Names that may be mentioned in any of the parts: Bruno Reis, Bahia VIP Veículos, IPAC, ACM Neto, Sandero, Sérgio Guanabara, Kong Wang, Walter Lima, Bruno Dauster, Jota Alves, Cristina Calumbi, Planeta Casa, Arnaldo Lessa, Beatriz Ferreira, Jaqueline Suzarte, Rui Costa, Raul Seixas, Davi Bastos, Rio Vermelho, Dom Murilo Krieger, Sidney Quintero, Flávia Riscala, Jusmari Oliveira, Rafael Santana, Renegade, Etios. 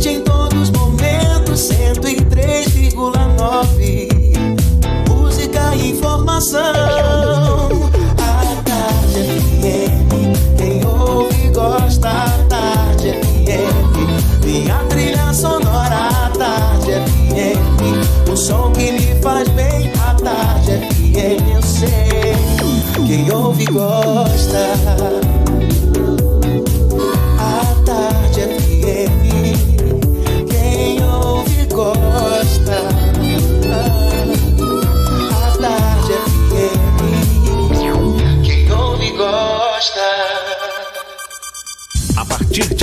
presente em todos os momentos. 103,9. Música e informação. A Tarde FM. Quem ouve gosta. A Tarde FM. Minha trilha sonora. A Tarde FM. O som que me faz bem. A Tarde FM. Eu sei. Quem ouve gosta.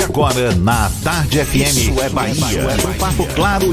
Agora na Tarde FM. Isso é Bahia. Um papo claro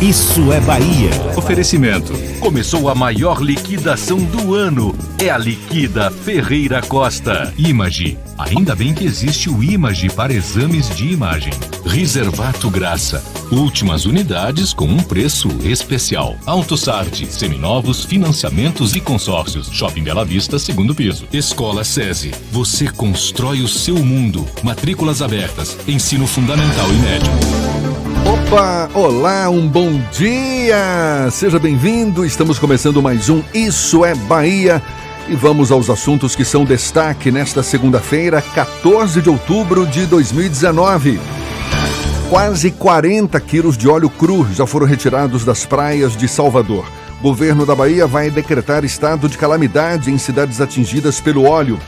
Isso é Bahia. Oferecimento. Começou a maior liquidação do ano. É a Liquida Ferreira Costa. Image. Ainda bem que existe o Image para exames de imagem. Reservato Graça. Últimas unidades com um preço especial. AutoSard. Seminovos, financiamentos e consórcios. Shopping Bela Vista, segundo piso. Escola SESI. Você constrói o seu mundo. Matrículas abertas. Ensino fundamental e médio. Opa, olá, um bom dia! Seja bem-vindo, estamos começando mais um Isso é Bahia e vamos aos assuntos que são destaque nesta segunda-feira, 14 de outubro de 2019. Quase 40 quilos de óleo cru já foram retirados das praias de Salvador. Governo da Bahia vai decretar estado de calamidade em cidades atingidas pelo óleo.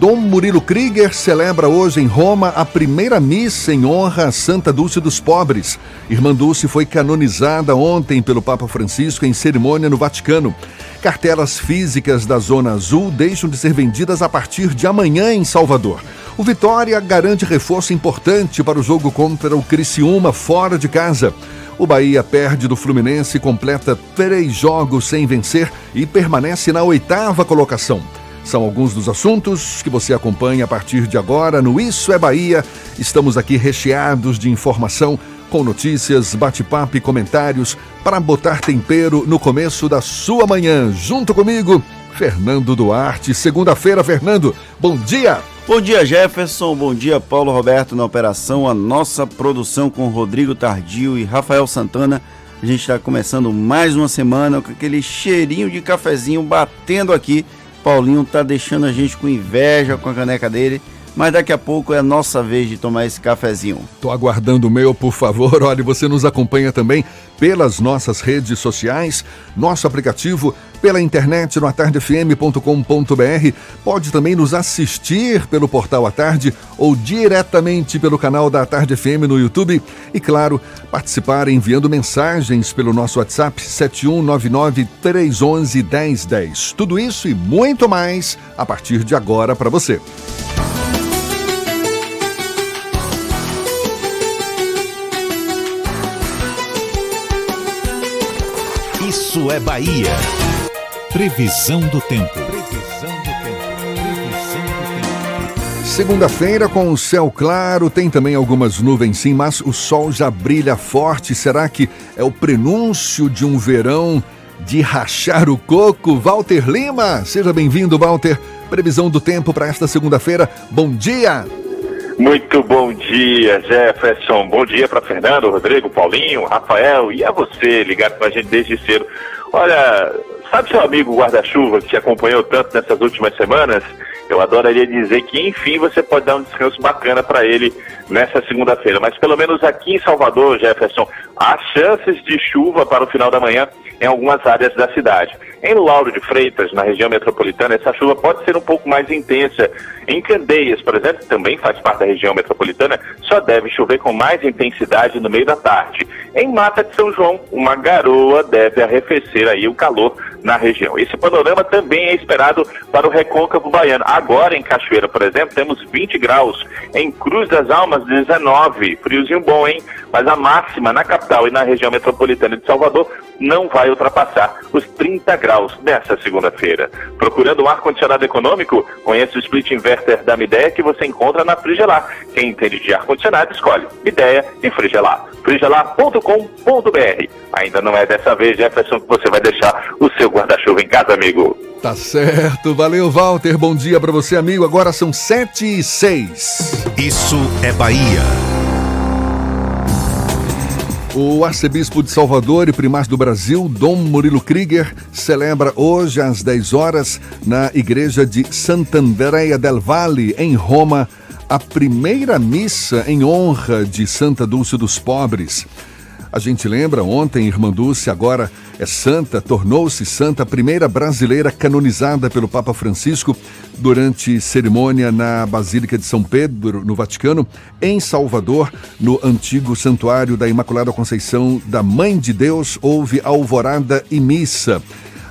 Dom Murilo Krieger celebra hoje em Roma a primeira missa em honra a Santa Dulce dos Pobres. Irmã Dulce foi canonizada ontem pelo Papa Francisco em cerimônia no Vaticano. Cartelas físicas da Zona Azul deixam de ser vendidas a partir de amanhã em Salvador. O Vitória garante reforço importante para o jogo contra o Criciúma fora de casa. O Bahia perde do Fluminense, completa 3 jogos sem vencer e permanece na 8ª colocação. São alguns dos assuntos que você acompanha a partir de agora no Isso é Bahia. Estamos aqui recheados de informação, com notícias, bate-papo e comentários para botar tempero no começo da sua manhã. Junto comigo, Fernando Duarte. Segunda-feira, Fernando, bom dia! Bom dia, Jefferson. Bom dia, Paulo Roberto na operação. A nossa produção com Rodrigo Tardio e Rafael Santana. A gente está começando mais uma semana com aquele cheirinho de cafezinho batendo aqui. Paulinho tá deixando a gente com inveja com a caneca dele, mas daqui a pouco é a nossa vez de tomar esse cafezinho. Tô aguardando o meu, por favor. Olha, você nos acompanha também pelas nossas redes sociais, nosso aplicativo, pela internet no atardefm.com.br. Pode também nos assistir pelo portal A Tarde ou diretamente pelo canal da A Tarde FM no YouTube. E claro, participar enviando mensagens pelo nosso WhatsApp 7199-311-1010. Tudo isso e muito mais a partir de agora para você. Isso é Bahia. Previsão do tempo. Segunda-feira com o céu claro, tem também algumas nuvens sim, mas o sol já brilha forte. Será que é o prenúncio de um verão de rachar o coco? Walter Lima, seja bem-vindo, Walter. Previsão do tempo para esta segunda-feira. Bom dia! Muito bom dia, Jefferson. Bom dia para Fernando, Rodrigo, Paulinho, Rafael e a você, ligado com a gente desde cedo. Olha, sabe seu amigo guarda-chuva que te acompanhou tanto nessas últimas semanas? Eu adoraria dizer que, enfim, você pode dar um descanso bacana para ele nessa segunda-feira. Mas pelo menos aqui em Salvador, Jefferson, há chances de chuva para o final da manhã em algumas áreas da cidade. Em Lauro de Freitas, na região metropolitana, essa chuva pode ser um pouco mais intensa. Em Candeias, por exemplo, também faz parte da região metropolitana, só deve chover com mais intensidade no meio da tarde. Em Mata de São João, uma garoa deve arrefecer aí o calor na região. Esse panorama também é esperado para o recôncavo baiano. Agora, em Cachoeira, por exemplo, temos 20 graus. Em Cruz das Almas, 19. Friozinho bom, hein? Mas a máxima na capital e na região metropolitana de Salvador não vai ultrapassar os 30 graus nesta segunda-feira. Procurando um ar-condicionado econômico? Conheça o split inverter da Midea que você encontra na Frigelar. Quem entende de ar-condicionado, escolhe Midea e Frigelar. Frigelar.com.br. Ainda não é dessa vez, Jefferson, que você vai deixar o seu guarda-chuva em casa, amigo. Tá certo. Valeu, Walter. Bom dia pra você, amigo. Agora são 7:06. Isso é Bahia. O arcebispo de Salvador e primaz do Brasil, Dom Murilo Krieger, celebra hoje às 10 horas na igreja de Sant'Andrea del Valle, em Roma, a primeira missa em honra de Santa Dulce dos Pobres. A gente lembra, ontem, Irmã Dulce, agora é santa, tornou-se santa, a primeira brasileira canonizada pelo Papa Francisco durante cerimônia na Basílica de São Pedro, no Vaticano, em Salvador, no antigo Santuário da Imaculada Conceição da Mãe de Deus, houve alvorada e missa.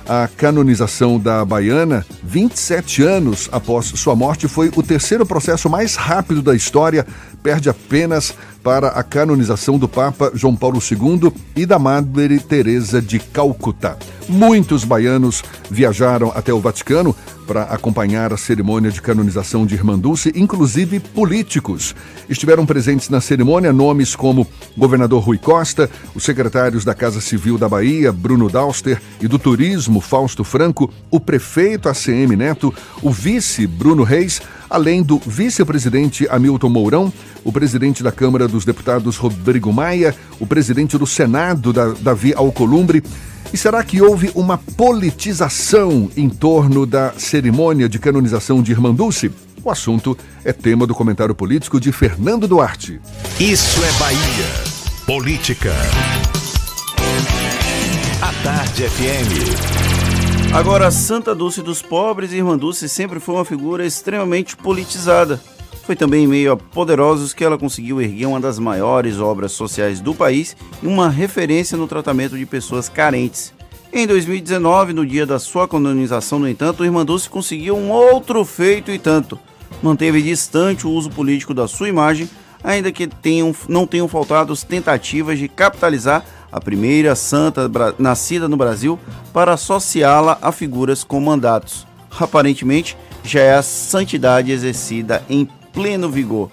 A canonização da baiana, 27 anos após sua morte, foi o terceiro processo mais rápido da história, perde apenas para a canonização do Papa João Paulo II e da Madre Teresa de Calcutá. Muitos baianos viajaram até o Vaticano para acompanhar a cerimônia de canonização de Irmã Dulce, inclusive políticos. Estiveram presentes na cerimônia nomes como governador Rui Costa, os secretários da Casa Civil da Bahia, Bruno Dauster, e do Turismo, Fausto Franco, o prefeito ACM Neto, o vice Bruno Reis, além do vice-presidente Hamilton Mourão, o presidente da Câmara dos Deputados Rodrigo Maia, o presidente do Senado Davi Alcolumbre. E será que houve uma politização em torno da cerimônia de canonização de Irmã Dulce? O assunto é tema do comentário político de Fernando Duarte. Isso é Bahia. Política. A Tarde FM. Agora, Santa Dulce dos Pobres e Irmã Dulce sempre foi uma figura extremamente politizada. Foi também em meio a poderosos que ela conseguiu erguer uma das maiores obras sociais do país e uma referência no tratamento de pessoas carentes. Em 2019, no dia da sua canonização, no entanto, Irmã Dulce conseguiu um outro feito e tanto. Manteve distante o uso político da sua imagem, ainda que não tenham faltado as tentativas de capitalizar a primeira santa nascida no Brasil para associá-la a figuras com mandatos. Aparentemente, já é a santidade exercida em pleno vigor.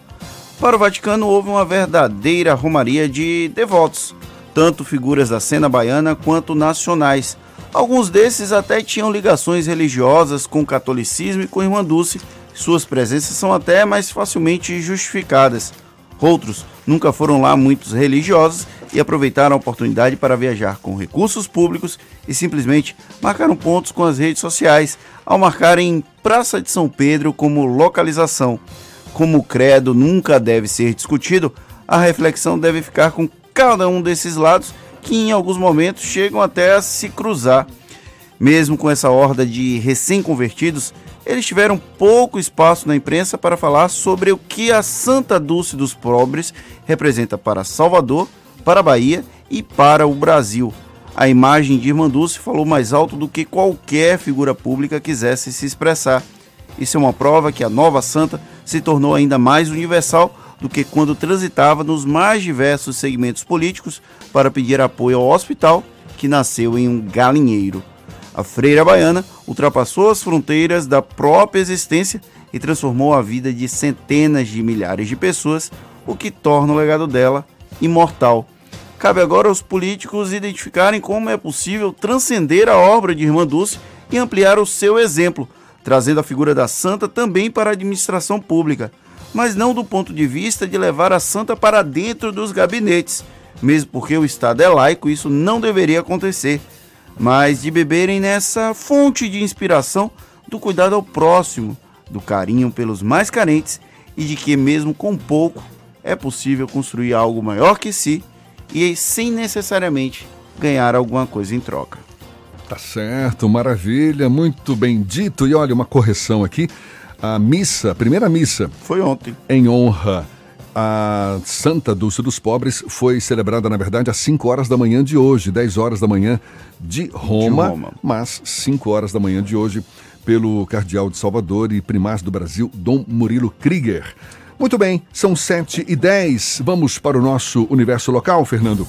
Para o Vaticano houve uma verdadeira romaria de devotos, tanto figuras da cena baiana quanto nacionais. Alguns desses até tinham ligações religiosas com o catolicismo e com Irmã Dulce. Suas presenças são até mais facilmente justificadas. Outros nunca foram lá muitos religiosos e aproveitaram a oportunidade para viajar com recursos públicos e simplesmente marcaram pontos com as redes sociais ao marcarem Praça de São Pedro como localização. Como o credo nunca deve ser discutido, a reflexão deve ficar com cada um desses lados que em alguns momentos chegam até a se cruzar. Mesmo com essa horda de recém-convertidos, eles tiveram pouco espaço na imprensa para falar sobre o que a Santa Dulce dos Pobres representa para Salvador, para a Bahia e para o Brasil. A imagem de Irmã Dulce falou mais alto do que qualquer figura pública quisesse se expressar. Isso é uma prova que a nova santa se tornou ainda mais universal do que quando transitava nos mais diversos segmentos políticos para pedir apoio ao hospital que nasceu em um galinheiro. A freira baiana ultrapassou as fronteiras da própria existência e transformou a vida de centenas de milhares de pessoas, o que torna o legado dela imortal. Cabe agora aos políticos identificarem como é possível transcender a obra de Irmã Dulce e ampliar o seu exemplo, trazendo a figura da santa também para a administração pública, mas não do ponto de vista de levar a santa para dentro dos gabinetes, mesmo porque o Estado é laico e isso não deveria acontecer, mas de beberem nessa fonte de inspiração do cuidado ao próximo, do carinho pelos mais carentes e de que mesmo com pouco é possível construir algo maior que si e sem necessariamente ganhar alguma coisa em troca. Tá certo, maravilha, muito bem dito. E olha, uma correção aqui, a primeira missa... Foi ontem. Em honra A Santa Dulce dos Pobres foi celebrada, na verdade, às 5 horas da manhã de hoje, 10 horas da manhã de Roma. Mas 5 horas da manhã de hoje, pelo cardeal de Salvador e primaz do Brasil, Dom Murilo Krieger. Muito bem, são 7h10, vamos para o nosso universo local, Fernando.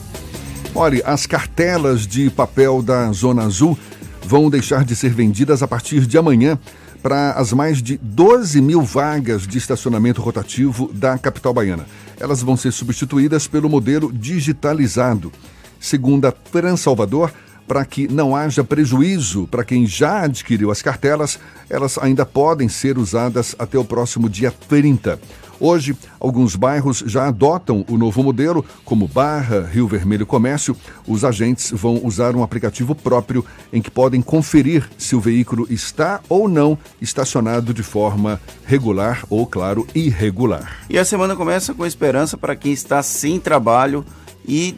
Olha, as cartelas de papel da Zona Azul vão deixar de ser vendidas a partir de amanhã para as mais de 12 mil vagas de estacionamento rotativo da capital baiana. Elas vão ser substituídas pelo modelo digitalizado, segundo a Transalvador. Para que não haja prejuízo para quem já adquiriu as cartelas, elas ainda podem ser usadas até o próximo dia 30. Hoje, alguns bairros já adotam o novo modelo, como Barra, Rio Vermelho e Comércio. Os agentes vão usar um aplicativo próprio em que podem conferir se o veículo está ou não estacionado de forma regular ou, claro, irregular. E a semana começa com esperança para quem está sem trabalho e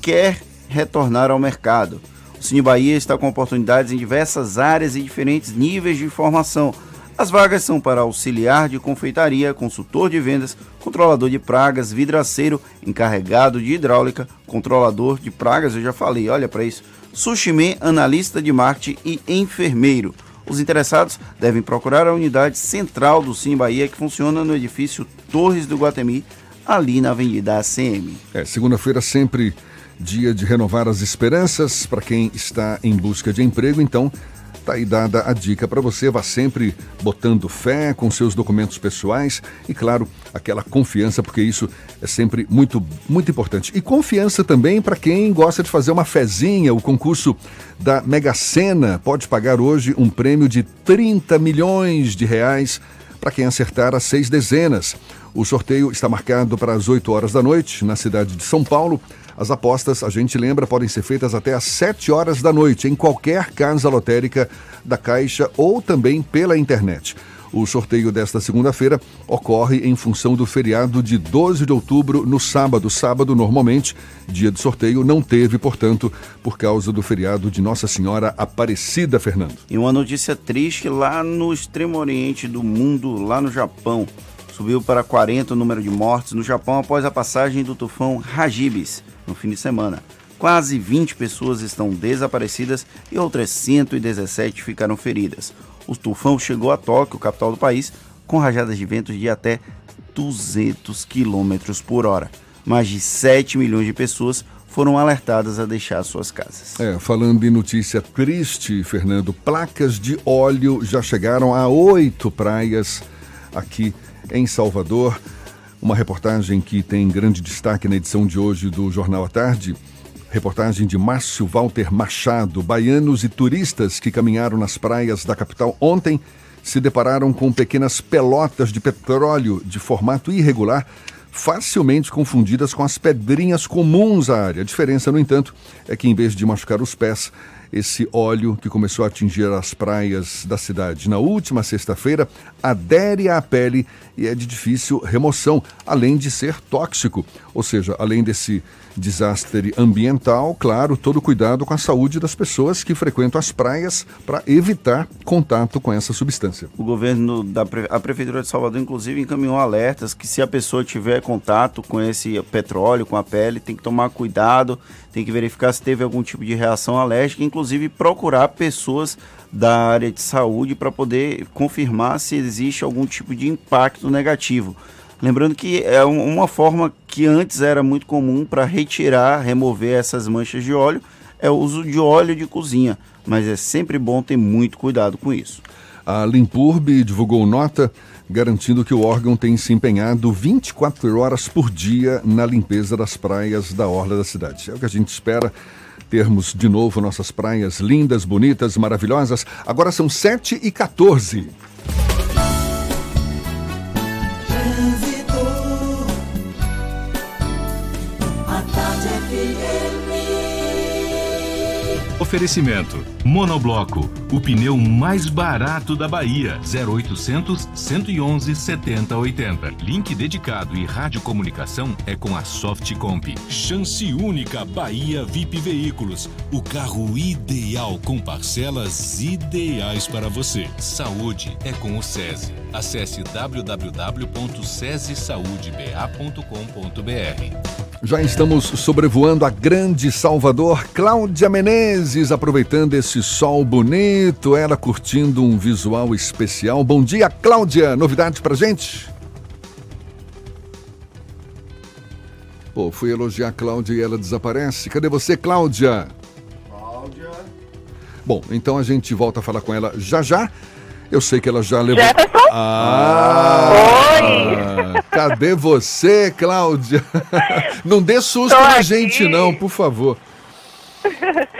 quer retornar ao mercado. O Cine Bahia está com oportunidades em diversas áreas e diferentes níveis de formação. As vagas são para auxiliar de confeitaria, consultor de vendas, controlador de pragas, vidraceiro, encarregado de hidráulica, controlador de pragas, eu já falei, olha para isso, sushimê, analista de marketing e enfermeiro. Os interessados devem procurar a unidade central do Cine Bahia, que funciona no edifício Torres do Guatemi, ali na Avenida ACM. Segunda-feira sempre dia de renovar as esperanças para quem está em busca de emprego, então tá aí dada a dica para você, vá sempre botando fé com seus documentos pessoais e, claro, aquela confiança, porque isso é sempre muito, muito importante. E confiança também para quem gosta de fazer uma fezinha. O concurso da Mega Sena pode pagar hoje um prêmio de 30 milhões de reais para quem acertar as 6 dezenas. O sorteio está marcado para as 8 horas da noite, na cidade de São Paulo. As apostas, a gente lembra, podem ser feitas até às 7 horas da noite, em qualquer casa lotérica da Caixa ou também pela internet. O sorteio desta segunda-feira ocorre em função do feriado de 12 de outubro no sábado. Sábado, normalmente, dia de sorteio, não teve, portanto, por causa do feriado de Nossa Senhora Aparecida, Fernando. E uma notícia triste lá no extremo oriente do mundo, lá no Japão. Subiu para 40 o número de mortes no Japão após a passagem do tufão Hagibis no fim de semana. Quase 20 pessoas estão desaparecidas e outras 117 ficaram feridas. O tufão chegou a Tóquio, capital do país, com rajadas de ventos de até 200 km por hora. Mais de 7 milhões de pessoas foram alertadas a deixar suas casas. Falando em notícia triste, Fernando, placas de óleo já chegaram a 8 praias aqui em Salvador. Uma reportagem que tem grande destaque na edição de hoje do Jornal à Tarde. Reportagem de Márcio Walter Machado. Baianos e turistas que caminharam nas praias da capital ontem se depararam com pequenas pelotas de petróleo de formato irregular, facilmente confundidas com as pedrinhas comuns à área. A diferença, no entanto, é que em vez de machucar os pés, esse óleo que começou a atingir as praias da cidade na última sexta-feira adere à pele e é de difícil remoção, além de ser tóxico. Ou seja, além desse desastre ambiental, claro, todo cuidado com a saúde das pessoas que frequentam as praias para evitar contato com essa substância. O governo a Prefeitura de Salvador, inclusive, encaminhou alertas que se a pessoa tiver contato com esse petróleo, com a pele, tem que tomar cuidado, tem que verificar se teve algum tipo de reação alérgica, inclusive procurar pessoas da área de saúde para poder confirmar se existe algum tipo de impacto negativo. Lembrando que é uma forma que antes era muito comum para retirar, remover essas manchas de óleo, é o uso de óleo de cozinha, mas é sempre bom ter muito cuidado com isso. A Limpurb divulgou nota garantindo que o órgão tem se empenhado 24 horas por dia na limpeza das praias da orla da cidade. É o que a gente espera, termos de novo nossas praias lindas, bonitas, maravilhosas. Agora são 7h14. Oferecimento. Monobloco, o pneu mais barato da Bahia. 0800 111 7080. Link dedicado e radiocomunicação é com a Soft Comp. Chance única Bahia VIP Veículos. O carro ideal com parcelas ideais para você. Saúde é com o SESI. Acesse www.sesisaudeba.com.br. Já estamos sobrevoando a grande Salvador. Cláudia Menezes, aproveitando esse sol bonito, ela curtindo um visual especial. Bom dia, Cláudia. Novidade pra gente? Pô, fui elogiar a Cláudia e ela desaparece. Cadê você, Cláudia? Cláudia. Bom, então a gente volta a falar com ela já já. Eu sei que ela já levou... Jefferson? Oi! Cadê você, Cláudia? Não dê susto na gente, não, por favor.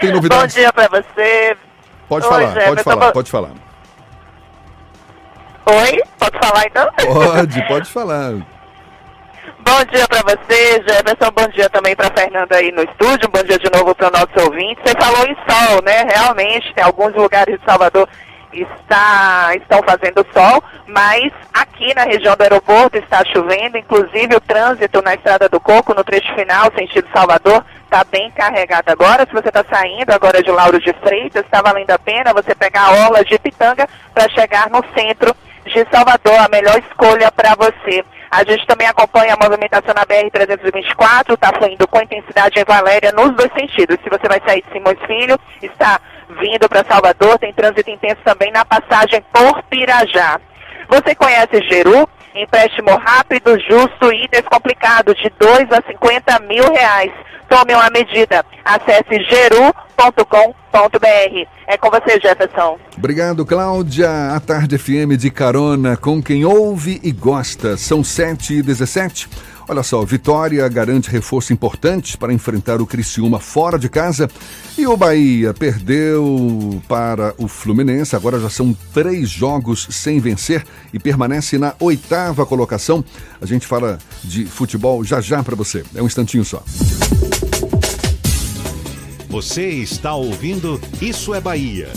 Tem novidade? Bom dia pra você. Pode falar, Jefferson. pode falar. Oi? Pode falar, então? Pode falar. Bom dia pra você, Jefferson. Bom dia também pra Fernanda aí no estúdio. Bom dia de novo pro nosso ouvinte. Você falou em sol, né? Realmente, tem alguns lugares de Salvador... Estão fazendo sol, mas aqui na região do aeroporto está chovendo, inclusive o trânsito na Estrada do Coco, no trecho final, sentido Salvador, está bem carregado agora. Se você está saindo agora de Lauro de Freitas, está valendo a pena você pegar a orla de Pitanga para chegar no centro de Salvador, a melhor escolha para você. A gente também acompanha a movimentação na BR-324, está fluindo com intensidade em Valéria nos dois sentidos. Se você vai sair de Simões Filho, está vindo para Salvador, tem trânsito intenso também na passagem por Pirajá. Você conhece Geru? Empréstimo rápido, justo e descomplicado, de 2 a 50 mil reais. Tome uma medida. Acesse geru.com.br. É com você, Jefferson. Obrigado, Cláudia. A Tarde FM de carona com quem ouve e gosta. São 7h17. Olha só, Vitória garante reforço importante para enfrentar o Criciúma fora de casa. E o Bahia perdeu para o Fluminense. Agora já são 3 jogos sem vencer e permanece na 8ª colocação. A gente fala de futebol já já para você. É um instantinho só. Você está ouvindo Isso é Bahia.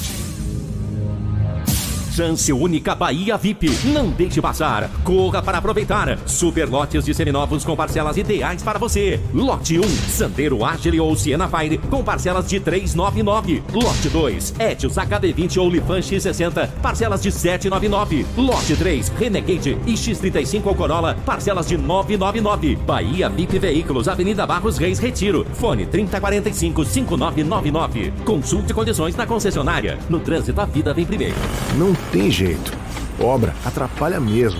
Chance única Bahia VIP. Não deixe passar. Corra para aproveitar. Super lotes de seminovos com parcelas ideais para você. Lote 1, Sandero Agile ou Siena Fire com parcelas de 399. Lote 2, Etios HB20 ou Lifan X60, parcelas de 799. Lote 3, Renegade e X35 ou Corolla, parcelas de 999. Bahia VIP Veículos, Avenida Barros Reis, Retiro. Fone 3045-5999. Consulte condições na concessionária. No trânsito, a vida vem primeiro. Não tem jeito. Obra atrapalha mesmo.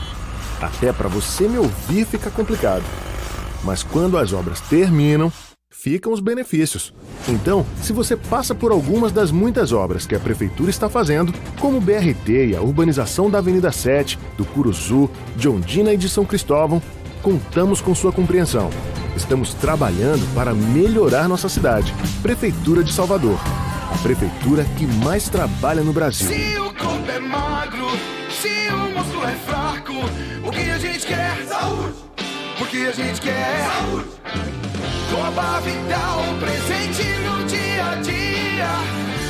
Até para você me ouvir fica complicado. Mas quando as obras terminam, ficam os benefícios. Então, se você passa por algumas das muitas obras que a Prefeitura está fazendo, como o BRT e a urbanização da Avenida 7, do Curuzu, de Ondina e de São Cristóvão, contamos com sua compreensão. Estamos trabalhando para melhorar nossa cidade. Prefeitura de Salvador. A prefeitura que mais trabalha no Brasil. Se o corpo é magro, se o músculo é fraco, o que a gente quer? Saúde! O que a gente quer? Saúde! Coba Vital, presente no dia a dia.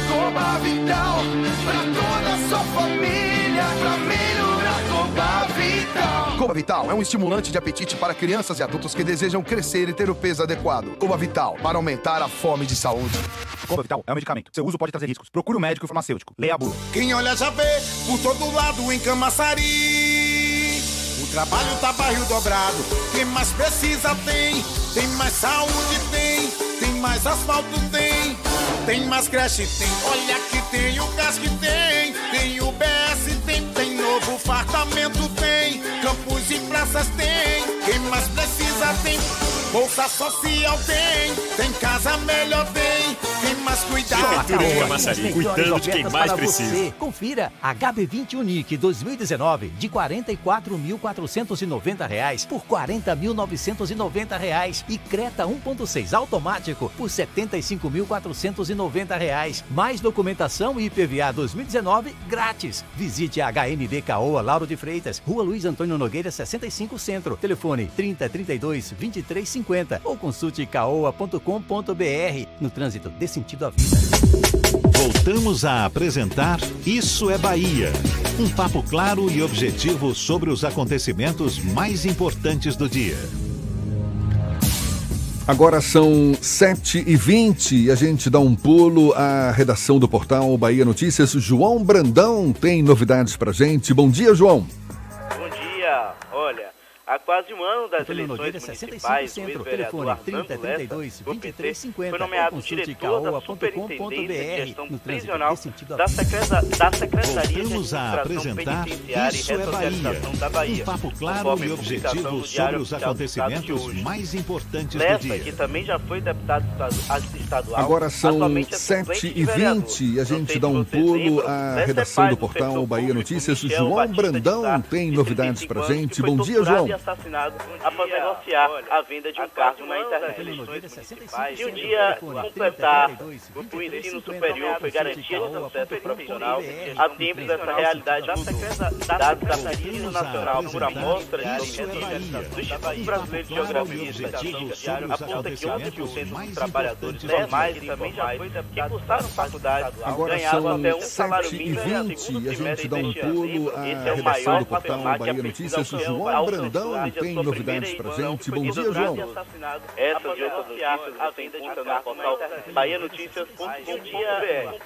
Coba Vital, pra toda a sua família, pra melhorar. Coba Vital. Coba Vital é um estimulante de apetite para crianças e adultos que desejam crescer e ter o peso adequado. Coba Vital, para aumentar a fome de saúde. Coba Vital é um medicamento. Seu uso pode trazer riscos. Procure um médico e farmacêutico. Leia a bula. Quem olha já vê, por todo lado em Camaçari. O trabalho tá barril dobrado. Quem mais precisa tem. Tem mais saúde, tem. Tem mais asfalto, tem. Tem mais creche, tem. Olha que tem o gás que tem. Tem o BS, tem. Tem novo fartamento, tem. Campos e praças, tem. Quem mais precisa tem. Bolsa social tem, tem casa melhor tem, tem mais cuidado. Prefeitura, cuidando de quem mais precisa. Você. Confira, HB20 Unique 2019 de R$ 44.490 por R$ 40.990 e Creta 1.6 automático por R$ 75.490. Mais documentação e IPVA 2019 grátis. Visite a HMB Caoa Lauro de Freitas, Rua Luiz Antônio Nogueira 65 Centro. Telefone 3032-2350. Ou consulte caoa.com.br. No trânsito dê sentido à vida. Voltamos a apresentar Isso é Bahia. Um papo claro e objetivo sobre os acontecimentos mais importantes do dia. Agora são 7h20 e a gente dá um pulo à redação do Portal Bahia Notícias. João Brandão tem novidades pra gente. Bom dia, João. Bom dia. Olha, há quase um ano das eleições municipais, o ex-vereador Arnaldo Lessa, do PT, foi nomeado diretor da Superintendência de Gestão Prisional da Secretaria de Administração Penitenciária e Ressocialização da Bahia, conforme publicação do Diário Oficial do Estado de hoje. Lessa, que também já foi deputado estadual, agora são 7h20 e a gente dá um pulo à redação do Portal Bahia Notícias. João Brandão tem novidades pra gente. Bom dia, João. Assassinado após negociar a venda de um carro na internet. E o dia completar o ensino superior foi garantia de sucesso profissional a tempo dessa realidade dados da Pesquisa Nacional por Amostra de Inteligência do Instituto Brasileiro de Geografia e Estatística aponta que 11% dos trabalhadores normais e informais que cursaram faculdade ganhavam até um salário mínimo no segundo trimestre deste ano. Esse é o maior patamar que a pesquisa alcançou ao Brandão tem novidades pra gente. Bom dia, João. Essas e outras notícias você encontra no portal bahianoticias.com.br. João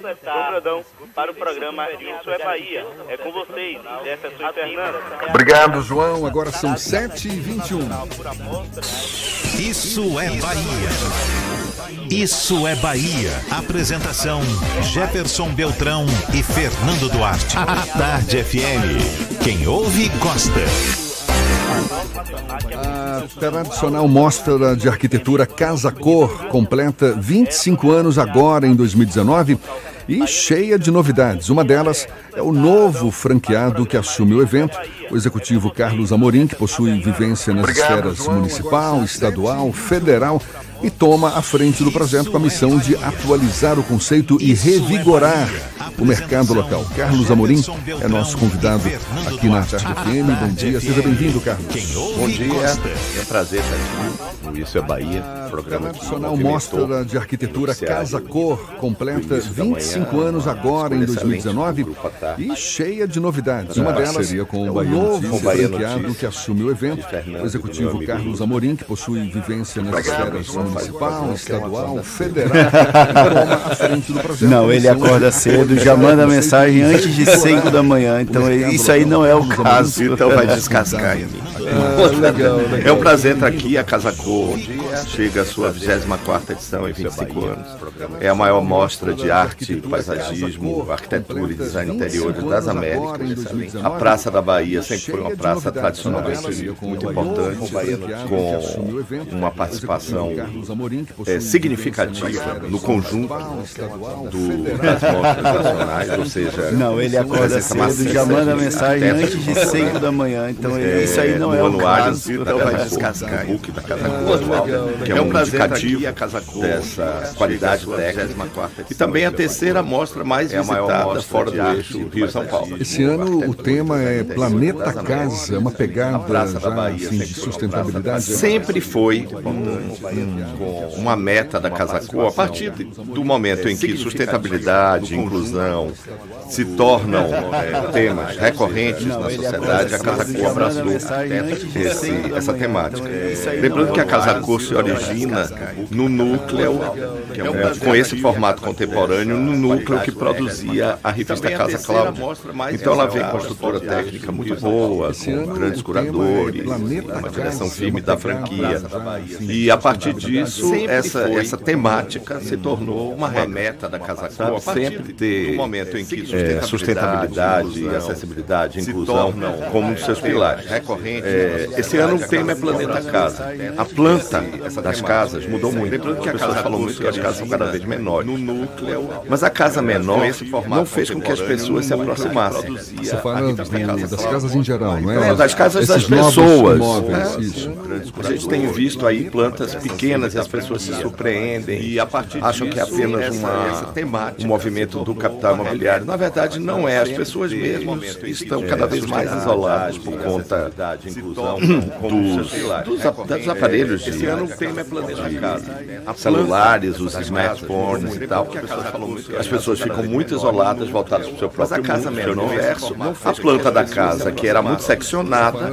Brandão para o programa Isso é Bahia. É com vocês, Jefferson Fernando. Obrigado, João. Agora são 7h21. Isso é Bahia. Isso é Bahia. Apresentação Jefferson Beltrão e Fernando Duarte. A Tarde FM. Quem ouve, gosta. A tradicional mostra de arquitetura Casa Cor completa 25 anos agora em 2019 e cheia de novidades. Uma delas é o novo franqueado que assume o evento, o executivo Carlos Amorim, que possui vivência nas esferas municipal, estadual, federal e toma a frente do projeto com a missão de atualizar o conceito e revigorar o mercado local. Carlos Amorim é nosso convidado aqui na Tarde FM. Bom dia, seja bem-vindo, Carlos. Bom dia, é um prazer estar aqui no Isso é Bahia, programa tradicional mostra de arquitetura Casa Cor completa 25 anos agora em 2019 e cheia de novidades. Uma delas seria com o novo franqueado que assume o evento, o executivo Carlos Amorim, que possui vivência nas esferas municipal, estadual, federal, à frente do projeto. Não, ele acorda cedo, já manda mensagem antes de 5 da manhã, então isso aí não é o caso. Então vai descascar. É um prazer estar aqui, a Casa Cor chega à sua 24ª edição em 25 anos. É a maior mostra de arte, paisagismo, arquitetura e design interiores das Américas. A Praça da Bahia sempre foi uma praça tradicionalmente muito importante, com uma participação significativa no conjunto das mostras nacionais, ou seja... Não, ele acorda cedo, já manda mensagem antes de 5 da manhã, então isso aí não é o caso. Então vai descascar. Da Casa Cor, que é um indicativo dessa qualidade técnica. E também a terceira mostra mais visitada fora do eixo Rio-São Paulo. Esse ano o tema é Planeta Casa, uma pegada já assim, de sustentabilidade. Sempre foi uma meta da Casa Cor, a partir do momento em que sustentabilidade e inclusão se tornam temas recorrentes na sociedade, a Casa Cor abraçou essa temática. Lembrando que a Casa Cor se origina no núcleo, com esse formato contemporâneo, no núcleo que produzia a revista Casa Cláudia. Então ela vem com uma estrutura técnica muito boa, com grandes curadores, uma direção firme da franquia. E a partir disso, essa temática se tornou uma meta da Casa Cor, sempre ter sustentabilidade, acessibilidade, inclusão como um dos seus pilares. Esse ano o tema é Planeta Casa. A planta das casas mudou muito. Lembrando que a Casa falou muito que as casas são cada vez menores. Mas a casa menor não fez com que as pessoas se aproximassem. Você fala das casas em geral, não é? Das casas das pessoas. A gente tem visto aí plantas pequenas e as pessoas se surpreendem, acham que é apenas um movimento do capital. capital imobiliário, na verdade, não é. As pessoas mesmo estão cada vez mais isoladas por conta dos aparelhos de celulares, os smartphones e tal. As pessoas ficam muito isoladas, voltadas para o seu próprio mundo, seu universo. A planta da casa, que era muito seccionada,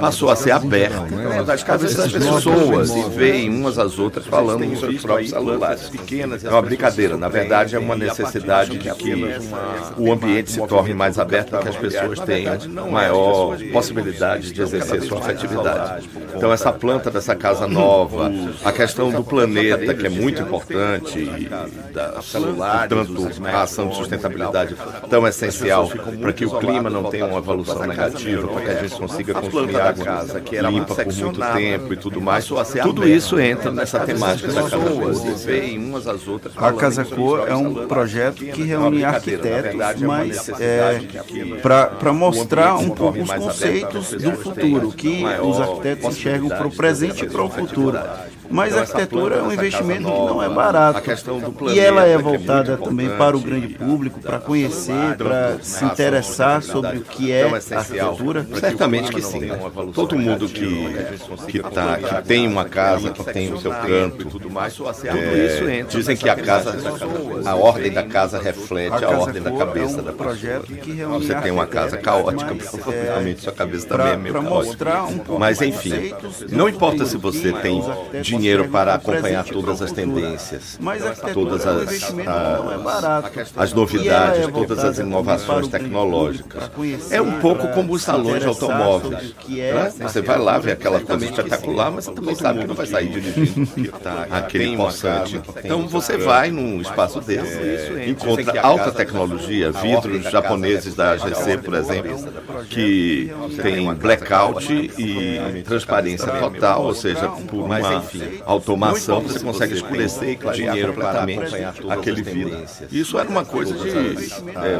passou a ser aberta. As casas das pessoas se veem umas às outras falando nos seus próprios celulares. É uma brincadeira, na verdade é uma necessidade de que o ambiente se torne mais aberto para que as pessoas tenham maior possibilidade de exercer sua afetividade. Então essa planta dessa casa nova, a questão do planeta, que é muito importante, portanto a ação de sustentabilidade tão essencial para que o clima não tenha uma evolução negativa, para que a gente consiga consumir água limpa por muito tempo e tudo mais. Tudo isso entra nessa temática da Casa Cor. A Casa Cor é um projeto que reúne arquitetos, mas para mostrar um pouco os conceitos do futuro, que os arquitetos enxergam para o presente e para o futuro. Mas a arquitetura é um investimento que não é barato. E ela é voltada também para o grande público, para conhecer, para se interessar sobre o que é arquitetura. Certamente que sim. Todo mundo que tem uma casa, que tem o seu canto, dizem que a casa, a ordem da casa reflete a ordem da cabeça da pessoa. Você tem uma casa caótica, provavelmente sua cabeça também é meio caótica. Mas enfim, não importa se você tem dinheiro para acompanhar todas as tendências, todas as novidades, todas as inovações tecnológicas. É um pouco como os salões de automóveis. Você vai lá ver aquela coisa espetacular, mas você também sabe que não vai sair dirigindo aquele possante. Então você vai num espaço desse, encontra alta tecnologia, vidros japoneses da AGC, por exemplo, que tem blackout e transparência total, ou seja, por uma automação, você consegue escurecer o dinheiro completamente aquele vidro. Isso era uma coisa de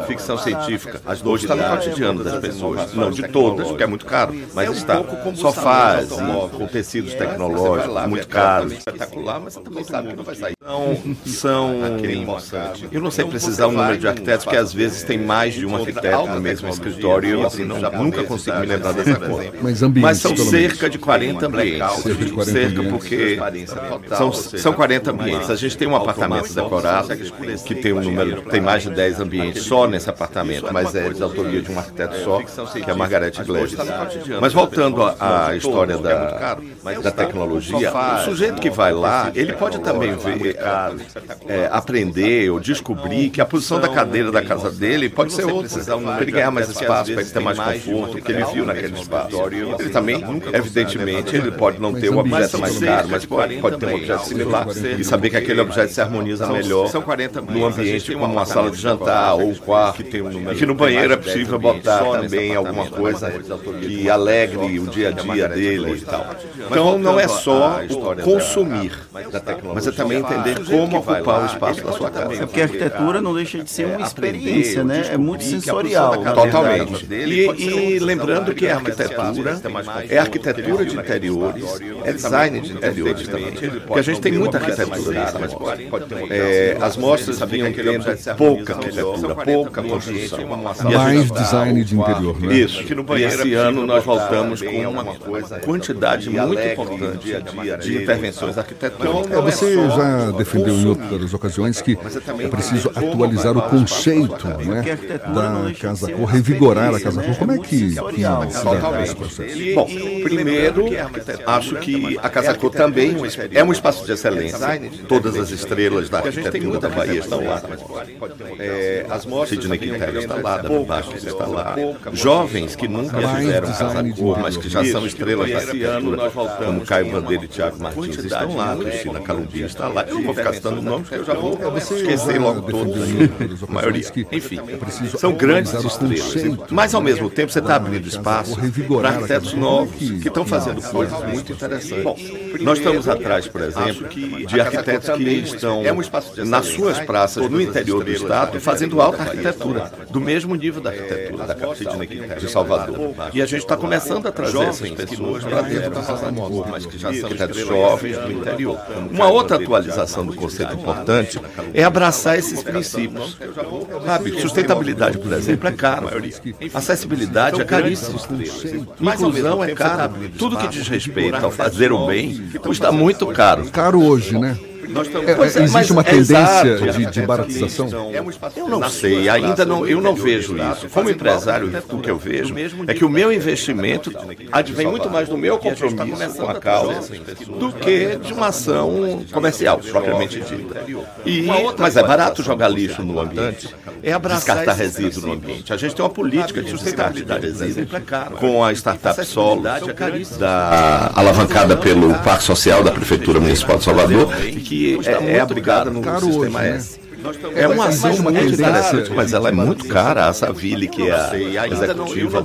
ficção científica. Hoje está no cotidiano das pessoas, não de todas, porque é muito caro, mas está. Sofás com tecidos tecnológicos muito caros. Espetacular, mas você também sabe que não vai sair. Eu não sei precisar o número de arquitetos, porque às vezes tem mais de um arquiteto no mesmo escritório e eu assim, nunca consigo me lembrar dessa coisa. Mas são cerca de 40 ambientes. Cerca porque são 40 ambientes. A gente tem um apartamento decorado que tem um número, tem mais de 10 ambientes só nesse apartamento, mas é de autoria de um arquiteto só, que é a Margarete Iglesias. Mas voltando à história da tecnologia, o sujeito que vai lá, ele pode também ver, aprender ou descobrir que a posição da cadeira da casa dele pode ser outra, para ele ganhar mais espaço, para ele ter mais conforto, porque ele viu naquele espaço. Ele também, evidentemente, ele pode não ter o objeto mais caro, mas pode ter um objeto similar e saber que aquele objeto se harmoniza melhor no ambiente como uma sala de jantar ou um quarto, e que no banheiro é possível botar também alguma coisa que alegre o dia a dia dele e tal. Então não é só o consumir, mas é também entender como ocupar o espaço da sua casa. É porque a arquitetura não deixa de ser uma experiência, né? É muito sensorial. Totalmente. E lembrando que a arquitetura é arquitetura de interiores, é design de interiores também. Porque a gente tem muita arquitetura nas mostras. As mostras vinham tendo pouca arquitetura, pouca construção. Mais design de interior, né? Isso. E esse ano nós voltamos com uma quantidade muito importante de intervenções arquitetônicas. Você já defendeu em outras ocasiões que é preciso atualizar o conceito, né, da Casa Cor, revigorar a Casa Cor. Como é que se dá esse processo? Bom, primeiro, acho que a Casa Cor também é um espaço de excelência. Todas as estrelas da arquitetura da Bahia estão lá. Sidney Quintero está lá, Davi Bastos está lá. Jovens que nunca fizeram Casa Cor, mas que já são estrelas da arquitetura, como Caio Bandeira e Tiago Martins estão lá, Cristina Calumbi está lá. Eu vou ficar citando nomes, porque eu já vou esquecer logo todos, a maioria. Enfim, são grandes estrelas. Mas, ao mesmo tempo, você está abrindo espaço para arquitetos novos que estão fazendo coisas muito interessantes. Bom, nós estamos atrás, por exemplo, de arquitetos que estão nas suas praças, no interior do Estado, fazendo alta arquitetura, do mesmo nível da arquitetura da capital de Salvador. E a gente está começando a trazer essas pessoas para dentro da nossa curva, mas que já são arquitetos jovens do interior. Uma outra atualização do conceito importante é abraçar esses princípios. Sabe, sustentabilidade, por exemplo, é caro. Acessibilidade é caríssima. Inclusão é cara. Tudo que diz respeito ao fazer o bem custa muito caro. Caro hoje, né? Existe uma tendência de baratização? Eu não sei, ainda não, eu não vejo isso. Como empresário, o que eu vejo é que o meu investimento advém muito mais do meu compromisso com a causa do que de uma ação comercial, propriamente dita. Mas é barato jogar lixo no ambiente, descartar resíduo no ambiente. A gente tem uma política de sustentabilidade resíduo com a startup Solo, alavancada pelo Parque Social da Prefeitura Municipal de Salvador, que é abrigada no sistema S. É uma ação muito interessante, mas ela é muito cara. A Saville, que é a executiva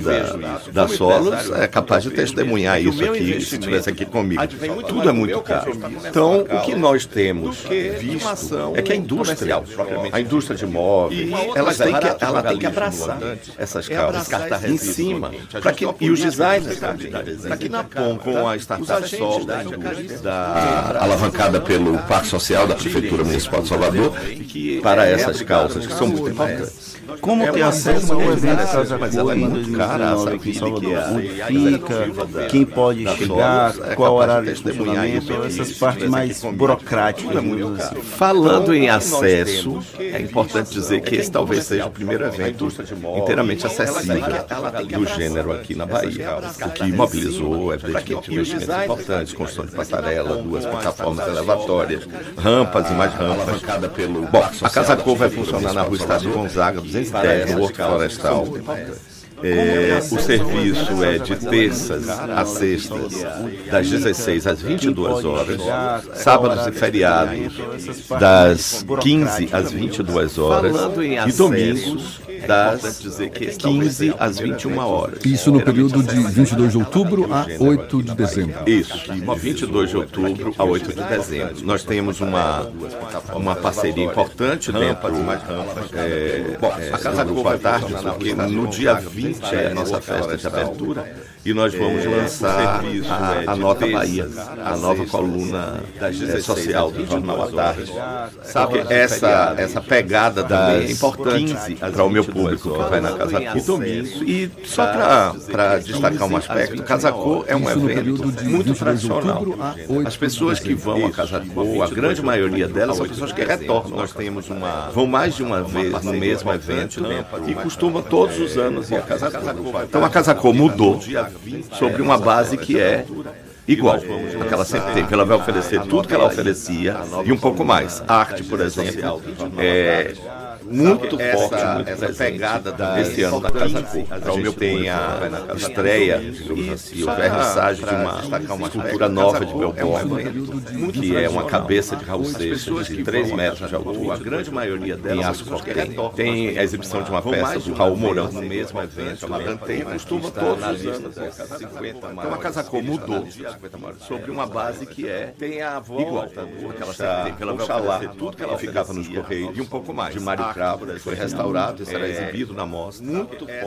da Solos, é capaz de testemunhar isso aqui, se estivesse aqui comigo. Tudo é muito caro. Então, o que nós temos visto é que a indústria de imóveis, ela tem que abraçar essas causas em cima, e os designers, para que na ponta, com a startup Solos, alavancada pelo Parque Social da Prefeitura Municipal de Salvador, para essas causas, que são muito importantes. Como ter acesso ao evento da Casa Cor em 2019 aqui em Salvador? Onde fica, quem pode chegar, qual horário de funcionamento, essas partes mais burocráticas. Falando em acesso, é importante dizer que esse talvez seja o primeiro evento inteiramente acessível do gênero aqui na Bahia. O que mobilizou, evidentemente, investimentos importantes, construção de passarela, 2 plataformas elevatórias, rampas e mais rampas. Bom, a Casa Cor vai funcionar na Rua Estado Gonzaga, 210, no Horto Florestal. O serviço é de terças a sextas, das 16 às 22 horas, sábados e feriados, das 15 às 22 horas, e domingos, das 15 às 21 horas. Isso no período de 22 de outubro a 8 de dezembro. Isso, 22 de outubro a 8 de dezembro. Nós temos uma parceria importante dentro a Casa Cor à Tarde, porque no dia 20 é a nossa festa de abertura. E nós vamos lançar a Nota Bahia, a nova coluna social do Jornal à Tarde. Sabe, essa pegada também é importante para o meu público que vai na Casa Cor. E só para destacar um aspecto, Casa Cor é um evento muito tradicional. As pessoas que vão à Casa Cor, a grande maioria delas são pessoas que retornam. Nós temos vão mais de uma vez no mesmo evento e costumam todos os anos ir à Casa Cor. Então a Casa Cor mudou sobre uma base que é igual a que ela sempre teve. Ela vai oferecer tudo que ela oferecia e um pouco mais. A arte, por exemplo, é muito forte, muito pegada desse ano da Casa Cor. Então, eu tenho a estreia e o vernissage de uma escultura nova de Beltrão, que é uma cabeça de Raul Seixas de 3 metros de altura, em aço cortante. Tem a exibição de uma peça do Raul Mourão no mesmo evento, costuma todos os anos. Então, a Casa Cor mudou sobre uma base que é igual àquela que ela vai tudo que ela ficava nos Correios e um pouco mais. Foi restaurado e será exibido na mostra.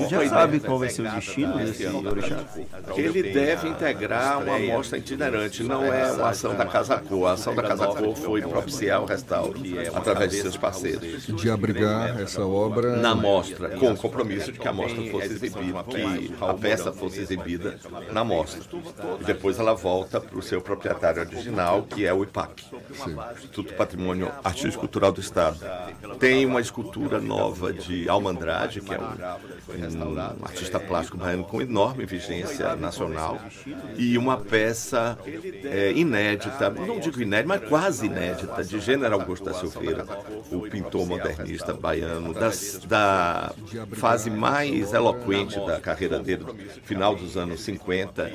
Já sabe qual vai ser o destino desse orixá? Ele deve integrar uma mostra itinerante, não é uma ação da Casa Cor. A ação da Casa Cor foi propiciar o restauro através de seus parceiros. De abrigar essa obra na mostra, com o compromisso de que a mostra fosse exibida, que a peça fosse exibida na mostra. E depois ela volta para o seu proprietário original, que é o IPAC, Instituto Patrimônio Artístico Cultural do Estado. Tem uma escultura nova de Alma Andrade, que é um artista plástico baiano com enorme vigência nacional, e uma peça inédita, não digo inédita, mas quase inédita, de General Augusto da Silveira, o pintor modernista baiano, da fase mais eloquente da carreira dele, final dos anos 50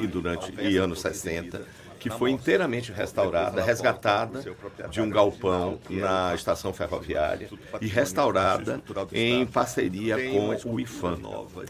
e anos 60, que foi inteiramente restaurada, resgatada de um galpão na estação ferroviária e restaurada em parceria com o IFAM.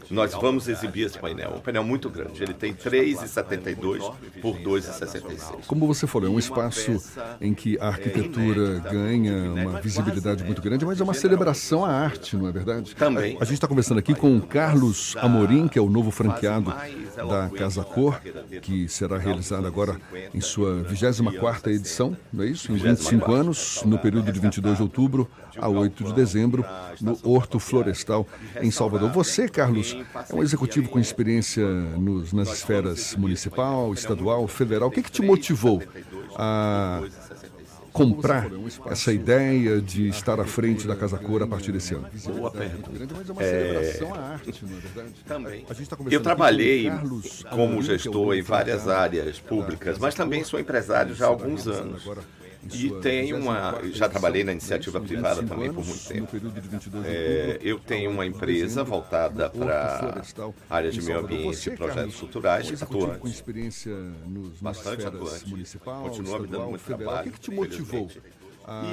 Nós vamos exibir esse painel, um painel muito grande, ele tem 3,72 por 2,66. Como você falou, é um espaço em que a arquitetura ganha uma visibilidade muito grande, mas é uma celebração à arte, não é verdade? Também. A gente está conversando aqui com o Carlos Amorim, que é o novo franqueado da Casa Cor, que será realizada agora em sua 24ª edição, não é isso? Em 25 anos, no período de 22 de outubro a 8 de dezembro, no Horto Florestal, em Salvador. Você, Carlos, é um executivo com experiência nas esferas municipal, estadual, federal. O que que te motivou a comprar essa ideia de estar à frente da Casa Cor a partir desse ano? Boa pergunta. Eu trabalhei como gestor em várias áreas públicas, mas também sou empresário já há alguns anos. E tem já trabalhei na iniciativa privada também por muito tempo. Eu tenho uma empresa voltada para a área de meio ambiente e projetos culturais, atuante, bastante atuante, continua me dando muito trabalho, infelizmente.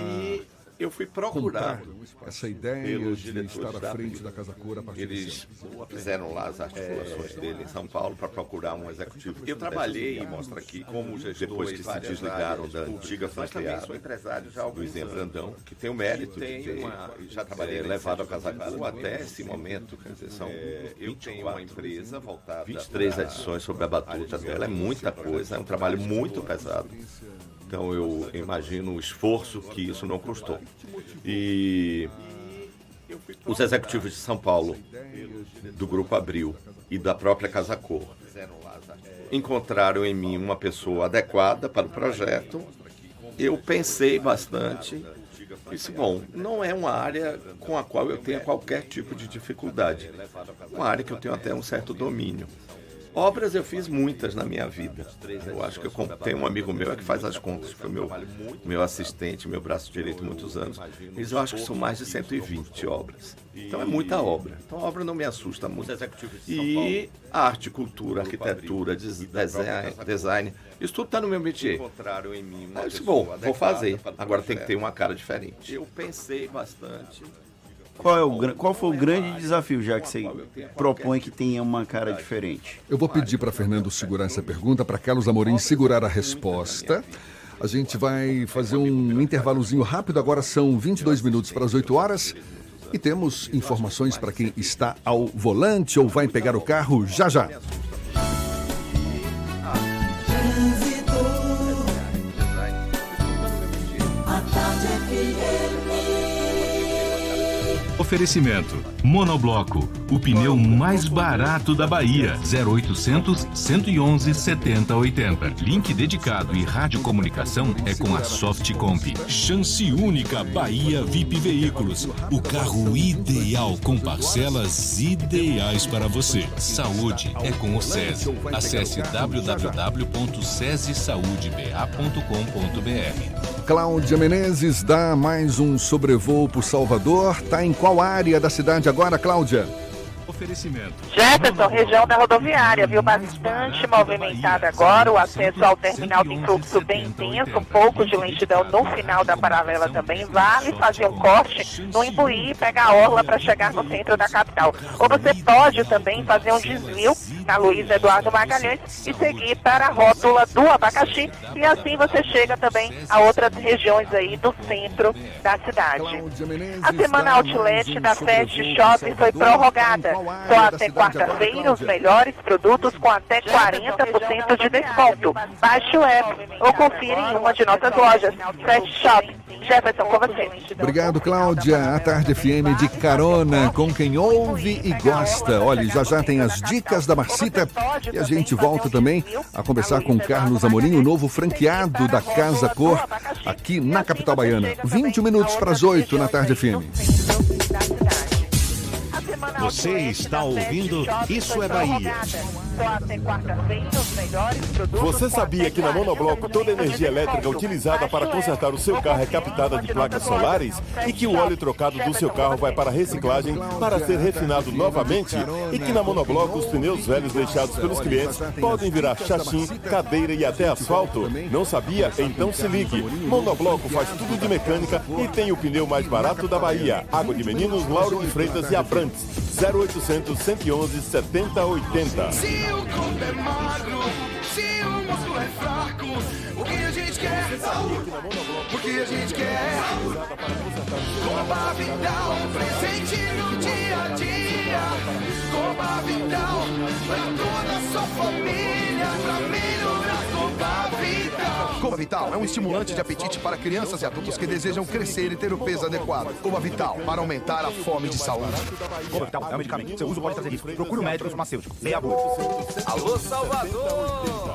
E eu fui procurar essa ideia pelos diretores de estar à frente da Casa Cor a partir disso. Eles fizeram lá as articulações dele em São Paulo para procurar um executivo. Eu trabalhei, mostra aqui, como depois que se desligaram da antiga franqueada do João Brandão, que tem o mérito de ter levado a Casa Cor até esse momento, quer dizer, são 23 edições sobre a batuta dela, é muita coisa, é um trabalho muito pesado. Então, eu imagino o esforço que isso não custou. E os executivos de São Paulo, do Grupo Abril e da própria Casa Cor, encontraram em mim uma pessoa adequada para o projeto. Eu pensei bastante. Isso, bom, não é uma área com a qual eu tenha qualquer tipo de dificuldade. Uma área que eu tenho até um certo domínio. Obras eu fiz muitas na minha vida. Eu acho que tem um amigo meu que faz as contas, foi meu assistente, meu braço direito muitos anos. Mas eu acho que são mais de 120 obras. Então é muita obra. Então a obra não me assusta muito. E arte, cultura, arquitetura, design, isso tudo está no meu métier. Aí eu disse, bom, vou fazer. Agora tem que ter uma cara diferente. Eu pensei bastante. Qual foi o grande desafio, já que você propõe que tenha uma cara diferente? Eu vou pedir para Fernando segurar essa pergunta, para Carlos Amorim segurar a resposta. A gente vai fazer um intervalozinho rápido, agora são 22 minutos para as 8 horas. E temos informações para quem está ao volante ou vai pegar o carro já já. Oferecimento. Monobloco, o pneu mais barato da Bahia. 0800 111 7080. Link dedicado e radiocomunicação é com a Soft Comp. Chance única Bahia VIP Veículos. O carro ideal com parcelas ideais para você. Saúde é com o SESI. Acesse www.sesisaudeba.com.br. Cláudia Menezes dá mais um sobrevoo por Salvador. Tá em qual área da cidade agora, Cláudia? Oferecimento. Jefferson, região da rodoviária, viu? Bastante movimentada agora, o acesso ao terminal de fluxo bem intenso, um pouco de lentidão no final da paralela também. Vale fazer um corte no Imbuí e pegar a orla para chegar no centro da capital. Ou você pode também fazer um desvio na Luiz Eduardo Magalhães e seguir para a rótula do Abacaxi, e assim você chega também a outras regiões aí do centro da cidade. A semana outlet da Fest Shopping foi prorrogada. Só até quarta-feira, os melhores produtos com até 40% de desconto. Baixe o app ou confira em uma de nossas lojas. Fast Shop. Jefferson, com você. Obrigado, Cláudia. A Tarde FM de carona com quem ouve e gosta. Olha, já já tem as dicas da Marcita e a gente volta também a conversar com Carlos Amorim, o novo franqueado da Casa Cor, aqui na capital baiana. 20 minutos para as 8 na Tarde FM. Você está ouvindo Isso é Bahia. Você sabia que na Monobloco toda a energia elétrica utilizada para consertar o seu carro é captada de placas solares? E que o óleo trocado do seu carro vai para a reciclagem para ser refinado novamente? E que na Monobloco os pneus velhos deixados pelos clientes podem virar chachim, cadeira e até asfalto? Não sabia? Então se ligue. Monobloco faz tudo de mecânica e tem o pneu mais barato da Bahia. Água de Meninos, Lauro de Freitas e Abrantes. 0800 111 7080. Se o corpo é magro, se o músculo é fraco, o que a gente quer? Saúde. O que a gente quer? Copa Vital, presente no dia a dia. Copa Vital, pra toda a sua família, pra melhorar. Copa Vital. Copa Vital é um estimulante de apetite para crianças e adultos que desejam crescer e ter o peso adequado. Copa Vital, para aumentar a fome de saúde. Copa Vital é um medicamento, seu uso pode trazer risco. Procure um médico farmacêutico. Leia a boa. Alô, Salvador!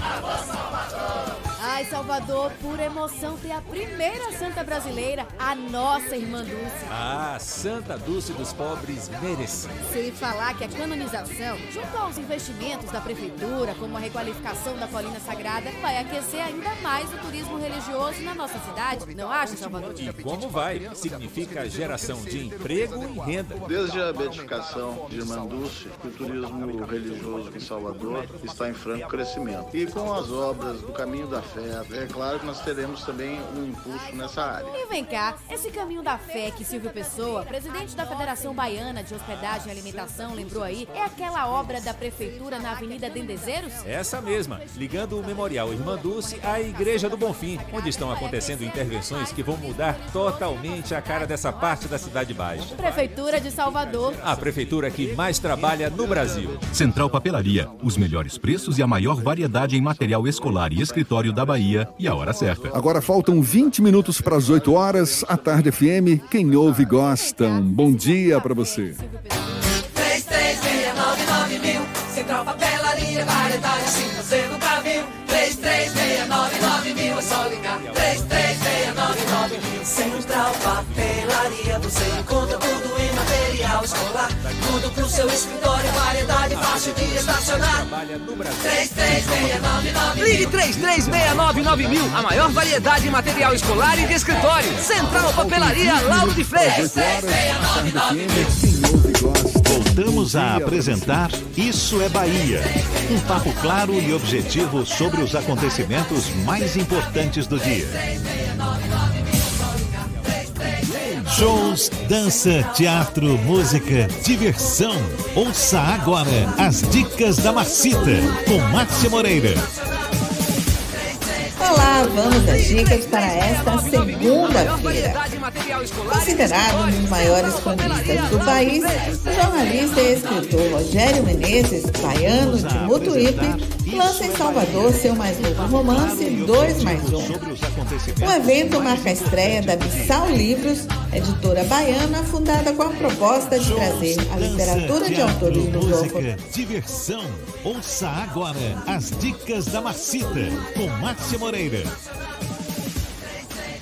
Alô, Salvador! Ai, Salvador, por emoção ter a primeira santa brasileira, a nossa Irmã Dulce. Ah, Santa Dulce dos Pobres merece. Sem falar que a canonização, junto aos investimentos da prefeitura, como a requalificação da Colina Sagrada, vai aquecer ainda mais o turismo religioso na nossa cidade, não acha, Salvador? E como vai? Significa a geração de emprego e renda. Desde a beatificação de Irmã Dulce, o turismo religioso em Salvador está em franco crescimento. E com as obras do Caminho da Fé, é claro que nós teremos também um impulso nessa área. E vem cá, esse Caminho da Fé que Silvio Pessoa, presidente da Federação Baiana de Hospedagem e Alimentação, lembrou aí, é aquela obra da prefeitura na Avenida Dendezeiros? Essa mesma, ligando o Memorial Irmã Dulce à Igreja do Bonfim, onde estão acontecendo intervenções que vão mudar totalmente a cara dessa parte da Cidade Baixa. Prefeitura de Salvador. A prefeitura que mais trabalha no Brasil. Central Papelaria, os melhores preços e a maior variedade em material escolar e escritório da Bahia e a hora certa. Agora faltam 20 minutos para as 8 horas. A Tarde FM, quem ouve gosta. Um bom dia para você. 33699000, Central Papelaria, variedade assim você nunca viu. 33699000, é só ligar. 33699000, Central Papelaria, você encontra tudo em material escolar. Tudo pro seu escritório, variedade fácil de estacionar. 33699000. Ligue 33699000, a maior variedade em material escolar e de escritório. Central Papelaria, Lauro de Freitas. 33699000. Voltamos a apresentar Isso é Bahia. Um papo claro e objetivo sobre os acontecimentos mais importantes do dia. Shows, dança, teatro, música, diversão. Ouça agora as dicas da Marcita, com Márcia Moreira. Olá, vamos às dicas para esta segunda-feira. Considerado um dos maiores cronistas do país, o jornalista e escritor Rogério Menezes, baiano de Mutuípe, lança em Salvador seu mais novo romance 2+1. O evento marca a estreia da Bissau Livros, editora baiana fundada com a proposta de trazer a literatura de autores do bloco. Diversão, ouça agora as dicas da Marcita, com Márcia Moreira.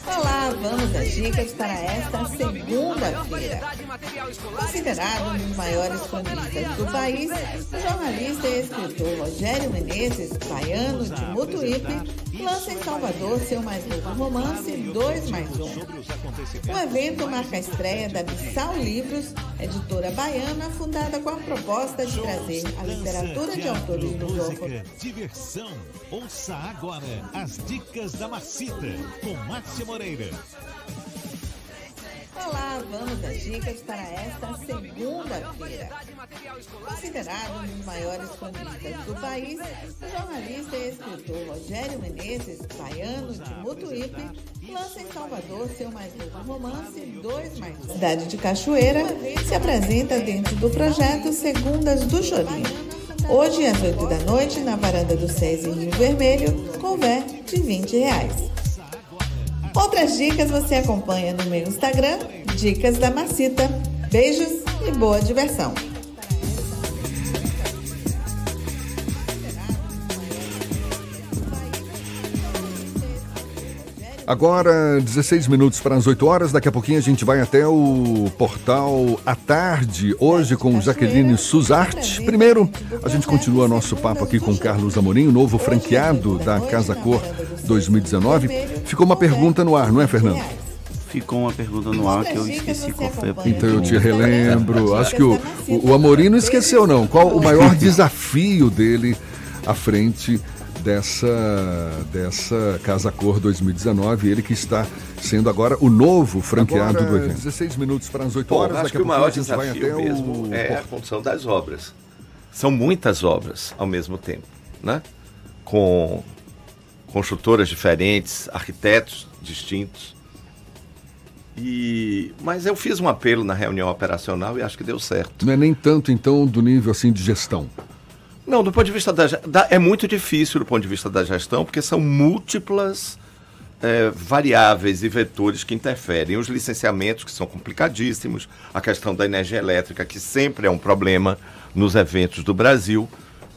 Olá, vamos às dicas para esta segunda-feira. Considerado um dos maiores cronistas do país, o jornalista e escritor Rogério Menezes, baiano de Mutuípe, lança em Salvador seu mais novo romance 2+1. O evento marca a estreia da Bissau Livros, editora baiana fundada com a proposta de trazer a literatura de autores do bloco. Diversão, ouça agora as dicas da Marcita, com Márcia Moreira. Olá, vamos às dicas para esta segunda-feira. Considerado um dos maiores cronistas do país, o jornalista e escritor Rogério Menezes, baiano de Mutuípe, lança em Salvador seu mais novo romance 2+1. Cidade de Cachoeira se apresenta dentro do projeto Segundas do Chorinho. Hoje, às 8 da noite, na varanda do SESI Rio Vermelho, couvert de R$20. Outras dicas você acompanha no meu Instagram, Dicas da Marcita. Beijos e boa diversão. Agora, 16 minutos para as 8 horas. Daqui a pouquinho a gente vai até o portal A Tarde, hoje com Jaqueline Suzarte. Primeiro, a gente continua nosso papo aqui com Carlos Amorim, o novo franqueado da Casa Cor 2019. Ficou uma pergunta no ar, não é, Fernando? Ficou uma pergunta no ar que eu esqueci qual foi a pergunta. Então eu te relembro. Acho que o Amorim não esqueceu, não. Qual o maior desafio dele à frente dessa Casa Cor 2019, ele que está sendo agora o novo franqueado agora, do evento. 16 minutos para as 8 horas. Acho que o maior desafio mesmo é a condução das obras. São muitas obras ao mesmo tempo, né? Com construtoras diferentes, arquitetos distintos. Mas eu fiz um apelo na reunião operacional e acho que deu certo. Não é nem tanto, então, do nível assim de gestão. Não, do ponto de vista é muito difícil do ponto de vista da gestão, porque são múltiplas variáveis e vetores que interferem. Os licenciamentos, que são complicadíssimos, a questão da energia elétrica, que sempre é um problema nos eventos do Brasil.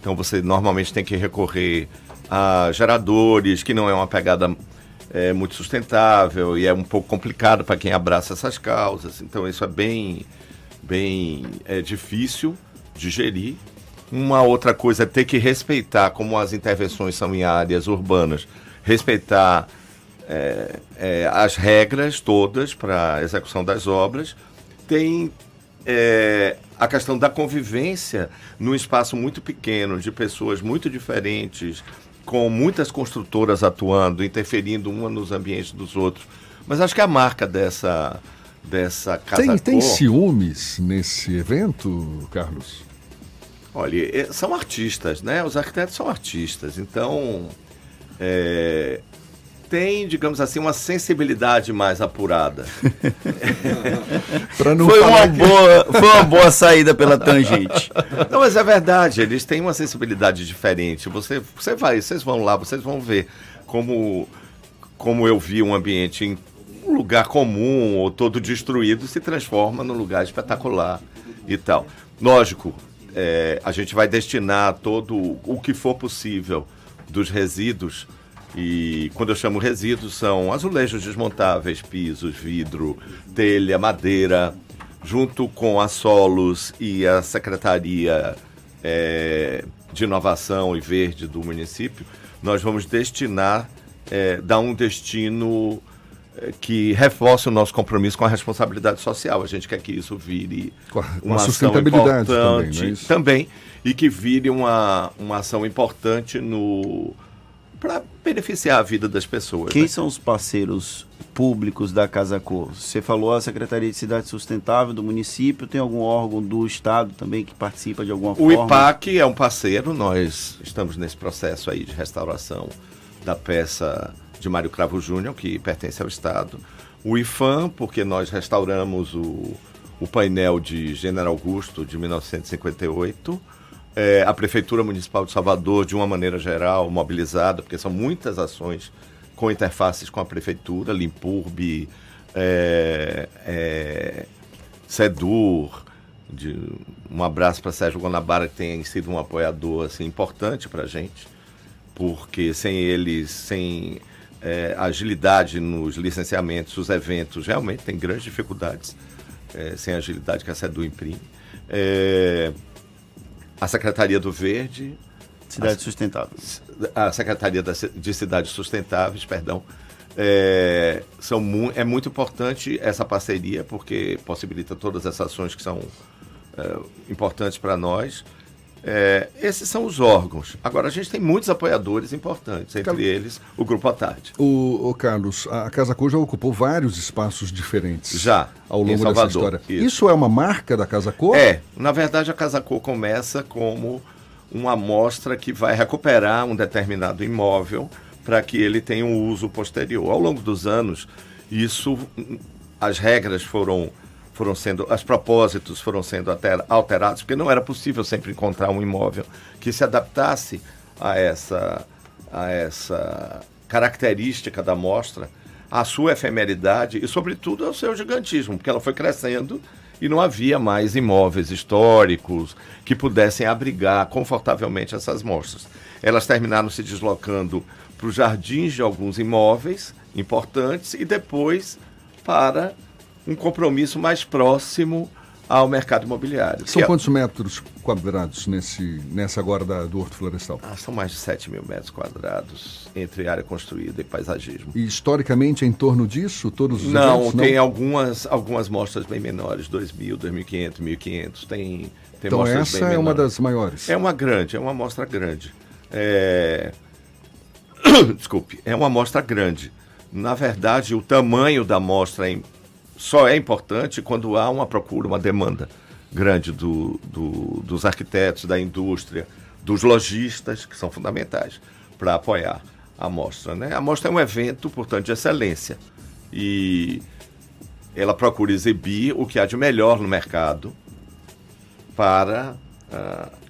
Então, você normalmente tem que recorrer a geradores, que não é uma pegada muito sustentável e é um pouco complicado para quem abraça essas causas. Então, isso é bem difícil de gerir. Uma outra coisa é ter que respeitar, como as intervenções são em áreas urbanas, respeitar as regras todas para a execução das obras. Tem a questão da convivência num espaço muito pequeno, de pessoas muito diferentes, com muitas construtoras atuando, interferindo uma nos ambientes dos outros. Mas acho que a marca dessa Casa Cor... Tem ciúmes nesse evento, Carlos? Olha, são artistas, né? Os arquitetos são artistas, então tem, digamos assim, uma sensibilidade mais apurada. Foi uma boa saída pela tangente. Não, mas é verdade, eles têm uma sensibilidade diferente. Vocês vão lá, vocês vão ver como eu vi um ambiente em um lugar comum ou todo destruído se transforma num lugar espetacular e tal. Lógico, a gente vai destinar todo o que for possível dos resíduos, e quando eu chamo resíduos são azulejos desmontáveis, pisos, vidro, telha, madeira, junto com a Solos e a Secretaria de Inovação e Verde do município. Nós vamos destinar, dar um destino que reforça o nosso compromisso com a responsabilidade social. A gente quer que isso vire uma ação importante também, e que vire uma ação importante para beneficiar a vida das pessoas. Quem são os parceiros públicos da Casa Cor? Você falou a Secretaria de Cidade Sustentável do município, tem algum órgão do Estado também que participa de alguma forma? O IPAC é um parceiro, nós estamos nesse processo aí de restauração da peça de Mário Cravo Júnior, que pertence ao Estado. O IFAM, porque nós restauramos o painel de General Augusto, de 1958. A Prefeitura Municipal de Salvador, de uma maneira geral, mobilizada, porque são muitas ações com interfaces com a Prefeitura, Limpurbe, SEDUR. Um abraço para Sérgio Guanabara, que tem sido um apoiador assim, importante para a gente, porque sem agilidade nos licenciamentos, os eventos realmente têm grandes dificuldades sem a agilidade que a SEDU imprime. A Secretaria do Verde... Cidades Sustentáveis. A Secretaria de Cidades Sustentáveis, perdão. É muito importante essa parceria, porque possibilita todas essas ações que são importantes para nós. Esses são os órgãos. Agora, a gente tem muitos apoiadores importantes, entre eles o Grupo A Tarde. Carlos, a Casa Cor já ocupou vários espaços diferentes ao longo dessa história. Isso é uma marca da Casa Cor? Na verdade, a Casa Cor começa como uma amostra que vai recuperar um determinado imóvel para que ele tenha um uso posterior. Ao longo dos anos, as regras os propósitos foram sendo alterados, porque não era possível sempre encontrar um imóvel que se adaptasse a essa característica da mostra, à sua efemeridade e, sobretudo, ao seu gigantismo, porque ela foi crescendo e não havia mais imóveis históricos que pudessem abrigar confortavelmente essas mostras. Elas terminaram se deslocando para os jardins de alguns imóveis importantes e depois para um compromisso mais próximo ao mercado imobiliário. São quantos metros quadrados nessa agora do Horto Florestal? São mais de 7 mil metros quadrados entre área construída e paisagismo. E historicamente é em torno disso? Todos os eventos? Não, tem algumas mostras bem menores, 2 mil, 2.500, 1.500. Tem então mostras essa bem é menores. Uma das maiores? É uma amostra grande. Desculpe, é uma amostra grande. Na verdade, o tamanho da amostra só é importante quando há uma procura, uma demanda grande dos arquitetos, da indústria, dos lojistas, que são fundamentais para apoiar a mostra, né? A mostra é um evento, portanto, de excelência e ela procura exibir o que há de melhor no mercado para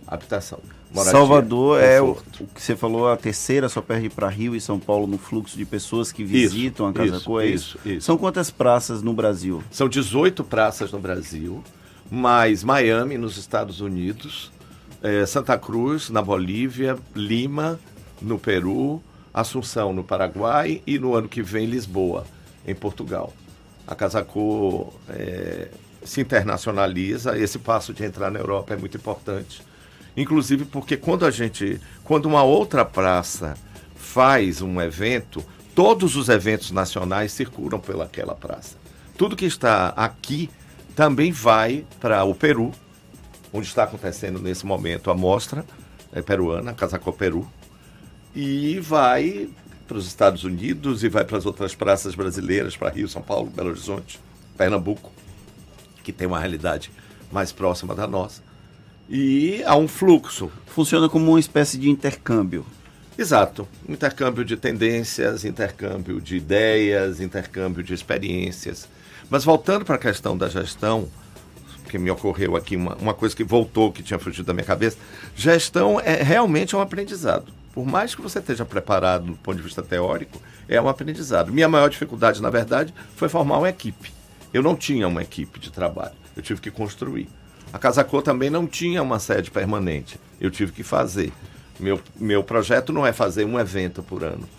habitação. Moradia, Salvador é o que você falou, a terceira só perde para Rio e São Paulo no fluxo de pessoas que visitam a Casa Cor. Isso. São quantas praças no Brasil? São 18 praças no Brasil, mais Miami nos Estados Unidos, Santa Cruz na Bolívia, Lima no Peru, Assunção no Paraguai e no ano que vem Lisboa, em Portugal. A Casa Cor se internacionaliza, esse passo de entrar na Europa é muito importante. Inclusive porque quando uma outra praça faz um evento, todos os eventos nacionais circulam pelaquela praça. Tudo que está aqui também vai para o Peru, onde está acontecendo nesse momento a mostra peruana, Casa Cor Peru, e vai para os Estados Unidos e vai para as outras praças brasileiras, para Rio, São Paulo, Belo Horizonte, Pernambuco, que tem uma realidade mais próxima da nossa. E há um fluxo. Funciona como uma espécie de intercâmbio. Exato. Intercâmbio de tendências, intercâmbio de ideias, intercâmbio de experiências. Mas voltando para a questão da gestão, que me ocorreu aqui uma coisa que voltou, que tinha fugido da minha cabeça, gestão é realmente um aprendizado. Por mais que você esteja preparado do ponto de vista teórico, é um aprendizado. Minha maior dificuldade, na verdade, foi formar uma equipe. Eu não tinha uma equipe de trabalho. Eu tive que construir. A Casa Cor também não tinha uma sede permanente. Eu tive que fazer. Meu projeto não é fazer um evento por ano.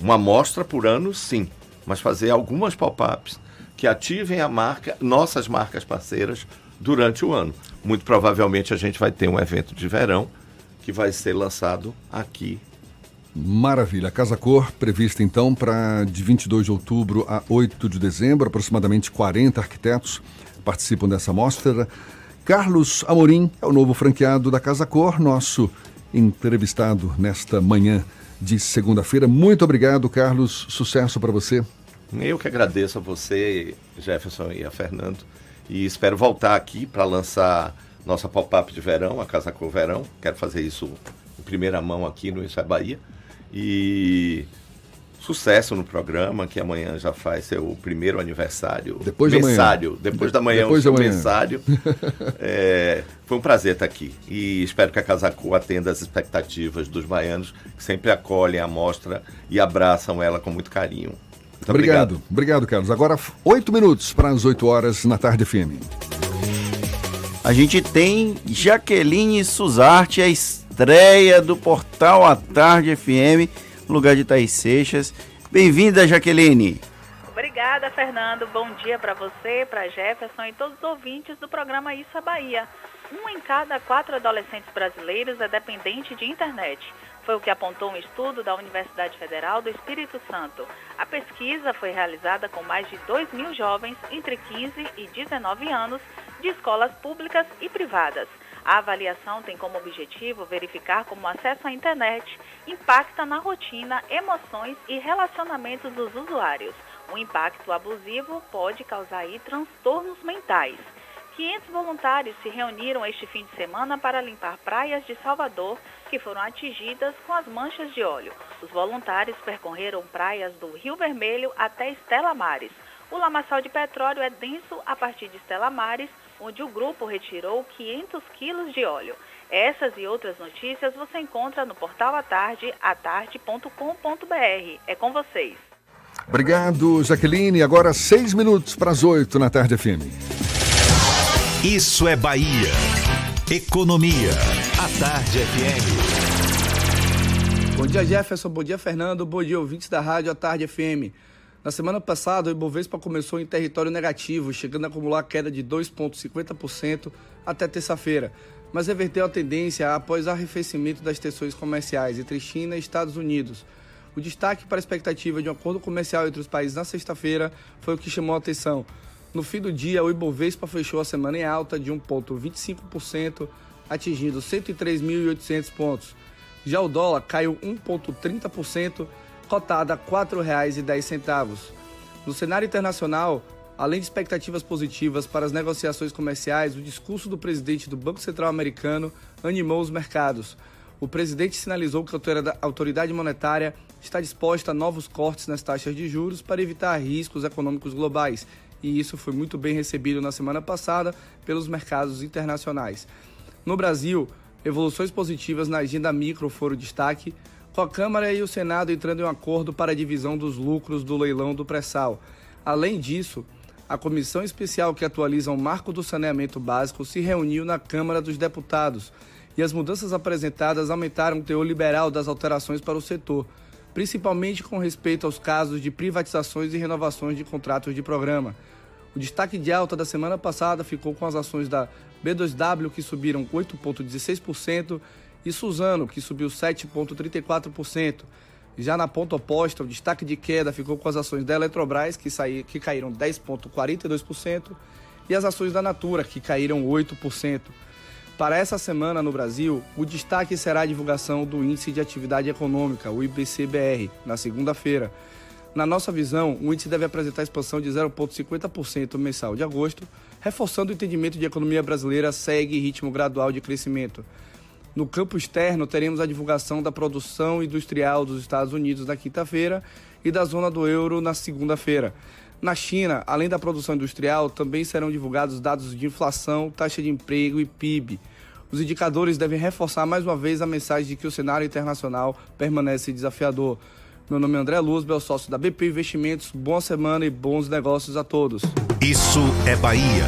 Uma mostra por ano, sim. Mas fazer algumas pop-ups que ativem a marca, nossas marcas parceiras, durante o ano. Muito provavelmente a gente vai ter um evento de verão que vai ser lançado aqui. Maravilha. A Casa Cor prevista então para de 22 de outubro a 8 de dezembro. Aproximadamente 40 arquitetos participam dessa mostra. Carlos Amorim é o novo franqueado da Casa Cor, nosso entrevistado nesta manhã de segunda-feira. Muito obrigado, Carlos. Sucesso para você. Eu que agradeço a você, Jefferson, e a Fernando. E espero voltar aqui para lançar nossa pop-up de verão, a Casa Cor Verão. Quero fazer isso em primeira mão aqui no Isso é Bahia. E sucesso no programa, que amanhã já faz seu primeiro aniversário. Depois da manhã. Foi um prazer estar aqui. E espero que a Casa Cor atenda às expectativas dos baianos, que sempre acolhem a mostra e abraçam ela com muito carinho. Muito obrigado. Obrigado, Carlos. Agora, 8 minutos para as 8 horas na Tarde FM. A gente tem Jaqueline Suzarte, a estreia do Portal A Tarde FM, no lugar de Thaís Seixas. Bem-vinda, Jaqueline. Obrigada, Fernando. Bom dia para você, para Jefferson e todos os ouvintes do programa Isso é Bahia. 1 em cada 4 adolescentes brasileiros é dependente de internet. Foi o que apontou um estudo da Universidade Federal do Espírito Santo. A pesquisa foi realizada com mais de 2.000 jovens entre 15 e 19 anos de escolas públicas e privadas. A avaliação tem como objetivo verificar como o acesso à internet impacta na rotina, emoções e relacionamentos dos usuários. O impacto abusivo pode causar transtornos mentais. 500 voluntários se reuniram este fim de semana para limpar praias de Salvador que foram atingidas com as manchas de óleo. Os voluntários percorreram praias do Rio Vermelho até Estela Mares. O lamaçal de petróleo é denso a partir de Estela Mares, onde o grupo retirou 500 quilos de óleo. Essas e outras notícias você encontra no portal A Tarde, atarde.com.br. É com vocês. Obrigado, Jaqueline. Agora 6 minutos para as 8 na Tarde FM. Isso é Bahia. Economia. A Tarde FM. Bom dia, Jefferson. Bom dia, Fernando. Bom dia, ouvintes da Rádio A Tarde FM. Na semana passada, o Ibovespa começou em território negativo, chegando a acumular queda de 2,50% até terça-feira, mas reverteu a tendência após o arrefecimento das tensões comerciais entre China e Estados Unidos. O destaque para a expectativa de um acordo comercial entre os países na sexta-feira foi o que chamou a atenção. No fim do dia, o Ibovespa fechou a semana em alta de 1,25%, atingindo 103.800 pontos. Já o dólar caiu 1,30%, cotado a R$ 4,10. No cenário internacional, além de expectativas positivas para as negociações comerciais, o discurso do presidente do Banco Central americano animou os mercados. O presidente sinalizou que a autoridade monetária está disposta a novos cortes nas taxas de juros para evitar riscos econômicos globais, e isso foi muito bem recebido na semana passada pelos mercados internacionais. No Brasil, evoluções positivas na agenda micro foram destaque, com a Câmara e o Senado entrando em um acordo para a divisão dos lucros do leilão do pré-sal. Além disso, a comissão especial que atualiza o marco do saneamento básico se reuniu na Câmara dos Deputados, e as mudanças apresentadas aumentaram o teor liberal das alterações para o setor, principalmente com respeito aos casos de privatizações e renovações de contratos de programa. O destaque de alta da semana passada ficou com as ações da B2W, que subiram 8,16%, e Suzano, que subiu 7,34%. Já na ponta oposta, o destaque de queda ficou com as ações da Eletrobras, que caíram 10,42%, e as ações da Natura, que caíram 8%. Para essa semana no Brasil, o destaque será a divulgação do Índice de Atividade Econômica, o IBCBR, na segunda-feira. Na nossa visão, o índice deve apresentar expansão de 0,50% mensal de agosto, reforçando o entendimento de que a economia brasileira segue ritmo gradual de crescimento. No campo externo, teremos a divulgação da produção industrial dos Estados Unidos na quinta-feira e da zona do euro na segunda-feira. Na China, além da produção industrial, também serão divulgados dados de inflação, taxa de emprego e PIB. Os indicadores devem reforçar mais uma vez a mensagem de que o cenário internacional permanece desafiador. Meu nome é André Luzbel, sócio da BP Investimentos. Boa semana e bons negócios a todos. Isso é Bahia.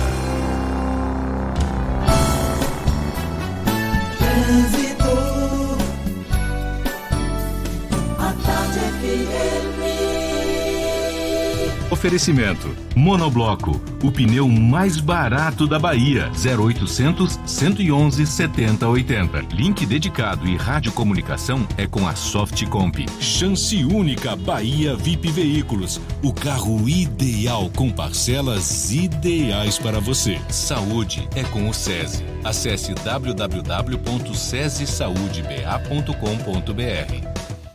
Oferecimento. Monobloco, o pneu mais barato da Bahia. 0800 111 7080. Link dedicado e radiocomunicação é com a Soft Comp. Chance única Bahia VIP Veículos. O carro ideal com parcelas ideais para você. Saúde é com o SESI. Acesse www.sesisaudeba.com.br.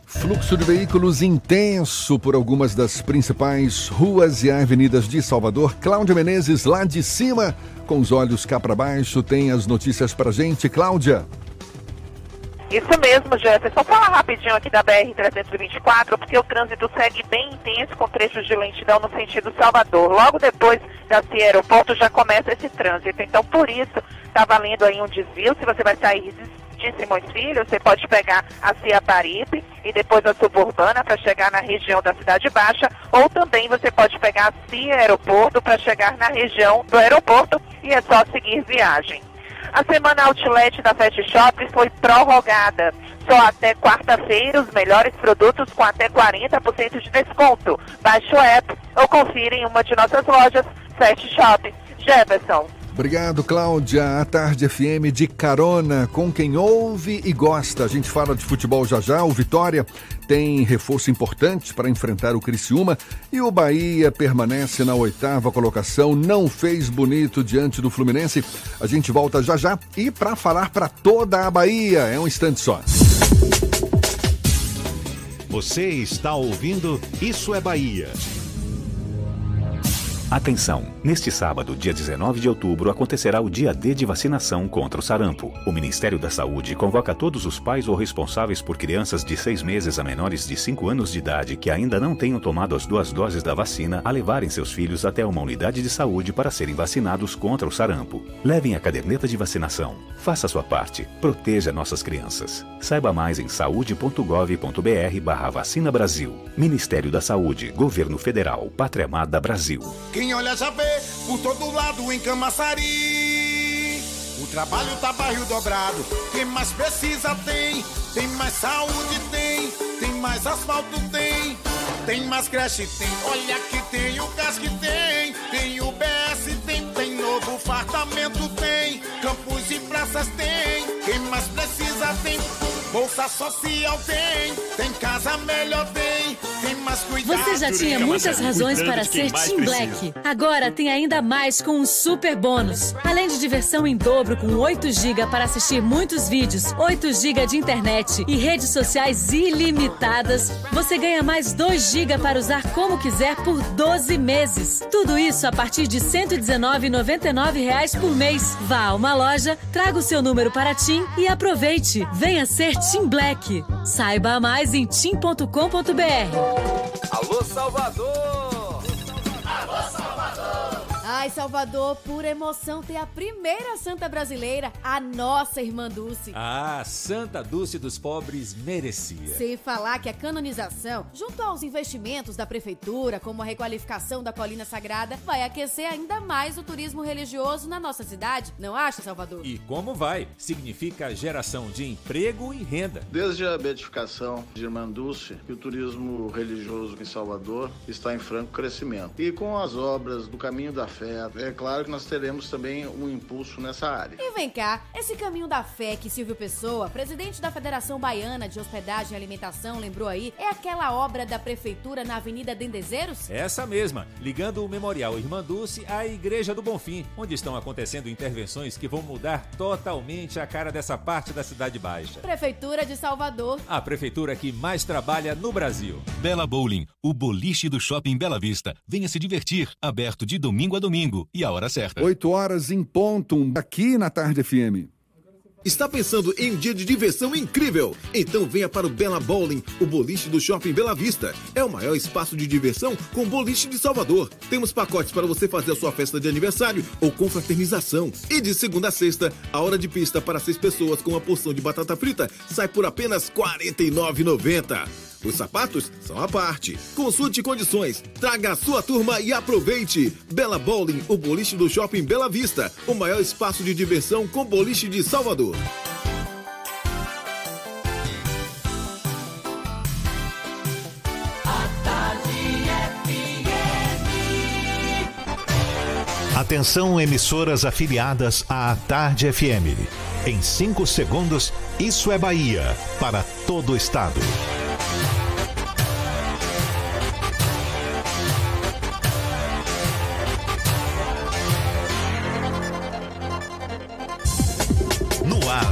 Fluxo de veículos intenso por algumas das principais ruas e avenidas de Salvador. Cláudia Menezes, lá de cima, com os olhos cá para baixo, tem as notícias pra gente. Cláudia. Isso mesmo, Jefferson. Fala rapidinho aqui da BR-324, porque o trânsito segue bem intenso com trechos de lentidão no sentido Salvador. Logo depois desse aeroporto já começa esse trânsito. Então, por isso, tá valendo aí um desvio. Se você vai sair de Simões Filho, você pode pegar a Ciaparipe e depois a Suburbana para chegar na região da Cidade Baixa, ou também você pode pegar a Cia Aeroporto para chegar na região do aeroporto, e é só seguir viagem. A semana Outlet da Fast Shop foi prorrogada. Só até quarta-feira, os melhores produtos com até 40% de desconto. Baixe o app ou confira em uma de nossas lojas Fast Shop. Jefferson. Obrigado, Cláudia. A Tarde FM de carona com quem ouve e gosta. A gente fala de futebol já já. O Vitória tem reforço importante para enfrentar o Criciúma e o Bahia permanece na 8ª colocação. Não fez bonito diante do Fluminense. A gente volta já já e para falar para toda a Bahia. É um instante só. Você está ouvindo Isso é Bahia. Atenção! Neste sábado, dia 19 de outubro, acontecerá o Dia D de vacinação contra o sarampo. O Ministério da Saúde convoca todos os pais ou responsáveis por crianças de 6 meses a menores de 5 anos de idade que ainda não tenham tomado as 2 doses da vacina a levarem seus filhos até uma unidade de saúde para serem vacinados contra o sarampo. Levem a caderneta de vacinação. Faça a sua parte. Proteja nossas crianças. Saiba mais em saude.gov.br/vacinabrasil. Ministério da Saúde, Governo Federal, Pátria Amada Brasil. Quem olha já vê por todo lado em Camaçari. O Trabalho tá barril dobrado. Quem mais precisa tem. Tem mais saúde tem. Tem mais asfalto tem. Tem mais creche tem. Olha que tem o gás que tem. Tem o BS tem. Tem novo fartamento tem. Campos e praças tem. Quem mais precisa tem. Bolsa social tem. Tem casa melhor tem. Tem mais cuidado. Você já tinha muitas razões para ser Team Black. Agora tem ainda mais com um super bônus. Além de diversão em dobro com 8GB para assistir muitos vídeos, 8GB de internet e redes sociais ilimitadas, você ganha mais 2GB para usar como quiser por 12 meses. Tudo isso a partir de R$ 119,99 por mês. Vá a uma loja, traga o seu número para Team e aproveite. Venha ser Team Black. Saiba mais em team.com.br. Alô, Salvador! Alô, Salvador! Ai, Salvador, por emoção ter a primeira santa brasileira, a nossa Irmã Dulce. Ah, Santa Dulce dos Pobres merecia. Sem falar que a canonização, junto aos investimentos da prefeitura, como a requalificação da Colina Sagrada, vai aquecer ainda mais o turismo religioso na nossa cidade, não acha, Salvador? E como vai? Significa geração de emprego e renda. Desde a beatificação de Irmã Dulce, o turismo religioso em Salvador está em franco crescimento. E com as obras do Caminho da Fé, é claro que nós teremos também um impulso nessa área. E vem cá, esse Caminho da Fé que Silvio Pessoa, presidente da Federação Baiana de Hospedagem e Alimentação, lembrou aí, é aquela obra da prefeitura na Avenida Dendezeiros? Essa mesma, ligando o Memorial Irmã Dulce à Igreja do Bonfim, onde estão acontecendo intervenções que vão mudar totalmente a cara dessa parte da Cidade Baixa. Prefeitura de Salvador. A prefeitura que mais trabalha no Brasil. Bela Bowling, o boliche do Shopping Bela Vista. Venha se divertir, aberto de domingo a domingo e a hora certa. 8 horas em ponto, aqui na Tarde FM. Está pensando em um dia de diversão incrível? Então venha para o Bela Bowling, o boliche do Shopping Bela Vista. É o maior espaço de diversão com boliche de Salvador. Temos pacotes para você fazer a sua festa de aniversário ou confraternização. E de segunda a sexta, a hora de pista para 6 pessoas com uma porção de batata frita sai por apenas R$ 49,90. Os sapatos são à parte. Consulte condições, traga a sua turma e aproveite. Bela Bowling, o boliche do Shopping Bela Vista. O maior espaço de diversão com boliche de Salvador. Atenção, emissoras afiliadas à Tarde FM. Em 5 segundos, isso é Bahia para todo o estado.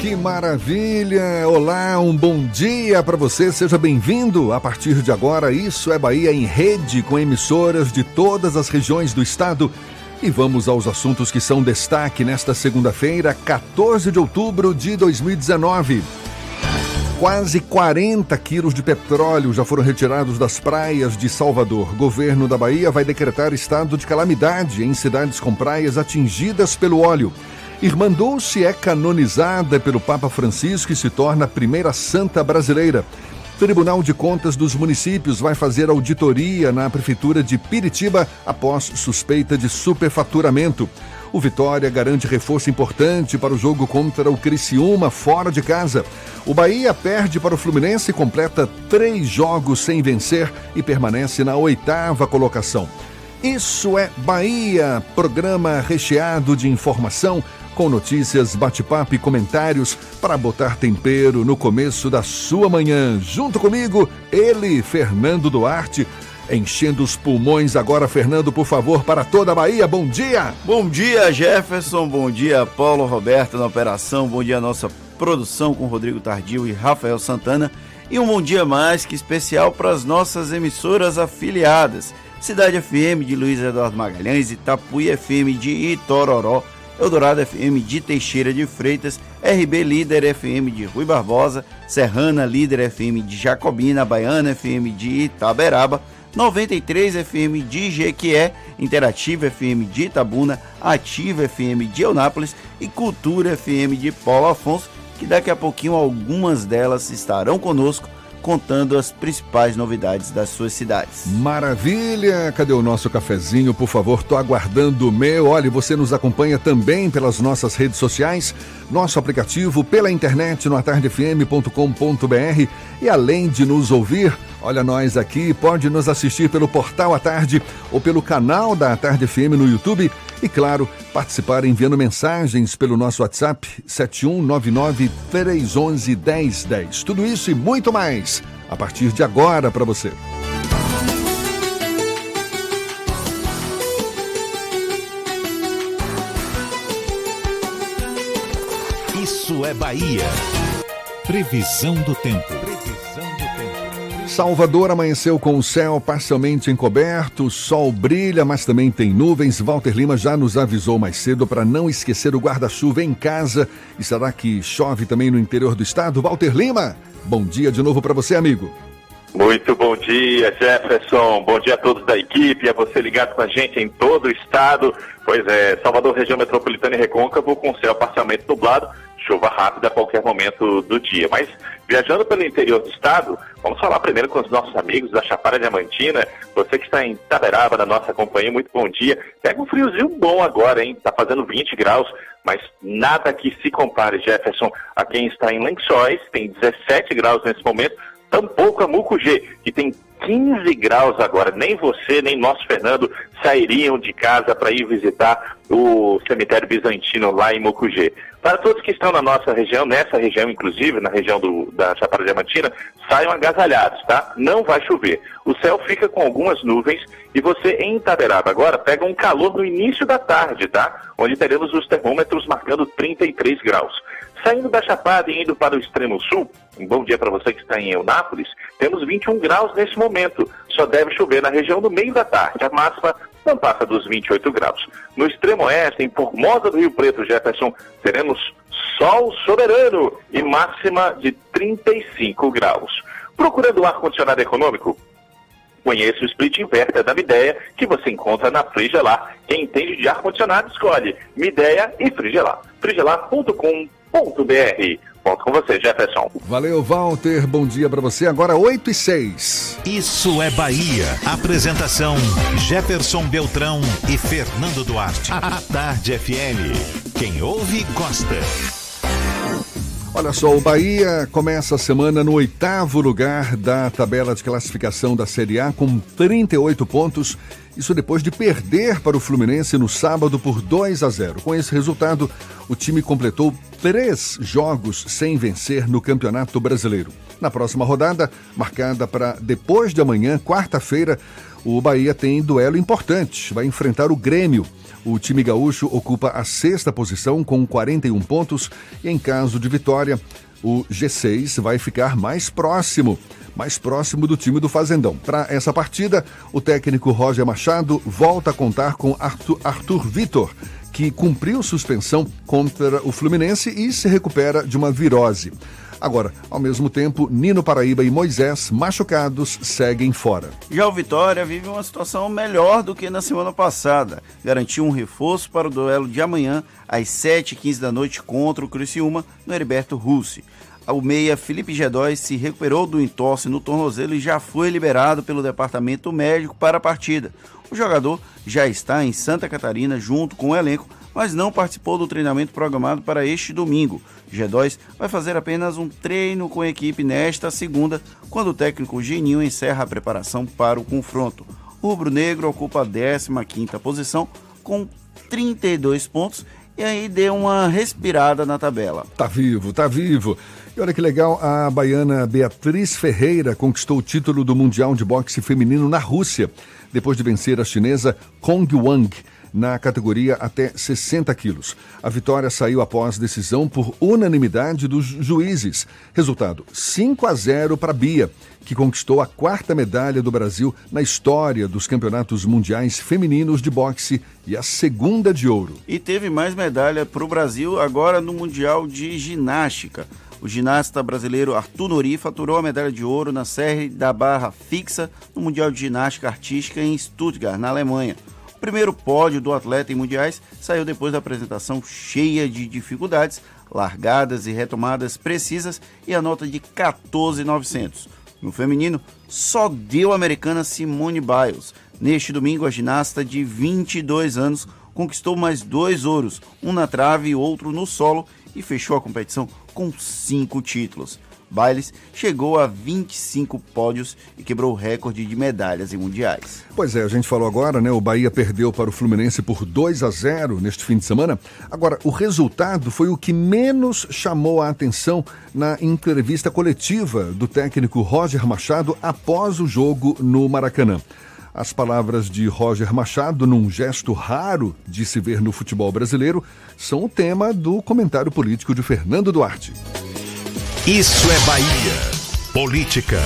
Que maravilha! Olá, um bom dia para você, seja bem-vindo. A partir de agora, Isso é Bahia em rede com emissoras de todas as regiões do estado. E vamos aos assuntos que são destaque nesta segunda-feira, 14 de outubro de 2019. Quase 40 quilos de petróleo já foram retirados das praias de Salvador. Governo da Bahia vai decretar estado de calamidade em cidades com praias atingidas pelo óleo. Irmã Dulce é canonizada pelo Papa Francisco e se torna a primeira santa brasileira. Tribunal de Contas dos Municípios vai fazer auditoria na Prefeitura de Piritiba após suspeita de superfaturamento. O Vitória garante reforço importante para o jogo contra o Criciúma fora de casa. O Bahia perde para o Fluminense e completa 3 jogos sem vencer e permanece na 8ª colocação. Isso é Bahia, programa recheado de informação, com notícias, bate-papo e comentários para botar tempero no começo da sua manhã. Junto comigo, ele, Fernando Duarte, enchendo os pulmões agora. Fernando, por favor, para toda a Bahia, bom dia! Bom dia, Jefferson, bom dia, Paulo Roberto na operação, bom dia a nossa produção com Rodrigo Tardio e Rafael Santana e um bom dia mais que especial para as nossas emissoras afiliadas. Cidade FM de Luiz Eduardo Magalhães, Itapuí FM de Itororó, Eldorado FM de Teixeira de Freitas, RB Líder FM de Rui Barbosa, Serrana Líder FM de Jacobina, Baiana FM de Itaberaba, 93 FM de Jequié, Interativa FM de Itabuna, Ativa FM de Eunápolis e Cultura FM de Paulo Afonso, que daqui a pouquinho algumas delas estarão conosco, contando as principais novidades das suas cidades. Maravilha! Cadê o nosso cafezinho? Por favor, tô aguardando o meu. Olha, você nos acompanha também pelas nossas redes sociais, nosso aplicativo, pela internet no atardefm.com.br e além de nos ouvir, olha nós aqui, pode nos assistir pelo Portal A Tarde ou pelo canal da A Tarde FM no YouTube e, claro, participar enviando mensagens pelo nosso WhatsApp 7199-311-1010. Tudo isso e muito mais a partir de agora para você. Isso é Bahia. Previsão do tempo. Salvador amanheceu com o céu parcialmente encoberto, o sol brilha, mas também tem nuvens. Walter Lima já nos avisou mais cedo para não esquecer o guarda-chuva em casa. E será que chove também no interior do estado? Walter Lima, bom dia de novo para você, amigo. Muito bom dia, Jefferson. Bom dia a todos da equipe, a você ligado com a gente em todo o estado. Pois é, Salvador, região metropolitana e recôncavo, com céu parcialmente nublado, chuva rápida a qualquer momento do dia. Mas, viajando pelo interior do estado, vamos falar primeiro com os nossos amigos da Chapada Diamantina. Você que está em Itaberaba, na nossa companhia, muito bom dia. Pega um friozinho bom agora, hein? Tá fazendo 20 graus, mas nada que se compare, Jefferson, a quem está em Lençóis, tem 17 graus nesse momento. Tampouco a Mucugê, que tem 15 graus agora. Nem você, nem nosso Fernando sairiam de casa para ir visitar o cemitério bizantino lá em Mucugê. Para todos que estão na nossa região, nessa região inclusive, na região da Chapada Diamantina, saiam agasalhados, tá? Não vai chover. O céu fica com algumas nuvens e você em Itaberaba agora pega um calor no início da tarde, tá? Onde teremos os termômetros marcando 33 graus. Saindo da Chapada e indo para o extremo sul, um bom dia para você que está em Eunápolis, temos 21 graus nesse momento. Só deve chover na região do meio da tarde. A máxima não passa dos 28 graus. No extremo oeste, em Formosa do Rio Preto, Jefferson, teremos sol soberano e máxima de 35 graus. Procurando ar-condicionado econômico? Conheça o split inverter da Midea, que você encontra na Frigelar. Quem entende de ar-condicionado, escolhe Midea e Frigelar. Frigelar.com.br. Volto com você, Jefferson. Valeu, Walter. Bom dia para você. Agora 8h06. Isso é Bahia. Apresentação: Jefferson Beltrão e Fernando Duarte. A Tarde FM. Quem ouve, gosta. Olha só, o Bahia começa a semana no 8º lugar da tabela de classificação da Série A com 38 pontos. Isso depois de perder para o Fluminense no sábado por 2-0. Com esse resultado, o time completou 3 jogos sem vencer no Campeonato Brasileiro. Na próxima rodada, marcada para depois de amanhã, quarta-feira, o Bahia tem duelo importante. Vai enfrentar o Grêmio. O time gaúcho ocupa a 6ª posição com 41 pontos e, em caso de vitória, o G6 vai ficar mais próximo do time do Fazendão. Para essa partida, o técnico Roger Machado volta a contar com Arthur Vitor, que cumpriu suspensão contra o Fluminense e se recupera de uma virose. Agora, ao mesmo tempo, Nino Paraíba e Moisés, machucados, seguem fora. Já o Vitória vive uma situação melhor do que na semana passada. Garantiu um reforço para o duelo de amanhã, às 7h15 da noite, contra o Criciúma, no Heriberto Russe. O meia Felipe G2 se recuperou do entorse no tornozelo e já foi liberado pelo departamento médico para a partida. O jogador já está em Santa Catarina junto com o elenco, mas não participou do treinamento programado para este domingo. G2 vai fazer apenas um treino com a equipe nesta segunda, quando o técnico Geninho encerra a preparação para o confronto. O rubro-negro ocupa a 15ª posição com 32 pontos e aí deu uma respirada na tabela. Tá vivo. E olha que legal, a baiana Beatriz Ferreira conquistou o título do Mundial de Boxe Feminino na Rússia, depois de vencer a chinesa Kong Wang. na categoria até 60 quilos. A vitória saiu após decisão por unanimidade dos juízes. Resultado: 5-0 para Bahia, que conquistou a 4ª medalha do Brasil na história dos campeonatos mundiais femininos de boxe e a 2ª de ouro. E teve mais medalha para o Brasil agora no Mundial de Ginástica. O ginasta brasileiro Arthur Nori faturou a medalha de ouro na série da barra fixa no Mundial de Ginástica Artística em Stuttgart, na Alemanha. O primeiro pódio do atleta em mundiais saiu depois da apresentação cheia de dificuldades, largadas e retomadas precisas e a nota de 14.900. No feminino, só deu a americana Simone Biles. Neste domingo, a ginasta de 22 anos conquistou mais 2 ouros, um na trave e outro no solo, e fechou a competição com 5 títulos. Biles chegou a 25 pódios e quebrou o recorde de medalhas em mundiais. Pois é, a gente falou agora, né? O Bahia perdeu para o Fluminense por 2-0 neste fim de semana. Agora, o resultado foi o que menos chamou a atenção na entrevista coletiva do técnico Roger Machado após o jogo no Maracanã. As palavras de Roger Machado, num gesto raro de se ver no futebol brasileiro, são o tema do comentário político de Fernando Duarte. Isso é Bahia. Política.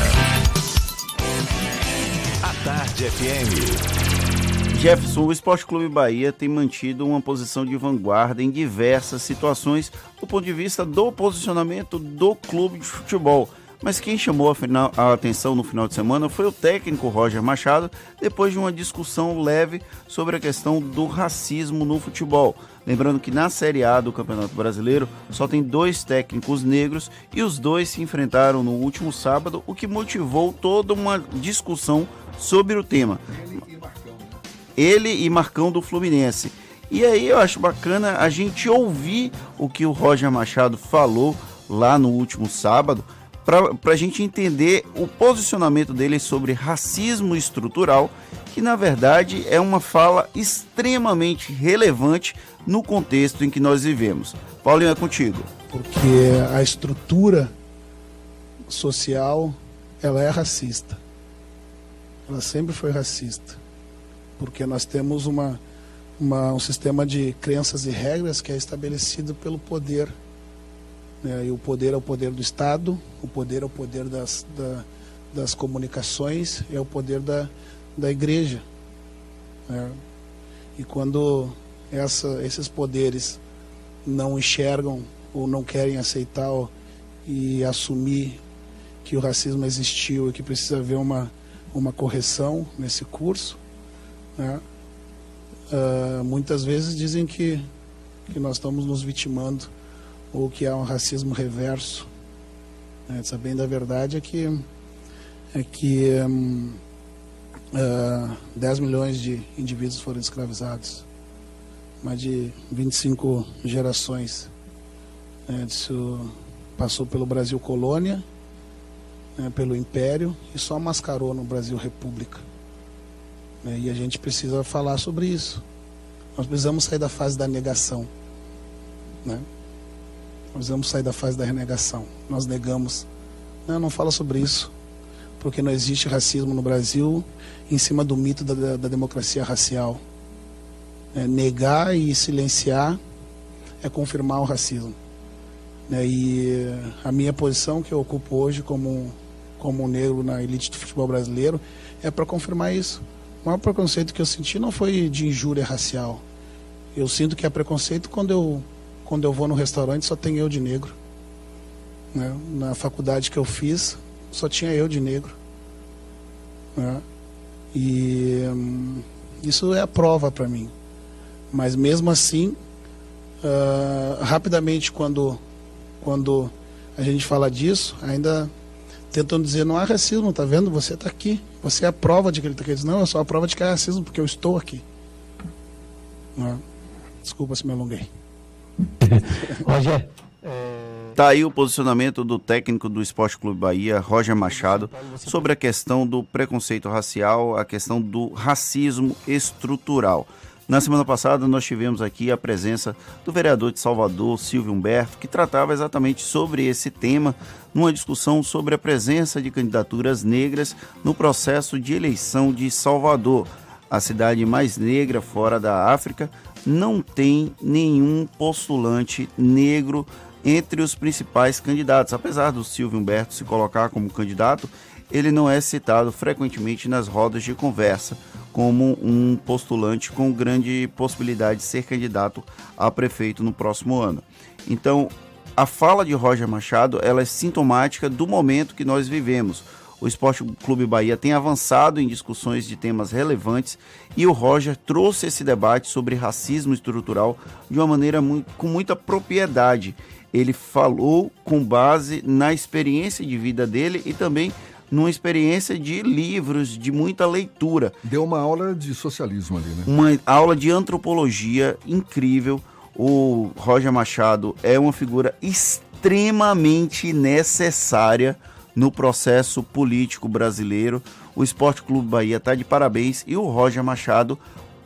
A Tarde FM. Jefferson, o Esporte Clube Bahia tem mantido uma posição de vanguarda em diversas situações do ponto de vista do posicionamento do clube de futebol. Mas quem chamou a atenção no final de semana foi o técnico Roger Machado, depois de uma discussão leve sobre a questão do racismo no futebol. Lembrando que na Série A do Campeonato Brasileiro só tem 2 técnicos negros e os 2 se enfrentaram no último sábado, o que motivou toda uma discussão sobre o tema. Ele e Marcão do Fluminense. E aí eu acho bacana a gente ouvir o que o Roger Machado falou lá no último sábado, para a gente entender o posicionamento dele sobre racismo estrutural, que na verdade é uma fala extremamente relevante no contexto em que nós vivemos. Paulinho, é contigo. Porque a estrutura social, ela é racista. Ela sempre foi racista. Porque nós temos um sistema de crenças e regras que é estabelecido pelo poder. E o poder é o poder do Estado, o poder é o poder das comunicações, é o poder da igreja. E quando esses poderes não enxergam ou não querem aceitar e assumir que o racismo existiu e que precisa haver uma correção nesse curso, muitas vezes dizem que nós estamos nos vitimando ou que há um racismo reverso. Sabendo a verdade é que 10 milhões de indivíduos foram escravizados, mais de 25 gerações. Isso passou pelo Brasil colônia, pelo Império, e só mascarou no Brasil república. E a gente precisa falar sobre isso. Nós precisamos sair da fase da negação, Nós vamos sair da fase da renegação. Nós negamos. Não fala sobre isso, porque não existe racismo no Brasil em cima do mito da democracia racial. Negar e silenciar é confirmar o racismo. E a minha posição que eu ocupo hoje como negro na elite do futebol brasileiro é para confirmar isso. O maior preconceito que eu senti não foi de injúria racial. Eu sinto que é preconceito quando eu vou no restaurante, só tem eu de negro. Na faculdade que eu fiz, só tinha eu de negro. E isso é a prova para mim. Mas mesmo assim, rapidamente, quando a gente fala disso, ainda tentam dizer, não há racismo, tá vendo? Você está aqui. Você é a prova de que ele está aqui. Diz, não, eu sou a prova de que há racismo, porque eu estou aqui. Desculpa se me alonguei. Roger, tá aí o posicionamento do técnico do Esporte Clube Bahia, Roger Machado, sobre a questão do preconceito racial, a questão do racismo estrutural. Na semana passada nós tivemos aqui a presença do vereador de Salvador, Silvio Humberto, que tratava exatamente sobre esse tema, numa discussão sobre a presença de candidaturas negras no processo de eleição de Salvador. a cidade mais negra fora da África, não tem nenhum postulante negro entre os principais candidatos. Apesar do Silvio Humberto se colocar como candidato, ele não é citado frequentemente nas rodas de conversa como um postulante com grande possibilidade de ser candidato a prefeito no próximo ano. Então, a fala de Roger Machado, ela é sintomática do momento que nós vivemos. O Esporte Clube Bahia tem avançado em discussões de temas relevantes e o Roger trouxe esse debate sobre racismo estrutural de uma maneira com muita propriedade. Ele falou com base na experiência de vida dele e também numa experiência de livros, de muita leitura. Deu uma aula de socialismo ali, né? Uma aula de antropologia incrível. O Roger Machado é uma figura extremamente necessária no processo político brasileiro. O Esporte Clube Bahia está de parabéns e o Roger Machado,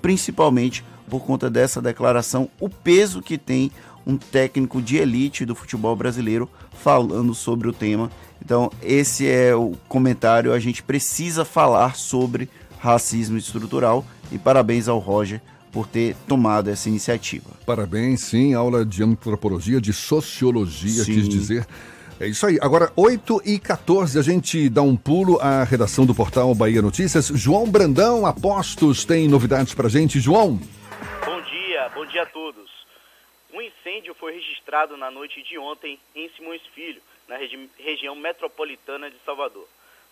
principalmente por conta dessa declaração, o peso que tem um técnico de elite do futebol brasileiro falando sobre o tema. Então, esse é o comentário. A gente precisa falar sobre racismo estrutural e parabéns ao Roger por ter tomado essa iniciativa. Parabéns, sim. Aula de antropologia, de sociologia, sim. Quis dizer. É isso aí. Agora, 8h14, a gente dá um pulo à redação do Portal Bahia Notícias. João Brandão, Apostos, tem novidades pra gente. João? Bom dia a todos. Um incêndio foi registrado na noite de ontem em Simões Filho, na região metropolitana de Salvador.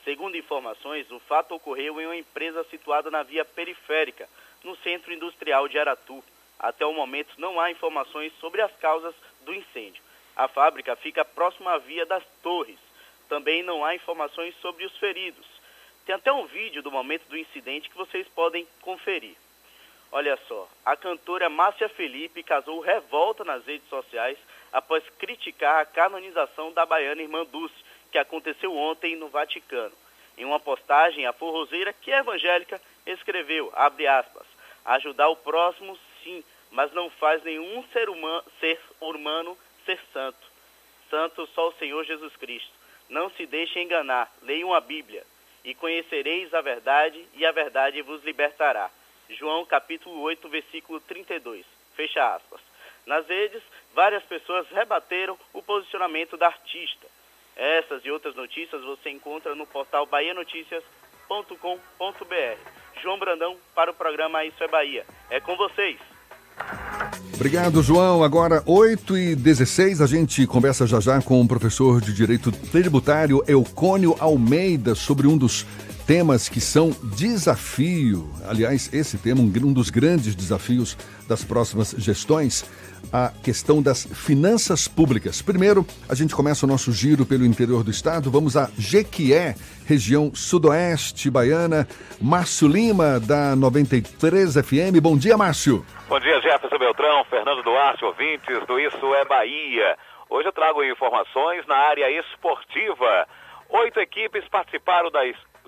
Segundo informações, o fato ocorreu em uma empresa situada na via periférica, no centro industrial de Aratu. Até o momento, não há informações sobre as causas do incêndio. A fábrica fica próxima à Via das Torres. Também não há informações sobre os feridos. Tem até um vídeo do momento do incidente que vocês podem conferir. Olha só, a cantora Márcia Felipe causou revolta nas redes sociais após criticar a canonização da baiana Irmã Dulce, que aconteceu ontem no Vaticano. Em uma postagem, a forrozeira, que é evangélica, escreveu, abre aspas, ajudar o próximo sim, mas não faz nenhum ser humano ser santo. Santo só o Senhor Jesus Cristo. Não se deixe enganar. Leiam a Bíblia. E conhecereis a verdade, e a verdade vos libertará. João capítulo 8, versículo 32. Fecha aspas. Nas redes, várias pessoas rebateram o posicionamento da artista. Essas e outras notícias você encontra no portal bahianoticias.com.br. João Brandão para o programa Isso é Bahia. É com vocês. Obrigado, João. Agora, 8h16, a gente conversa já com o professor de Direito Tributário, Eucônio Almeida, sobre um dos temas que são desafio. Aliás, esse tema, um dos grandes desafios das próximas gestões, a questão das finanças públicas. Primeiro, a gente começa o nosso giro pelo interior do estado. Vamos a Jequié, região sudoeste baiana. Márcio Lima, da 93 FM. Bom dia, Márcio. Bom dia, Jefferson Beltrão, Fernando Duarte, ouvintes do Isso é Bahia. Hoje eu trago informações na área esportiva. 8 equipes participaram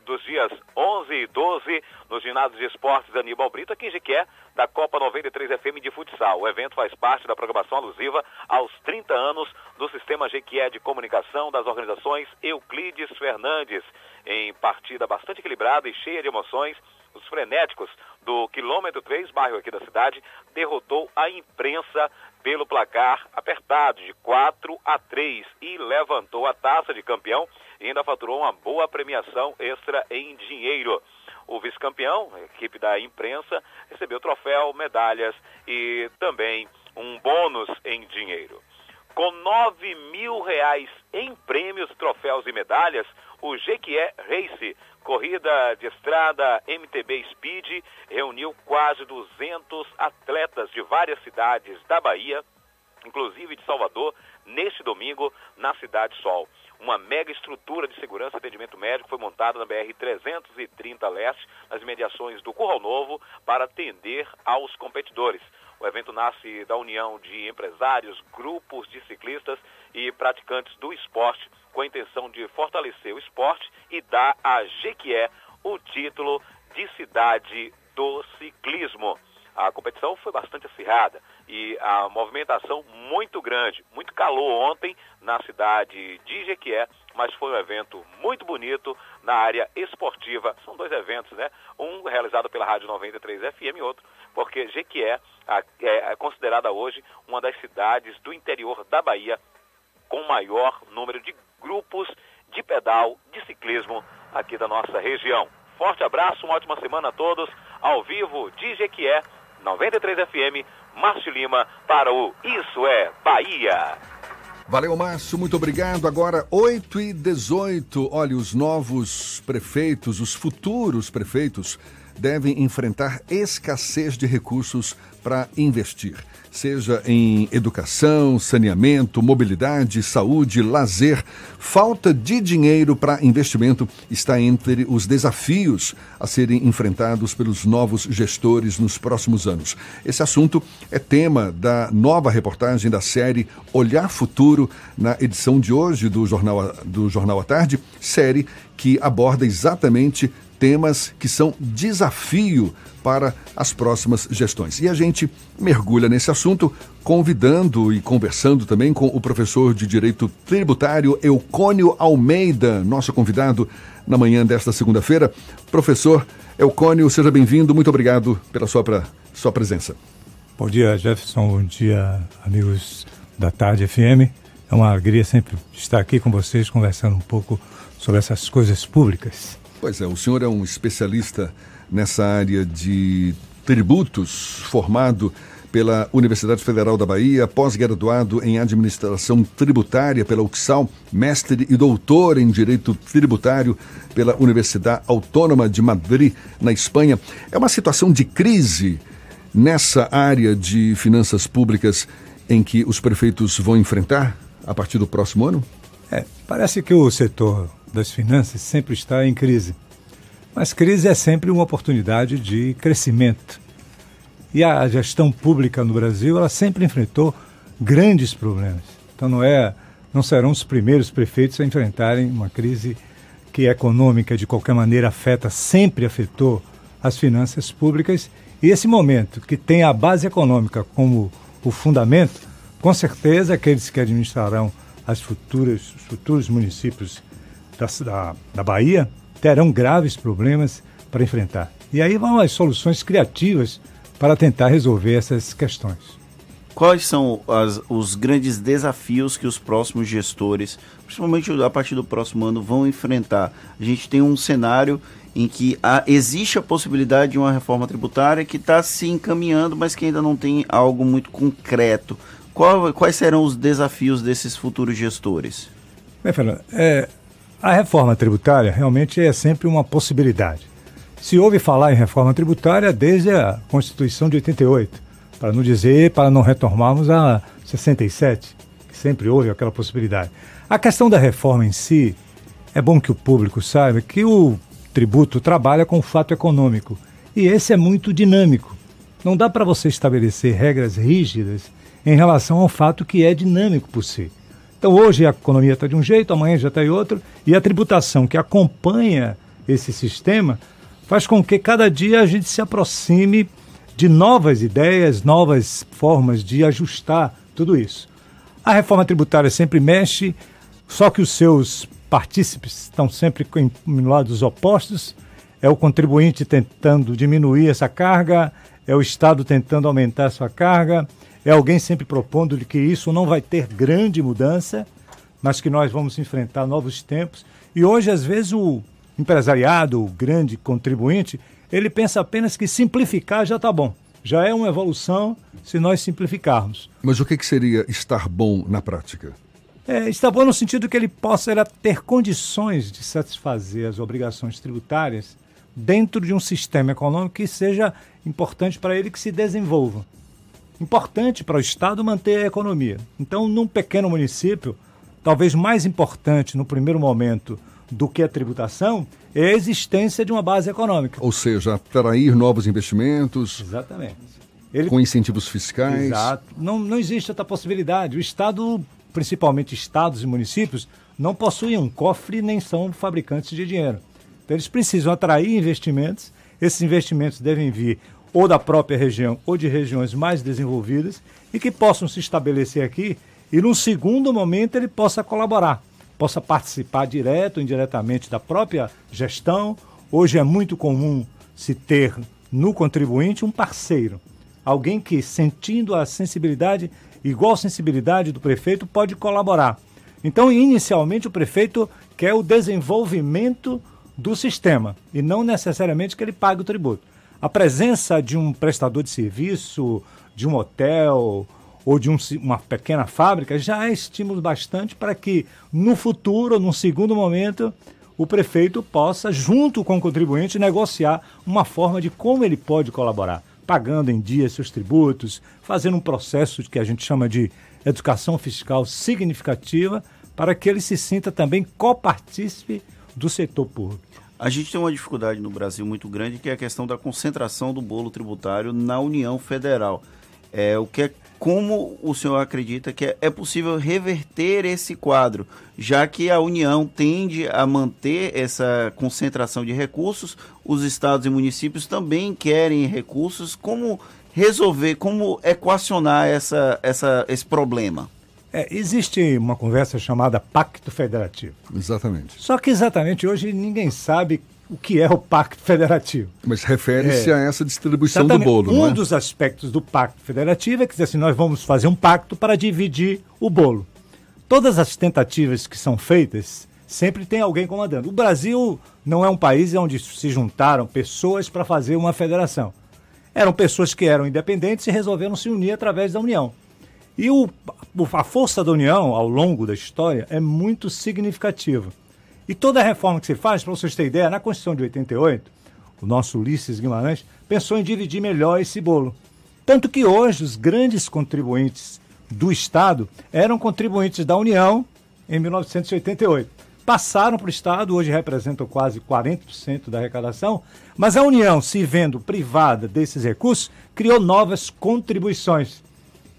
dos dias 11 e 12 no ginásio de esportes Aníbal Brito, aqui em Jequié, da Copa 93 FM de futsal. O evento faz parte da programação alusiva aos 30 anos do sistema Jequié de comunicação das organizações Euclides Fernandes. Em partida bastante equilibrada e cheia de emoções, os frenéticos do quilômetro 3, bairro aqui da cidade, derrotou a imprensa pelo placar apertado de 4-3 e levantou a taça de campeão e ainda faturou uma boa premiação extra em dinheiro. O vice-campeão, a equipe da imprensa, recebeu troféu, medalhas e também um bônus em dinheiro. Com R$9.000 em prêmios, troféus e medalhas, o Jequié Race, corrida de estrada MTB Speed, reuniu quase 200 atletas de várias cidades da Bahia, inclusive de Salvador, neste domingo na Cidade Sol. Uma mega estrutura de segurança e atendimento médico foi montada na BR-330 Leste, nas imediações do Curral Novo, para atender aos competidores. O evento nasce da união de empresários, grupos de ciclistas e praticantes do esporte, com a intenção de fortalecer o esporte e dar a Jequié o título de cidade do ciclismo. A competição foi bastante acirrada e a movimentação muito grande, muito calor ontem na cidade de Jequié, mas foi um evento muito bonito, na área esportiva. São dois eventos, né? Um realizado pela Rádio 93 FM e outro, porque Jequié é considerada hoje uma das cidades do interior da Bahia com maior número de grupos de pedal, de ciclismo aqui da nossa região. Forte abraço, uma ótima semana a todos. Ao vivo de Jequié, 93 FM, Márcio Lima, para o Isso é Bahia. Valeu, Márcio, muito obrigado. Agora, 8h18. Olha, os novos prefeitos, os futuros prefeitos, devem enfrentar escassez de recursos para investir, seja em educação, saneamento, mobilidade, saúde, lazer. Falta de dinheiro para investimento está entre os desafios a serem enfrentados pelos novos gestores nos próximos anos. Esse assunto é tema da nova reportagem da série Olhar Futuro, na edição de hoje do Jornal A Tarde, série que aborda exatamente temas que são desafio para as próximas gestões. E a gente mergulha nesse assunto convidando e conversando também com o professor de Direito Tributário Eucônio Almeida, nosso convidado na manhã desta segunda-feira. Professor Eucônio, seja bem-vindo, muito obrigado pela sua presença. Bom dia, Jefferson, bom dia, amigos da Tarde FM. É uma alegria sempre estar aqui com vocês, conversando um pouco sobre essas coisas públicas. Pois é, o senhor é um especialista nessa área de tributos, formado pela Universidade Federal da Bahia, pós-graduado em Administração Tributária pela UFSAL, mestre e doutor em Direito Tributário pela Universidade Autônoma de Madrid, na Espanha. É uma situação de crise nessa área de finanças públicas em que os prefeitos vão enfrentar a partir do próximo ano? Parece que o setor das finanças sempre está em crise. Mas crise é sempre uma oportunidade de crescimento. E a gestão pública no Brasil, ela sempre enfrentou grandes problemas. Então não serão os primeiros prefeitos a enfrentarem uma crise que é econômica, de qualquer maneira sempre afetou as finanças públicas. E esse momento que tem a base econômica como o fundamento, com certeza aqueles que administrarão os futuros municípios da Bahia terão graves problemas para enfrentar. E aí vão as soluções criativas para tentar resolver essas questões. Quais são os grandes desafios que os próximos gestores, principalmente a partir do próximo ano, vão enfrentar? A gente tem um cenário em que existe a possibilidade de uma reforma tributária que está se encaminhando, mas que ainda não tem algo muito concreto. Quais serão os desafios desses futuros gestores? Bem, Fernando, a reforma tributária realmente é sempre uma possibilidade. Se houve falar em reforma tributária desde a Constituição de 88, para não retomarmos a 67, que sempre houve aquela possibilidade. A questão da reforma em si, é bom que o público saiba que o tributo trabalha com o fato econômico, e esse é muito dinâmico. Não dá para você estabelecer regras rígidas em relação ao fato que é dinâmico por si. Então hoje a economia está de um jeito, amanhã já está de outro, e a tributação que acompanha esse sistema faz com que cada dia a gente se aproxime de novas ideias, novas formas de ajustar tudo isso. A reforma tributária sempre mexe, só que os seus partícipes estão sempre em lados opostos. É o contribuinte tentando diminuir essa carga, é o Estado tentando aumentar sua carga, é alguém sempre propondo que isso não vai ter grande mudança, mas que nós vamos enfrentar novos tempos. E hoje, às vezes, o empresariado, o grande contribuinte, ele pensa apenas que simplificar já está bom. Já é uma evolução se nós simplificarmos. Mas o que seria estar bom na prática? Estar bom no sentido que ele possa ter condições de satisfazer as obrigações tributárias dentro de um sistema econômico que seja importante para ele, que se desenvolva. Importante para o Estado manter a economia. Então, num pequeno município, talvez mais importante no primeiro momento do que a tributação, é a existência de uma base econômica. Ou seja, atrair novos investimentos. Exatamente. Com incentivos fiscais. Exato. Não existe outra possibilidade. O Estado, principalmente estados e municípios, não possuem um cofre nem são fabricantes de dinheiro. Então, eles precisam atrair investimentos. Esses investimentos devem vir ou da própria região, ou de regiões mais desenvolvidas, e que possam se estabelecer aqui, e num segundo momento ele possa colaborar possa participar direto ou indiretamente da própria gestão. Hoje é muito comum se ter no contribuinte um parceiro, alguém que, sentindo a sensibilidade, igual sensibilidade do prefeito, pode colaborar. Então, inicialmente, o prefeito quer o desenvolvimento do sistema e não necessariamente que ele pague o tributo. A presença de um prestador de serviço, de um hotel ou de uma pequena fábrica já é estímulo bastante para que, no futuro, num segundo momento, o prefeito possa, junto com o contribuinte, negociar uma forma de como ele pode colaborar, pagando em dia seus tributos, fazendo um processo que a gente chama de educação fiscal significativa para que ele se sinta também copartícipe do setor público. A gente tem uma dificuldade no Brasil muito grande, que é a questão da concentração do bolo tributário na União Federal. Como o senhor acredita que é possível reverter esse quadro, já que a União tende a manter essa concentração de recursos, os estados e municípios também querem recursos? Como resolver, como equacionar esse problema? Existe uma conversa chamada Pacto Federativo. Exatamente. Só que exatamente hoje ninguém sabe o que é o Pacto Federativo. Mas refere-se a essa distribuição do bolo, não é? Um dos aspectos do Pacto Federativo é que diz assim, nós vamos fazer um pacto para dividir o bolo. Todas as tentativas que são feitas, sempre tem alguém comandando. O Brasil não é um país onde se juntaram pessoas para fazer uma federação. Eram pessoas que eram independentes e resolveram se unir através da União. E a força da União, ao longo da história, é muito significativa. E toda a reforma que se faz, para vocês terem ideia, na Constituição de 88, o nosso Ulisses Guimarães pensou em dividir melhor esse bolo. Tanto que hoje os grandes contribuintes do Estado eram contribuintes da União em 1988. Passaram para o Estado, hoje representam quase 40% da arrecadação, mas a União, se vendo privada desses recursos, criou novas contribuições.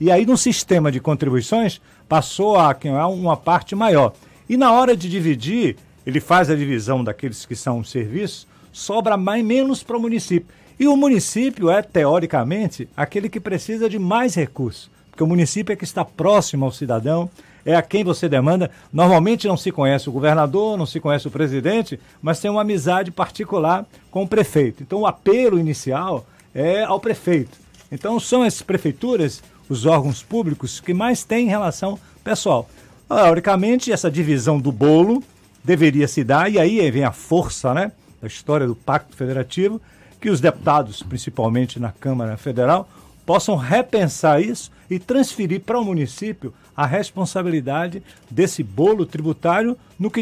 E aí, no sistema de contribuições, passou a uma parte maior. E na hora de dividir, ele faz a divisão daqueles que são serviços, sobra mais menos para o município. E o município é, teoricamente, aquele que precisa de mais recursos, porque o município é que está próximo ao cidadão, é a quem você demanda. Normalmente não se conhece o governador, não se conhece o presidente, mas tem uma amizade particular com o prefeito. Então o apelo inicial é ao prefeito. Então são as prefeituras, os órgãos públicos, que mais têm relação pessoal. Teoricamente, essa divisão do bolo deveria se dar, e aí vem a força, né, da história do Pacto Federativo, que os deputados, principalmente na Câmara Federal, possam repensar isso e transferir para o município a responsabilidade desse bolo tributário no que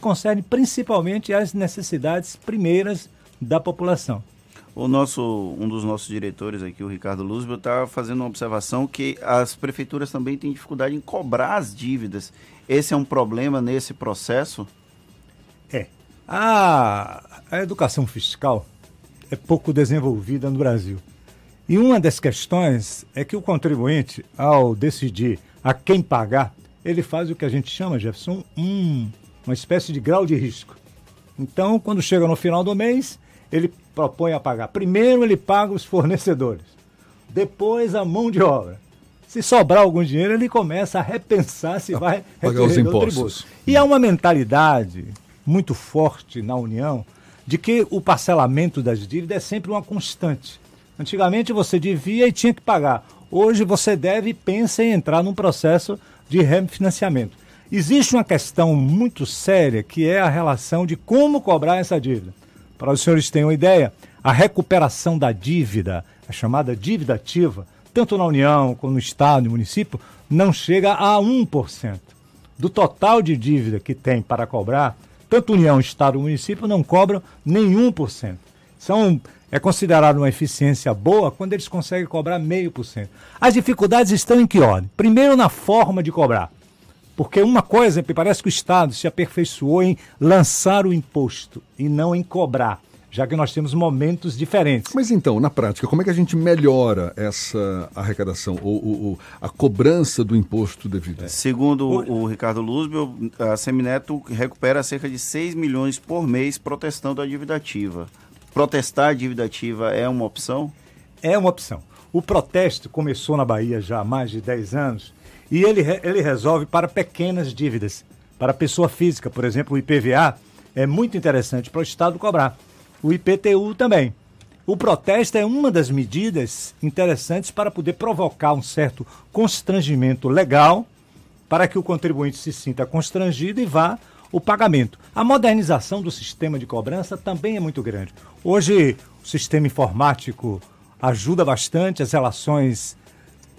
concerne principalmente às necessidades primeiras da população. Um dos nossos diretores aqui, o Ricardo Luzbel, está fazendo uma observação que as prefeituras também têm dificuldade em cobrar as dívidas. Esse é um problema nesse processo? A educação fiscal é pouco desenvolvida no Brasil. E uma das questões é que o contribuinte, ao decidir a quem pagar, ele faz o que a gente chama, Jefferson, uma espécie de grau de risco. Então, quando chega no final do mês, ele propõe a pagar. Primeiro ele paga os fornecedores, depois a mão de obra. Se sobrar algum dinheiro, ele começa a repensar se vai pagar os impostos. E há uma mentalidade muito forte na União de que o parcelamento das dívidas é sempre uma constante. Antigamente você devia e tinha que pagar. Hoje você deve e pensa em entrar num processo de refinanciamento. Existe uma questão muito séria que é a relação de como cobrar essa dívida. Para os senhores terem uma ideia, a recuperação da dívida, a chamada dívida ativa, tanto na União como no Estado e município, não chega a 1%. Do total de dívida que tem para cobrar, tanto União, Estado e município não cobram nenhum por cento. É considerado uma eficiência boa quando eles conseguem cobrar 0,5%. As dificuldades estão em que ordem? Primeiro, na forma de cobrar. Porque uma coisa, parece que o Estado se aperfeiçoou em lançar o imposto e não em cobrar, já que nós temos momentos diferentes. Mas então, na prática, como é que a gente melhora essa arrecadação ou a cobrança do imposto devido? Segundo o Ricardo Luzbel, a Semineto recupera cerca de 6 milhões por mês protestando a dívida ativa. Protestar a dívida ativa é uma opção? É uma opção. O protesto começou na Bahia já há mais de 10 anos. E ele resolve para pequenas dívidas. Para a pessoa física, por exemplo, o IPVA é muito interessante para o Estado cobrar. O IPTU também. O protesto é uma das medidas interessantes para poder provocar um certo constrangimento legal, para que o contribuinte se sinta constrangido e vá o pagamento. A modernização do sistema de cobrança também é muito grande. Hoje, o sistema informático ajuda bastante, as relações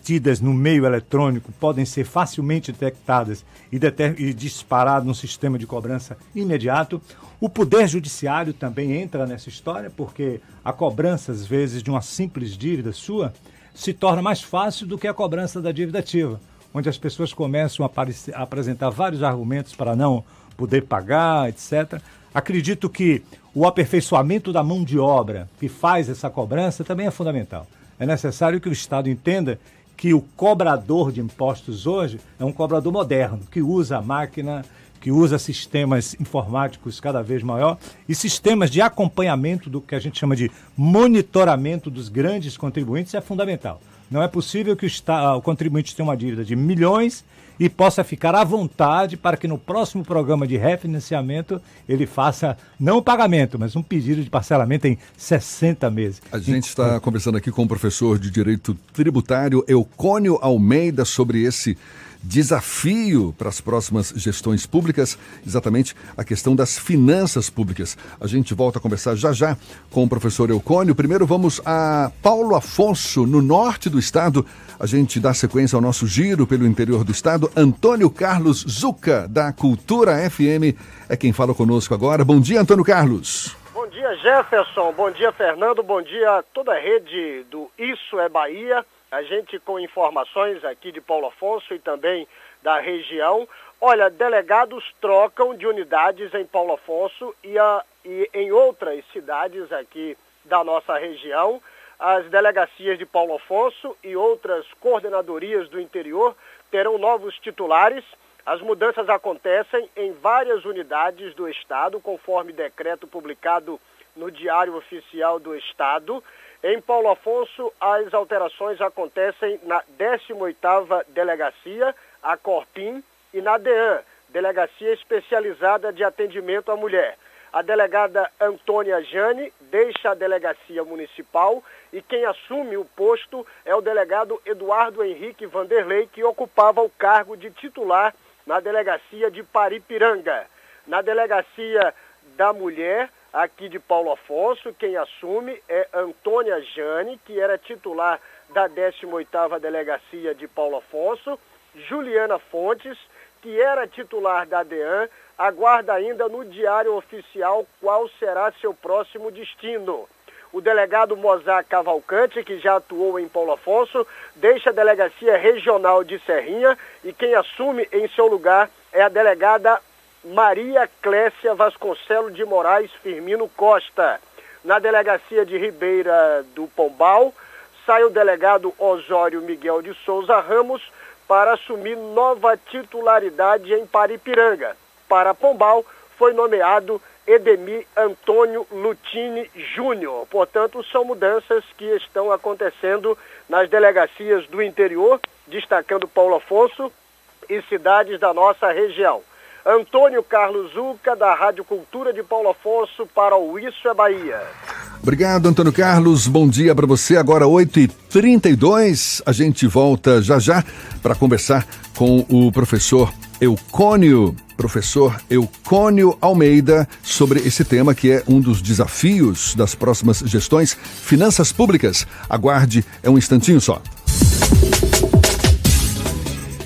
tidas no meio eletrônico podem ser facilmente detectadas e disparadas no sistema de cobrança imediato. O poder judiciário também entra nessa história, porque a cobrança, às vezes, de uma simples dívida sua se torna mais fácil do que a cobrança da dívida ativa, onde as pessoas começam a apresentar vários argumentos para não poder pagar, etc. Acredito que o aperfeiçoamento da mão de obra que faz essa cobrança também é fundamental. É necessário que o Estado entenda que o cobrador de impostos hoje é um cobrador moderno, que usa a máquina, que usa sistemas informáticos cada vez maior e sistemas de acompanhamento do que a gente chama de monitoramento dos grandes contribuintes é fundamental. Não é possível que o contribuinte tenha uma dívida de milhões e possa ficar à vontade para que no próximo programa de refinanciamento ele faça, não o pagamento, mas um pedido de parcelamento em 60 meses. A gente está conversando aqui com o professor de Direito Tributário, Eucônio Almeida, sobre esse desafio para as próximas gestões públicas, exatamente a questão das finanças públicas. A gente volta a conversar já já com o professor Eucônio. Primeiro vamos a Paulo Afonso, no norte do estado. A gente dá sequência ao nosso giro pelo interior do estado. Antônio Carlos Zucca, da Cultura FM, é quem fala conosco agora. Bom dia, Antônio Carlos. Bom dia, Jefferson. Bom dia, Fernando. Bom dia a toda a rede do Isso é Bahia. A gente com informações aqui de Paulo Afonso e também da região. Olha, delegados trocam de unidades em Paulo Afonso e em outras cidades aqui da nossa região. As delegacias de Paulo Afonso e outras coordenadorias do interior terão novos titulares. As mudanças acontecem em várias unidades do Estado, conforme decreto publicado no Diário Oficial do Estado. Em Paulo Afonso, as alterações acontecem na 18ª Delegacia, a Corpim, e na DEAN, Delegacia Especializada de Atendimento à Mulher. A delegada Antônia Jane deixa a Delegacia Municipal e quem assume o posto é o delegado Eduardo Henrique Vanderlei, que ocupava o cargo de titular na Delegacia de Paripiranga. Na Delegacia da Mulher, aqui de Paulo Afonso, quem assume é Antônia Jane, que era titular da 18ª Delegacia de Paulo Afonso, Juliana Fontes, que era titular da DEAN, aguarda ainda no Diário Oficial qual será seu próximo destino. O delegado Mozart Cavalcante, que já atuou em Paulo Afonso, deixa a Delegacia Regional de Serrinha e quem assume em seu lugar é a delegada Maria Clécia Vasconcelos de Moraes Firmino Costa. Na Delegacia de Ribeira do Pombal, sai o delegado Osório Miguel de Souza Ramos para assumir nova titularidade em Paripiranga. Para Pombal, foi nomeado Edemir Antônio Lutini Júnior. Portanto, são mudanças que estão acontecendo nas delegacias do interior, destacando Paulo Afonso e cidades da nossa região. Antônio Carlos Zucca, da Rádio Cultura de Paulo Afonso, para o Isso é Bahia. Obrigado, Antônio Carlos. Bom dia para você. Agora, 8h32, a gente volta já já para conversar com o professor Eucônio Almeida, sobre esse tema que é um dos desafios das próximas gestões, finanças públicas. Aguarde, é um instantinho só.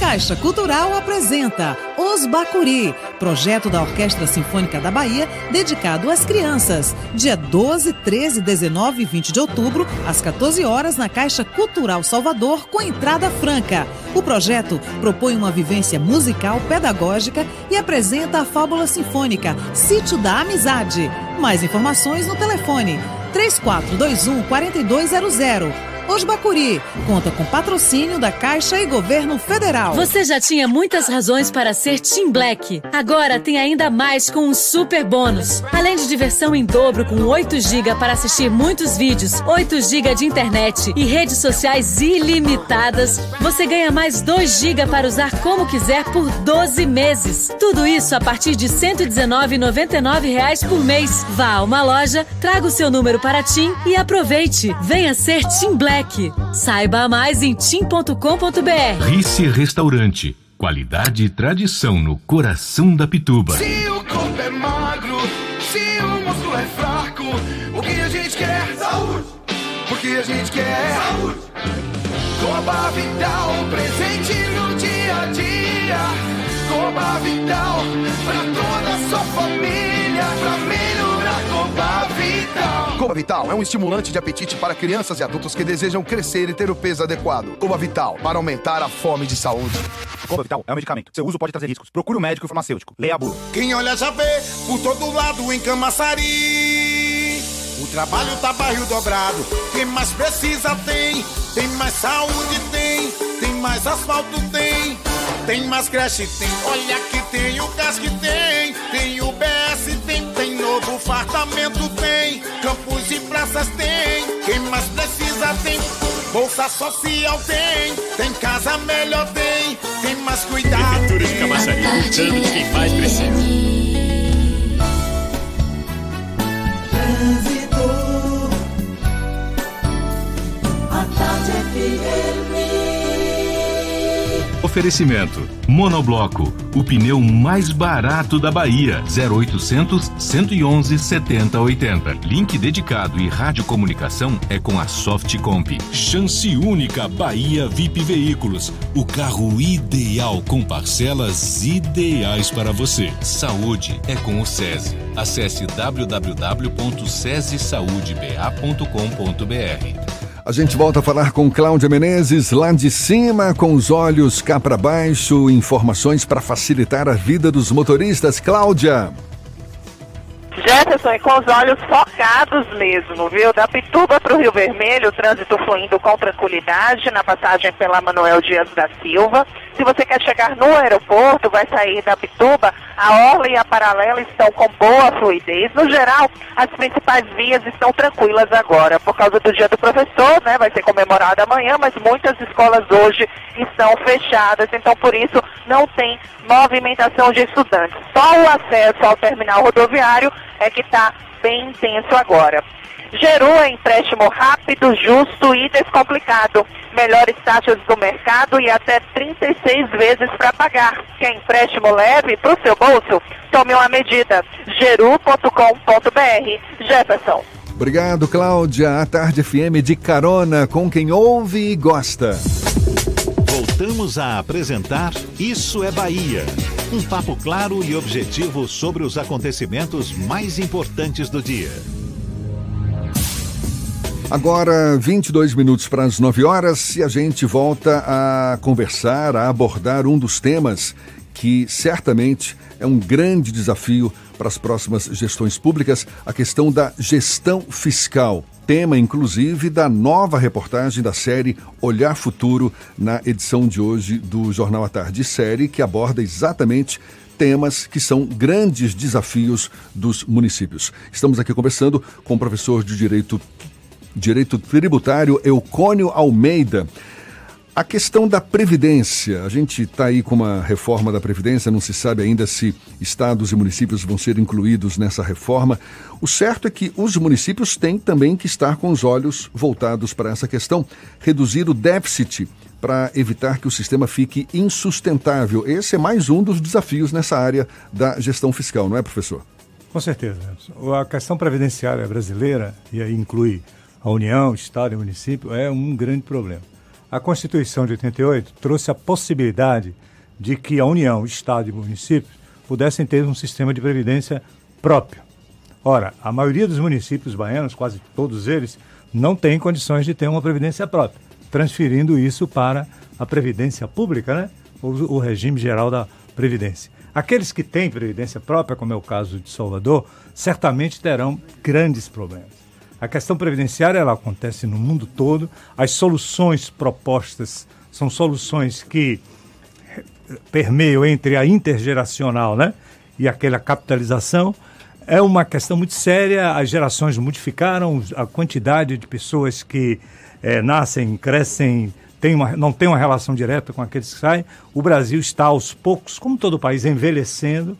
Caixa Cultural apresenta Os Bacuri, projeto da Orquestra Sinfônica da Bahia dedicado às crianças. Dia 12, 13, 19 e 20 de outubro, às 14 horas, na Caixa Cultural Salvador, com entrada franca. O projeto propõe uma vivência musical, pedagógica e apresenta a fábula sinfônica Sítio da Amizade. Mais informações no telefone 3421-4200 Os Bacuri conta com patrocínio da Caixa e Governo Federal. Você já tinha muitas razões para ser Team Black. Agora tem ainda mais com um super bônus. Além de diversão em dobro com 8GB para assistir muitos vídeos, 8GB de internet e redes sociais ilimitadas, você ganha mais 2GB para usar como quiser por 12 meses. Tudo isso a partir de R$ 119,99 por mês. Vá a uma loja, traga o seu número para TIM e aproveite. Venha ser Team Black. Saiba mais em tim.com.br. Rice Restaurante. Qualidade e tradição no coração da Pituba. Se o corpo é magro, se o músculo é fraco, o que a gente quer? Saúde! O que a gente quer? Saúde! Coba Vital, presente no dia a dia. Coba Vital, pra toda a sua família, pra melhorar. Coba Vital. Coba Vital é um estimulante de apetite para crianças e adultos que desejam crescer e ter o peso adequado. Coba Vital, para aumentar a fome de saúde. Coba Vital é um medicamento. Seu uso pode trazer riscos. Procure o médico e o farmacêutico. Leia a bula. Quem olha já vê, por todo lado em Camaçari. O trabalho tá barril dobrado. Quem mais precisa tem. Tem mais saúde, tem. Tem mais asfalto, tem. Tem mais creche, tem. Olha que tem o gás que tem. Tem o BS, tem. Tem novo fartamento, tem. Campos e praças, tem. Quem mais precisa tem. Bolsa social tem, tem casa melhor tem, tem mais cuidado. Prefeitura de Camaçari, cuidando de quem mais precisa. Trânsito, A Tarde FM. Oferecimento, Monobloco, o pneu mais barato da Bahia, 0800 111 7080. Link dedicado e radiocomunicação é com a Soft Comp. Chance única Bahia VIP Veículos, o carro ideal com parcelas ideais para você. Saúde é com o SESI. Acesse www.sesisaudeba.com.br. A gente volta a falar com Cláudia Menezes, lá de cima, com os olhos cá para baixo, informações para facilitar a vida dos motoristas. Cláudia. Jefferson, e com os olhos focados mesmo, viu? Da Pituba para o Rio Vermelho, o trânsito fluindo com tranquilidade na passagem pela Manuel Dias da Silva. Se você quer chegar no aeroporto, vai sair da Pituba, a orla e a paralela estão com boa fluidez. No geral, as principais vias estão tranquilas agora. Por causa do Dia do Professor, né? Vai ser comemorado amanhã, mas muitas escolas hoje estão fechadas. Então, por isso, não tem movimentação de estudantes. Só o acesso ao terminal rodoviário é que está bem intenso agora. Geru é empréstimo rápido, justo e descomplicado. Melhores taxas do mercado e até 36 vezes para pagar. Quer empréstimo leve para o seu bolso? Tome uma medida. Geru.com.br. Jefferson. Obrigado, Cláudia. A Tarde FM de carona com quem ouve e gosta. Voltamos a apresentar Isso é Bahia. Um papo claro e objetivo sobre os acontecimentos mais importantes do dia. Agora, 22 minutos para as 9 horas, e a gente volta a conversar, a abordar um dos temas que certamente é um grande desafio para as próximas gestões públicas, a questão da gestão fiscal. Tema, inclusive, da nova reportagem da série Olhar Futuro, na edição de hoje do Jornal à Tarde, série que aborda exatamente temas que são grandes desafios dos municípios. Estamos aqui conversando com o professor de Direito Tributário, Eucônio Almeida. A questão da Previdência, a gente está aí com uma reforma da Previdência, não se sabe ainda se estados e municípios vão ser incluídos nessa reforma. O certo é que os municípios têm também que estar com os olhos voltados para essa questão, reduzir o déficit para evitar que o sistema fique insustentável. Esse é mais um dos desafios nessa área da gestão fiscal, não é, professor? Com certeza. A questão previdenciária brasileira, e aí inclui a União, Estado e Município, é um grande problema. A Constituição de 88 trouxe a possibilidade de que a União, Estado e Município pudessem ter um sistema de previdência próprio. Ora, a maioria dos municípios baianos, quase todos eles, não tem condições de ter uma previdência própria, transferindo isso para a previdência pública, né? O regime geral da previdência. Aqueles que têm previdência própria, como é o caso de Salvador, certamente terão grandes problemas. A questão previdenciária, ela acontece no mundo todo. As soluções propostas são soluções que permeiam entre a intergeracional, né, e aquela capitalização. É uma questão muito séria. As gerações modificaram a quantidade de pessoas que nascem, crescem, não tem uma relação direta com aqueles que saem. O Brasil está aos poucos, como todo o país, envelhecendo,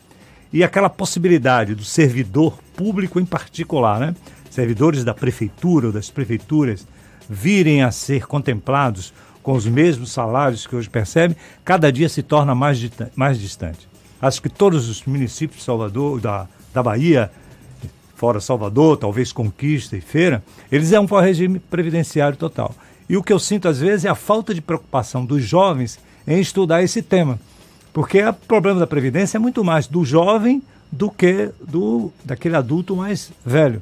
e aquela possibilidade do servidor público em particular, né, servidores da prefeitura ou das prefeituras virem a ser contemplados com os mesmos salários que hoje percebem, cada dia se torna mais distante. Acho que todos os municípios de Salvador, da Bahia, fora Salvador, talvez Conquista e Feira, eles é um regime previdenciário total. E o que eu sinto às vezes é a falta de preocupação dos jovens em estudar esse tema, porque o problema da previdência é muito mais do jovem do que daquele adulto mais velho.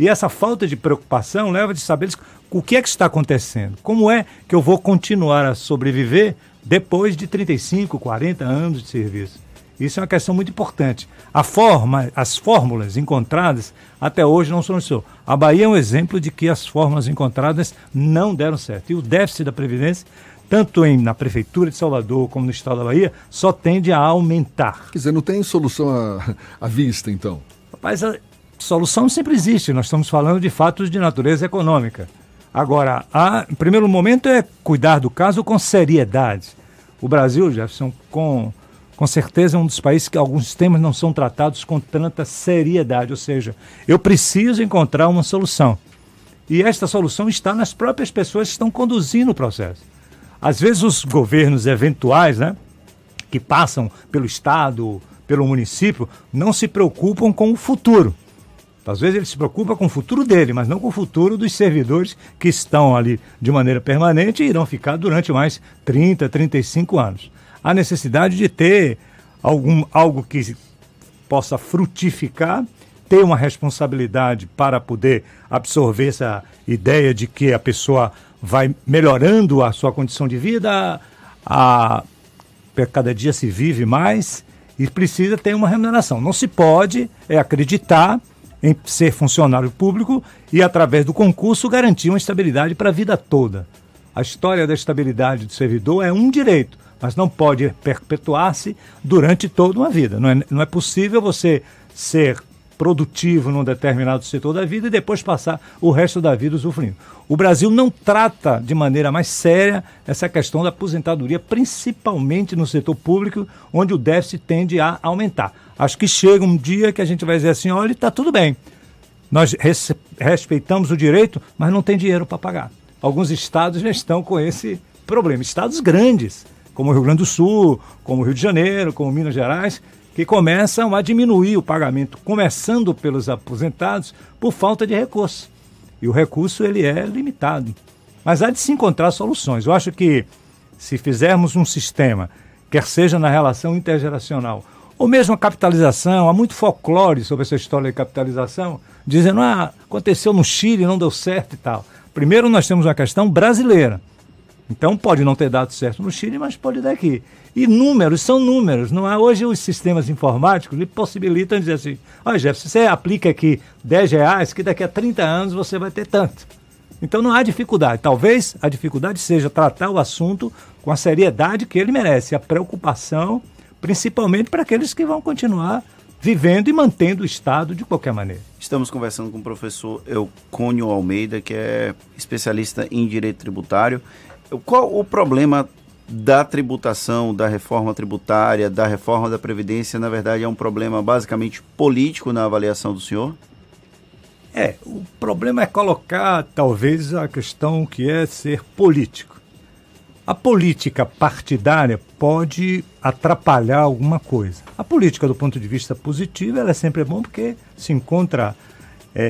E essa falta de preocupação leva de saber o que é que está acontecendo, como é que eu vou continuar a sobreviver depois de 35, 40 anos de serviço. Isso é uma questão muito importante. As fórmulas encontradas até hoje não solucionou. A Bahia é um exemplo de que as fórmulas encontradas não deram certo. E o déficit da Previdência, tanto na Prefeitura de Salvador como no Estado da Bahia, só tende a aumentar. Quer dizer, não tem solução à vista, então? Mas a solução sempre existe. Nós estamos falando de fatos de natureza econômica. Agora, em primeiro momento é cuidar do caso com seriedade. O Brasil, Jefferson, com certeza é um dos países que alguns temas não são tratados com tanta seriedade. Ou seja, eu preciso encontrar uma solução. E esta solução está nas próprias pessoas que estão conduzindo o processo. Às vezes os governos eventuais, né, que passam pelo Estado, pelo município, não se preocupam com o futuro. Às vezes ele se preocupa com o futuro dele, mas não com o futuro dos servidores que estão ali de maneira permanente e irão ficar durante mais 30, 35 anos. A necessidade de ter algo que possa frutificar, ter uma responsabilidade para poder absorver essa ideia de que a pessoa vai melhorando a sua condição de vida, cada dia se vive mais e precisa ter uma remuneração. Não se pode acreditar em ser funcionário público e, através do concurso, garantir uma estabilidade para a vida toda. A história da estabilidade do servidor é um direito, mas não pode perpetuar-se durante toda uma vida. Não é possível você ser produtivo num determinado setor da vida e depois passar o resto da vida usufruindo. O Brasil não trata de maneira mais séria essa questão da aposentadoria, principalmente no setor público, onde o déficit tende a aumentar. Acho que chega um dia que a gente vai dizer assim, olha, está tudo bem, nós respeitamos o direito, mas não tem dinheiro para pagar. Alguns estados já estão com esse problema, estados grandes, como o Rio Grande do Sul, como o Rio de Janeiro, como Minas Gerais, que começam a diminuir o pagamento, começando pelos aposentados, por falta de recurso. E o recurso, ele é limitado. Mas há de se encontrar soluções. Eu acho que, se fizermos um sistema, quer seja na relação intergeracional, ou mesmo a capitalização, há muito folclore sobre essa história de capitalização, dizendo, aconteceu no Chile, não deu certo e tal. Primeiro, nós temos uma questão brasileira. Então pode não ter dado certo no Chile, mas pode dar aqui. E números são números. Não há, hoje os sistemas informáticos lhe possibilitam dizer assim, olha, Jefferson, você aplica aqui R$10, que daqui a 30 anos você vai ter tanto. Então não há dificuldade. Talvez a dificuldade seja tratar o assunto com a seriedade que ele merece, a preocupação, principalmente para aqueles que vão continuar vivendo e mantendo o Estado de qualquer maneira. Estamos conversando com o professor Eucônio Almeida, que é especialista em direito tributário. Qual o problema da tributação, da reforma tributária, da reforma da Previdência? Na verdade, é um problema basicamente político na avaliação do senhor? O problema é colocar, talvez, a questão que é ser político. A política partidária pode atrapalhar alguma coisa. A política, do ponto de vista positivo, ela é sempre bom porque se encontra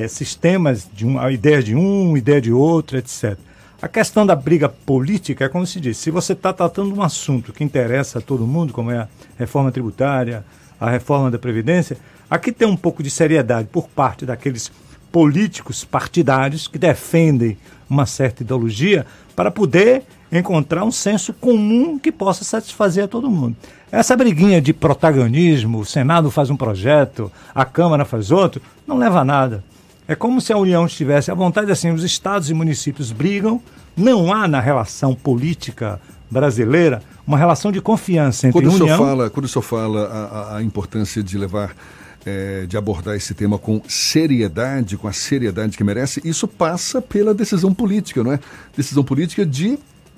sistemas, ideias de um, ideia de outro, etc. A questão da briga política é como se diz, se você está tratando um assunto que interessa a todo mundo, como é a reforma tributária, a reforma da Previdência, aqui tem um pouco de seriedade por parte daqueles políticos partidários que defendem uma certa ideologia para poder encontrar um senso comum que possa satisfazer a todo mundo. Essa briguinha de protagonismo, o Senado faz um projeto, a Câmara faz outro, não leva a nada. É como se a União estivesse à vontade, assim, os estados e municípios brigam, não há na relação política brasileira uma relação de confiança entre a União... Quando o senhor fala a importância de levar... de abordar esse tema com seriedade, com a seriedade que merece, isso passa pela decisão política, não é? Decisão política de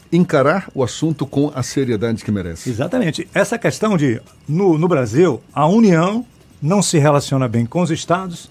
encarar o assunto com a seriedade que merece. Exatamente. Essa questão de, no Brasil, a União não se relaciona bem com os estados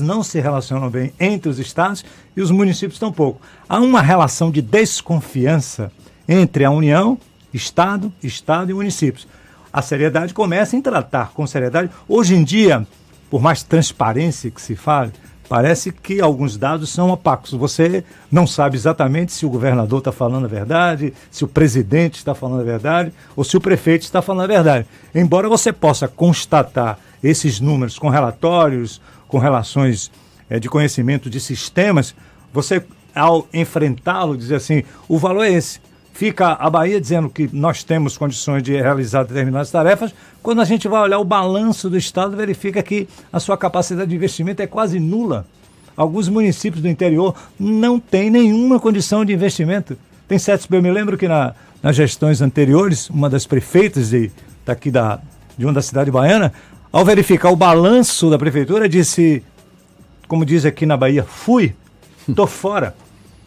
não se relacionam bem entre os estados e os municípios tampouco. Há uma relação de desconfiança entre a União, Estado e municípios. A seriedade começa em tratar com seriedade. Hoje em dia, por mais transparência que se fale, parece que alguns dados são opacos. Você não sabe exatamente se o governador está falando a verdade, se o presidente está falando a verdade ou se o prefeito está falando a verdade. Embora você possa constatar esses números com relatórios, com relações de conhecimento de sistemas, você, ao enfrentá-lo, dizer assim, o valor é esse. Fica a Bahia dizendo que nós temos condições de realizar determinadas tarefas. Quando a gente vai olhar o balanço do Estado, verifica que a sua capacidade de investimento é quase nula. Alguns municípios do interior não têm nenhuma condição de investimento. Tem certos... Eu me lembro que nas gestões anteriores, uma das prefeitas de uma da cidade baiana, ao verificar o balanço da prefeitura, disse, como diz aqui na Bahia, tô fora,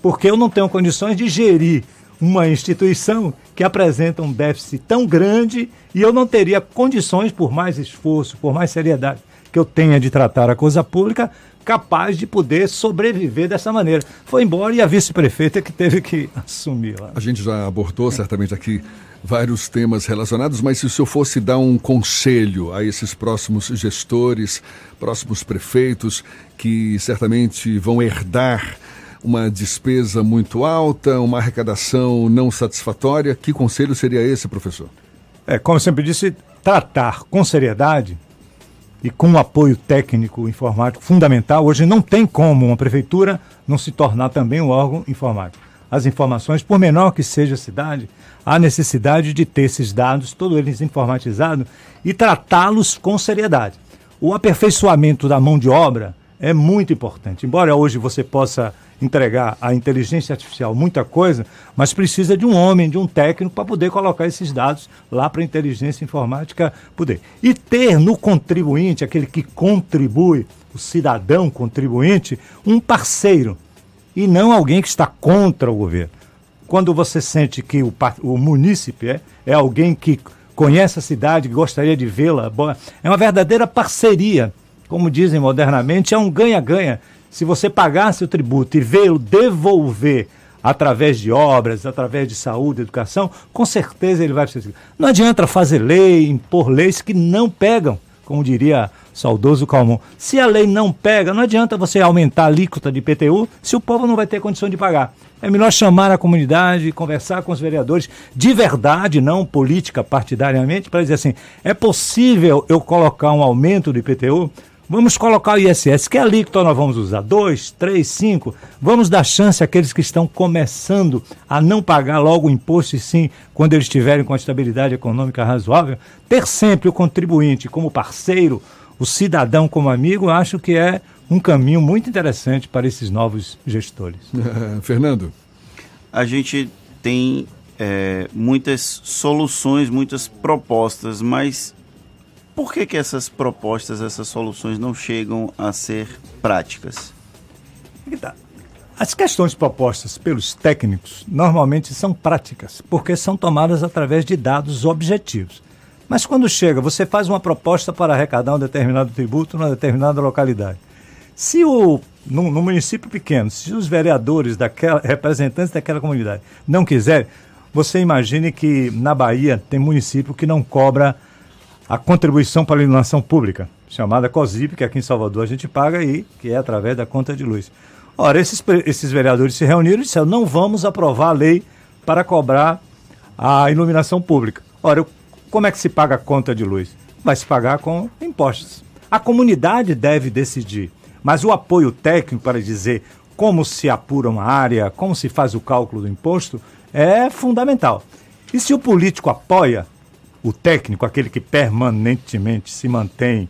porque eu não tenho condições de gerir uma instituição que apresenta um déficit tão grande e eu não teria condições, por mais esforço, por mais seriedade que eu tenha de tratar a coisa pública, capaz de poder sobreviver dessa maneira. Foi embora e a vice-prefeita que teve que assumir lá. A gente já abordou certamente aqui vários temas relacionados, mas se o senhor fosse dar um conselho a esses próximos gestores, próximos prefeitos, que certamente vão herdar uma despesa muito alta, uma arrecadação não satisfatória. Que conselho seria esse, professor? Como eu sempre disse, tratar com seriedade e com um apoio técnico informático fundamental. Hoje não tem como uma prefeitura não se tornar também um órgão informático. As informações, por menor que seja a cidade, há necessidade de ter esses dados, todos eles informatizados, e tratá-los com seriedade. O aperfeiçoamento da mão de obra é muito importante. Embora hoje você possa entregar à inteligência artificial muita coisa, mas precisa de um homem, de um técnico, para poder colocar esses dados lá para a inteligência informática poder. E ter no contribuinte, aquele que contribui, o cidadão contribuinte, um parceiro e não alguém que está contra o governo. Quando você sente que o munícipe é alguém que conhece a cidade, que gostaria de vê-la, é uma verdadeira parceria. Como dizem modernamente, é um ganha-ganha. Se você pagasse o tributo e vê-lo devolver através de obras, através de saúde, educação, com certeza ele vai precisar. Não adianta fazer lei, impor leis que não pegam, como diria saudoso Calmon. Se a lei não pega, não adianta você aumentar a alíquota de IPTU se o povo não vai ter condição de pagar. É melhor chamar a comunidade, conversar com os vereadores de verdade, não política partidariamente, para dizer assim, é possível eu colocar um aumento do IPTU? Vamos colocar o ISS, que alíquota nós vamos usar? 2, 3, 5? Vamos dar chance àqueles que estão começando a não pagar logo o imposto e sim, quando eles tiverem com a estabilidade econômica razoável, ter sempre o contribuinte como parceiro, o cidadão como amigo, acho que é um caminho muito interessante para esses novos gestores. Fernando? A gente tem muitas soluções, muitas propostas, mas... por que essas propostas, essas soluções não chegam a ser práticas? As questões propostas pelos técnicos normalmente são práticas, porque são tomadas através de dados objetivos. Mas quando chega, você faz uma proposta para arrecadar um determinado tributo numa determinada localidade. Se no município pequeno, se os vereadores, representantes daquela comunidade não quiserem, você imagine que na Bahia tem município que não cobra a contribuição para a iluminação pública, chamada COSIP, que aqui em Salvador a gente paga e que é através da conta de luz. Ora, esses vereadores se reuniram e disseram, não vamos aprovar a lei para cobrar a iluminação pública. Ora, como é que se paga a conta de luz? Vai se pagar com impostos. A comunidade deve decidir, mas o apoio técnico para dizer como se apura uma área, como se faz o cálculo do imposto, é fundamental. E se o político apoia, o técnico, aquele que permanentemente se mantém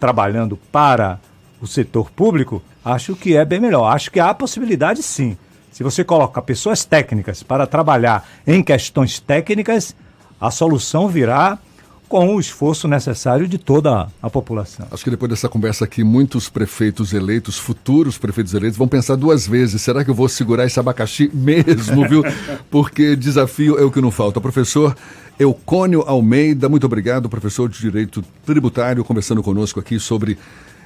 trabalhando para o setor público, acho que é bem melhor. Acho que há a possibilidade, sim. Se você coloca pessoas técnicas para trabalhar em questões técnicas, a solução virá com o esforço necessário de toda a população. Acho que depois dessa conversa aqui, muitos prefeitos eleitos, futuros prefeitos eleitos, vão pensar duas vezes. Será que eu vou segurar esse abacaxi mesmo, viu? Porque desafio é o que não falta. Professor Eucônio Almeida, muito obrigado, professor de Direito Tributário, conversando conosco aqui sobre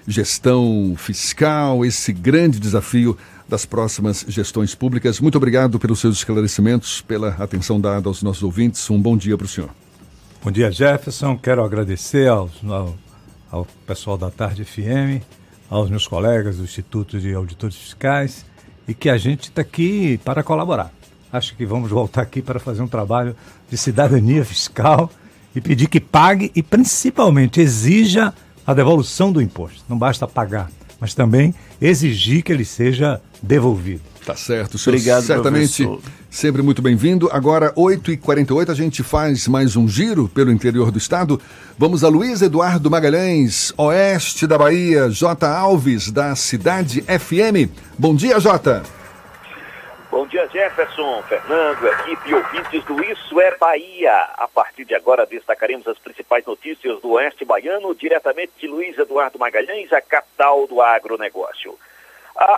gestão fiscal, esse grande desafio das próximas gestões públicas. Muito obrigado pelos seus esclarecimentos, pela atenção dada aos nossos ouvintes. Um bom dia para o senhor. Bom dia, Jefferson. Quero agradecer ao pessoal da Tarde FM, aos meus colegas do Instituto de Auditores Fiscais, e que a gente está aqui para colaborar. Acho que vamos voltar aqui para fazer um trabalho de cidadania fiscal e pedir que pague e, principalmente, exija a devolução do imposto. Não basta pagar, mas também exigir que ele seja devolvido. Tá certo, senhor. Obrigado, certamente, professor. Sempre muito bem-vindo. Agora, 8h48, a gente faz mais um giro pelo interior do estado. Vamos a Luiz Eduardo Magalhães, oeste da Bahia, Jota Alves, da Cidade FM. Bom dia, Jota. Bom dia, Jefferson, Fernando, equipe e ouvintes do Isso é Bahia. A partir de agora, destacaremos as principais notícias do oeste baiano, diretamente de Luiz Eduardo Magalhães, a capital do agronegócio.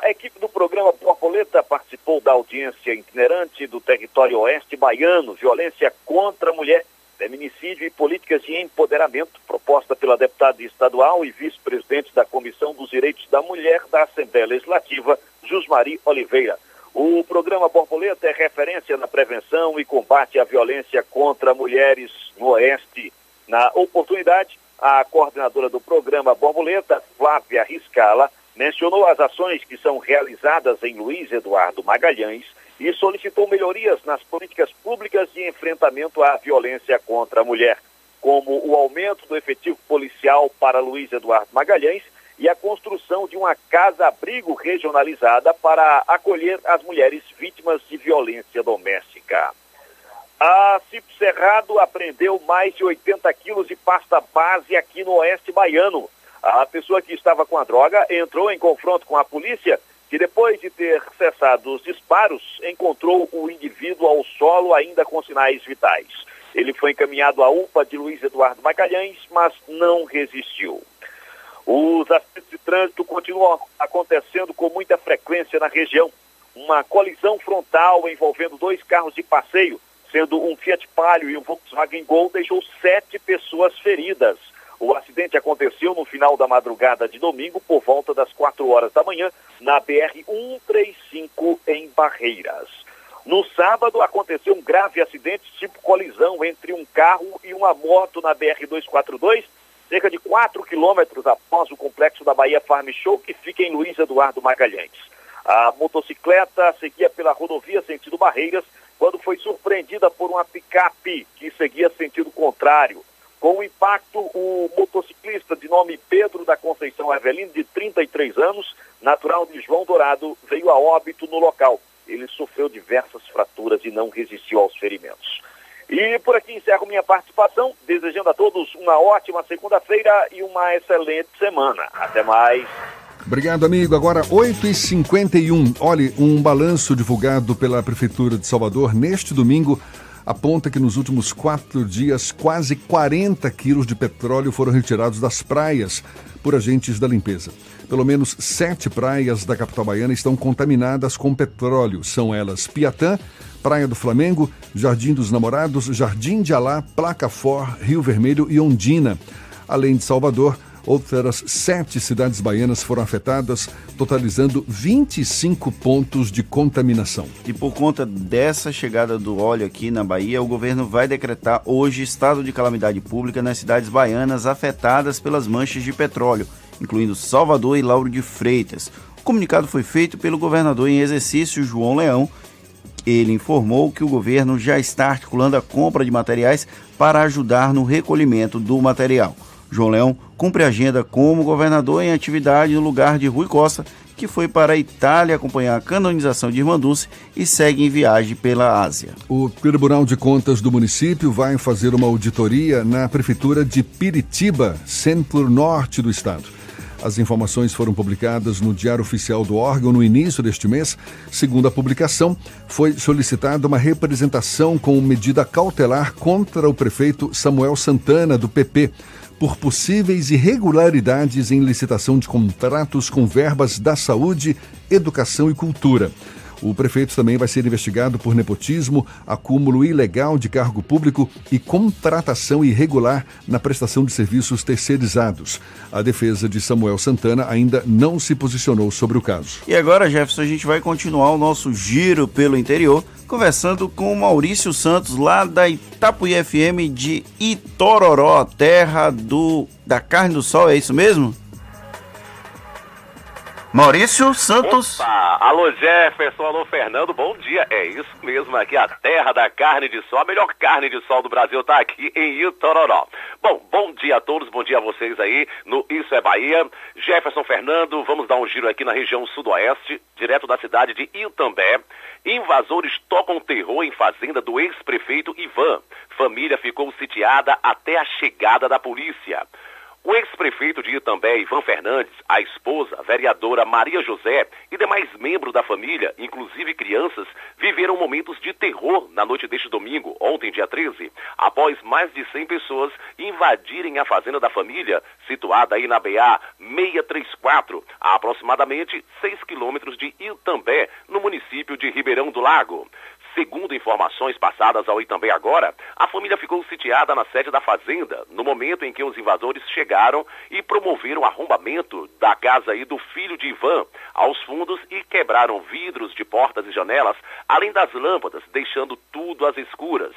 A equipe do programa Borboleta participou da audiência itinerante do território oeste baiano, violência contra a mulher, feminicídio e políticas de empoderamento, proposta pela deputada estadual e vice-presidente da Comissão dos Direitos da Mulher da Assembleia Legislativa, Jusmari Oliveira. O programa Borboleta é referência na prevenção e combate à violência contra mulheres no oeste. Na oportunidade, a coordenadora do programa Borboleta, Flávia Riscala, mencionou as ações que são realizadas em Luiz Eduardo Magalhães e solicitou melhorias nas políticas públicas de enfrentamento à violência contra a mulher, como o aumento do efetivo policial para Luiz Eduardo Magalhães e a construção de uma casa-abrigo regionalizada para acolher as mulheres vítimas de violência doméstica. A CIP Cerrado apreendeu mais de 80 quilos de pasta base aqui no oeste baiano. A pessoa que estava com a droga entrou em confronto com a polícia, que depois de ter cessado os disparos, encontrou o indivíduo ao solo ainda com sinais vitais. Ele foi encaminhado à UPA de Luiz Eduardo Magalhães, mas não resistiu. Os acidentes de trânsito continuam acontecendo com muita frequência na região. Uma colisão frontal envolvendo dois carros de passeio, sendo um Fiat Palio e um Volkswagen Gol, deixou 7 pessoas feridas. O acidente aconteceu no final da madrugada de domingo, por volta das 4h da manhã, na BR-135, em Barreiras. No sábado, aconteceu um grave acidente tipo colisão entre um carro e uma moto na BR-242, cerca de 4 quilômetros após o complexo da Bahia Farm Show, que fica em Luiz Eduardo Magalhães. A motocicleta seguia pela rodovia sentido Barreiras, quando foi surpreendida por uma picape que seguia sentido contrário. Com o impacto, o motociclista de nome Pedro da Conceição Avelino, de 33 anos, natural de João Dourado, veio a óbito no local. Ele sofreu diversas fraturas e não resistiu aos ferimentos. E por aqui encerro minha participação, desejando a todos uma ótima segunda-feira e uma excelente semana. Até mais. Obrigado, amigo. Agora, 8h51. Olha, um balanço divulgado pela Prefeitura de Salvador neste domingo aponta que nos últimos 4 dias, quase 40 quilos de petróleo foram retirados das praias por agentes da limpeza. Pelo menos 7 praias da capital baiana estão contaminadas com petróleo. São elas Piatã, Praia do Flamengo, Jardim dos Namorados, Jardim de Alá, Placafor, Rio Vermelho e Ondina. Além de Salvador, outras 7 cidades baianas foram afetadas, totalizando 25 pontos de contaminação. E por conta dessa chegada do óleo aqui na Bahia, o governo vai decretar hoje estado de calamidade pública nas cidades baianas afetadas pelas manchas de petróleo, incluindo Salvador e Lauro de Freitas. O comunicado foi feito pelo governador em exercício, João Leão. Ele informou que o governo já está articulando a compra de materiais para ajudar no recolhimento do material. João Leão cumpre a agenda como governador em atividade no lugar de Rui Costa, que foi para a Itália acompanhar a canonização de Irmã Dulce e segue em viagem pela Ásia. O Tribunal de Contas do município vai fazer uma auditoria na Prefeitura de Piritiba, centro-norte do estado. As informações foram publicadas no Diário Oficial do órgão no início deste mês. Segundo a publicação, foi solicitada uma representação com medida cautelar contra o prefeito Samuel Santana, do PP, por possíveis irregularidades em licitação de contratos com verbas da saúde, educação e cultura. O prefeito também vai ser investigado por nepotismo, acúmulo ilegal de cargo público e contratação irregular na prestação de serviços terceirizados. A defesa de Samuel Santana ainda não se posicionou sobre o caso. E agora, Jefferson, a gente vai continuar o nosso giro pelo interior, conversando com o Maurício Santos, lá da Itapuí FM de Itororó, terra da carne do sol, é isso mesmo? Maurício Santos. Opa, alô Jefferson, alô Fernando, bom dia. É isso mesmo, aqui a terra da carne de sol, a melhor carne de sol do Brasil está aqui em Itororó. Bom dia a todos, bom dia a vocês aí no Isso é Bahia. Jefferson, Fernando, vamos dar um giro aqui na região sudoeste, direto da cidade de Itambé. Invasores tocam terror em fazenda do ex-prefeito Ivan. Família ficou sitiada até a chegada da polícia. O ex-prefeito de Itambé, Ivan Fernandes, a esposa, a vereadora Maria José e demais membros da família, inclusive crianças, viveram momentos de terror na noite deste domingo, ontem, dia 13, após mais de 100 pessoas invadirem a fazenda da família, situada aí na BA 634, a aproximadamente 6 quilômetros de Itambé, no município de Ribeirão do Lago. Segundo informações passadas ao Itambé Agora, a família ficou sitiada na sede da fazenda, no momento em que os invasores chegaram e promoveram o arrombamento da casa aí do filho de Ivan aos fundos e quebraram vidros de portas e janelas, além das lâmpadas, deixando tudo às escuras.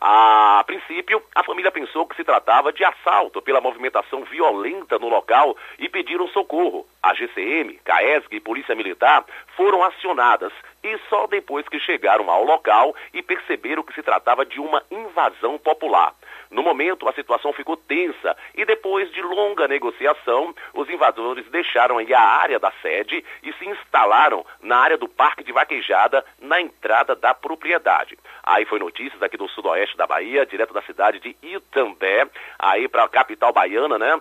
A princípio, a família pensou que se tratava de assalto pela movimentação violenta no local e pediram socorro. A GCM, CAESG e Polícia Militar foram acionadas e só depois que chegaram ao local e perceberam que se tratava de uma invasão popular. No momento, a situação ficou tensa e depois de longa negociação, os invasores deixaram aí a área da sede e se instalaram na área do Parque de Vaquejada, na entrada da propriedade. Aí foi notícias aqui do sudoeste da Bahia, direto da cidade de Itambé, aí para a capital baiana, né?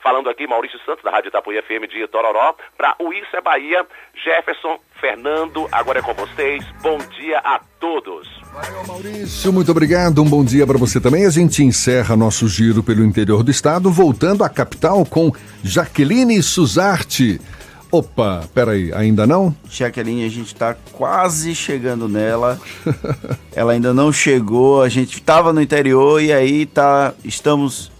Falando aqui, Maurício Santos, da Rádio Itapuí FM de Itororó, para o Isso é Bahia. Jefferson, Fernando, agora é com vocês. Bom dia a todos. Valeu, Maurício, muito obrigado. Um bom dia para você também. A gente encerra nosso giro pelo interior do estado, voltando à capital com Jaqueline Suzarte. Opa, peraí, ainda não? Jaqueline, a gente tá quase chegando nela. Ela ainda não chegou, a gente tava no interior e aí estamos...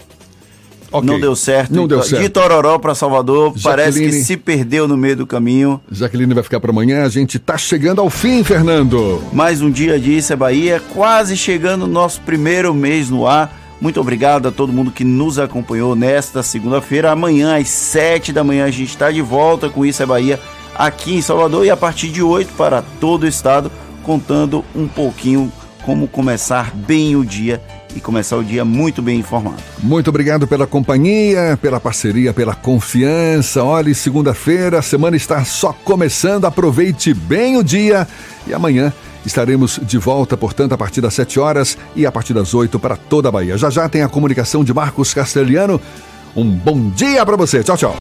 Okay. Não deu certo. De Tororó para Salvador, Jaqueline, parece que se perdeu no meio do caminho. Jaqueline vai ficar para amanhã, a gente tá chegando ao fim, Fernando. Mais um dia de Isso é Bahia, quase chegando o nosso primeiro mês no ar. Muito obrigado a todo mundo que nos acompanhou nesta segunda-feira. Amanhã, às 7h, a gente está de volta com Isso é Bahia aqui em Salvador e a partir de 8h para todo o estado, contando um pouquinho como começar bem o dia e começar o dia muito bem informado. Muito obrigado pela companhia, pela parceria, pela confiança. Olha, segunda-feira, a semana está só começando. Aproveite bem o dia e amanhã estaremos de volta, portanto, a partir das 7h e a partir das 8h para toda a Bahia. Já tem a comunicação de Marcos Castelhano. Um bom dia para você. Tchau, tchau.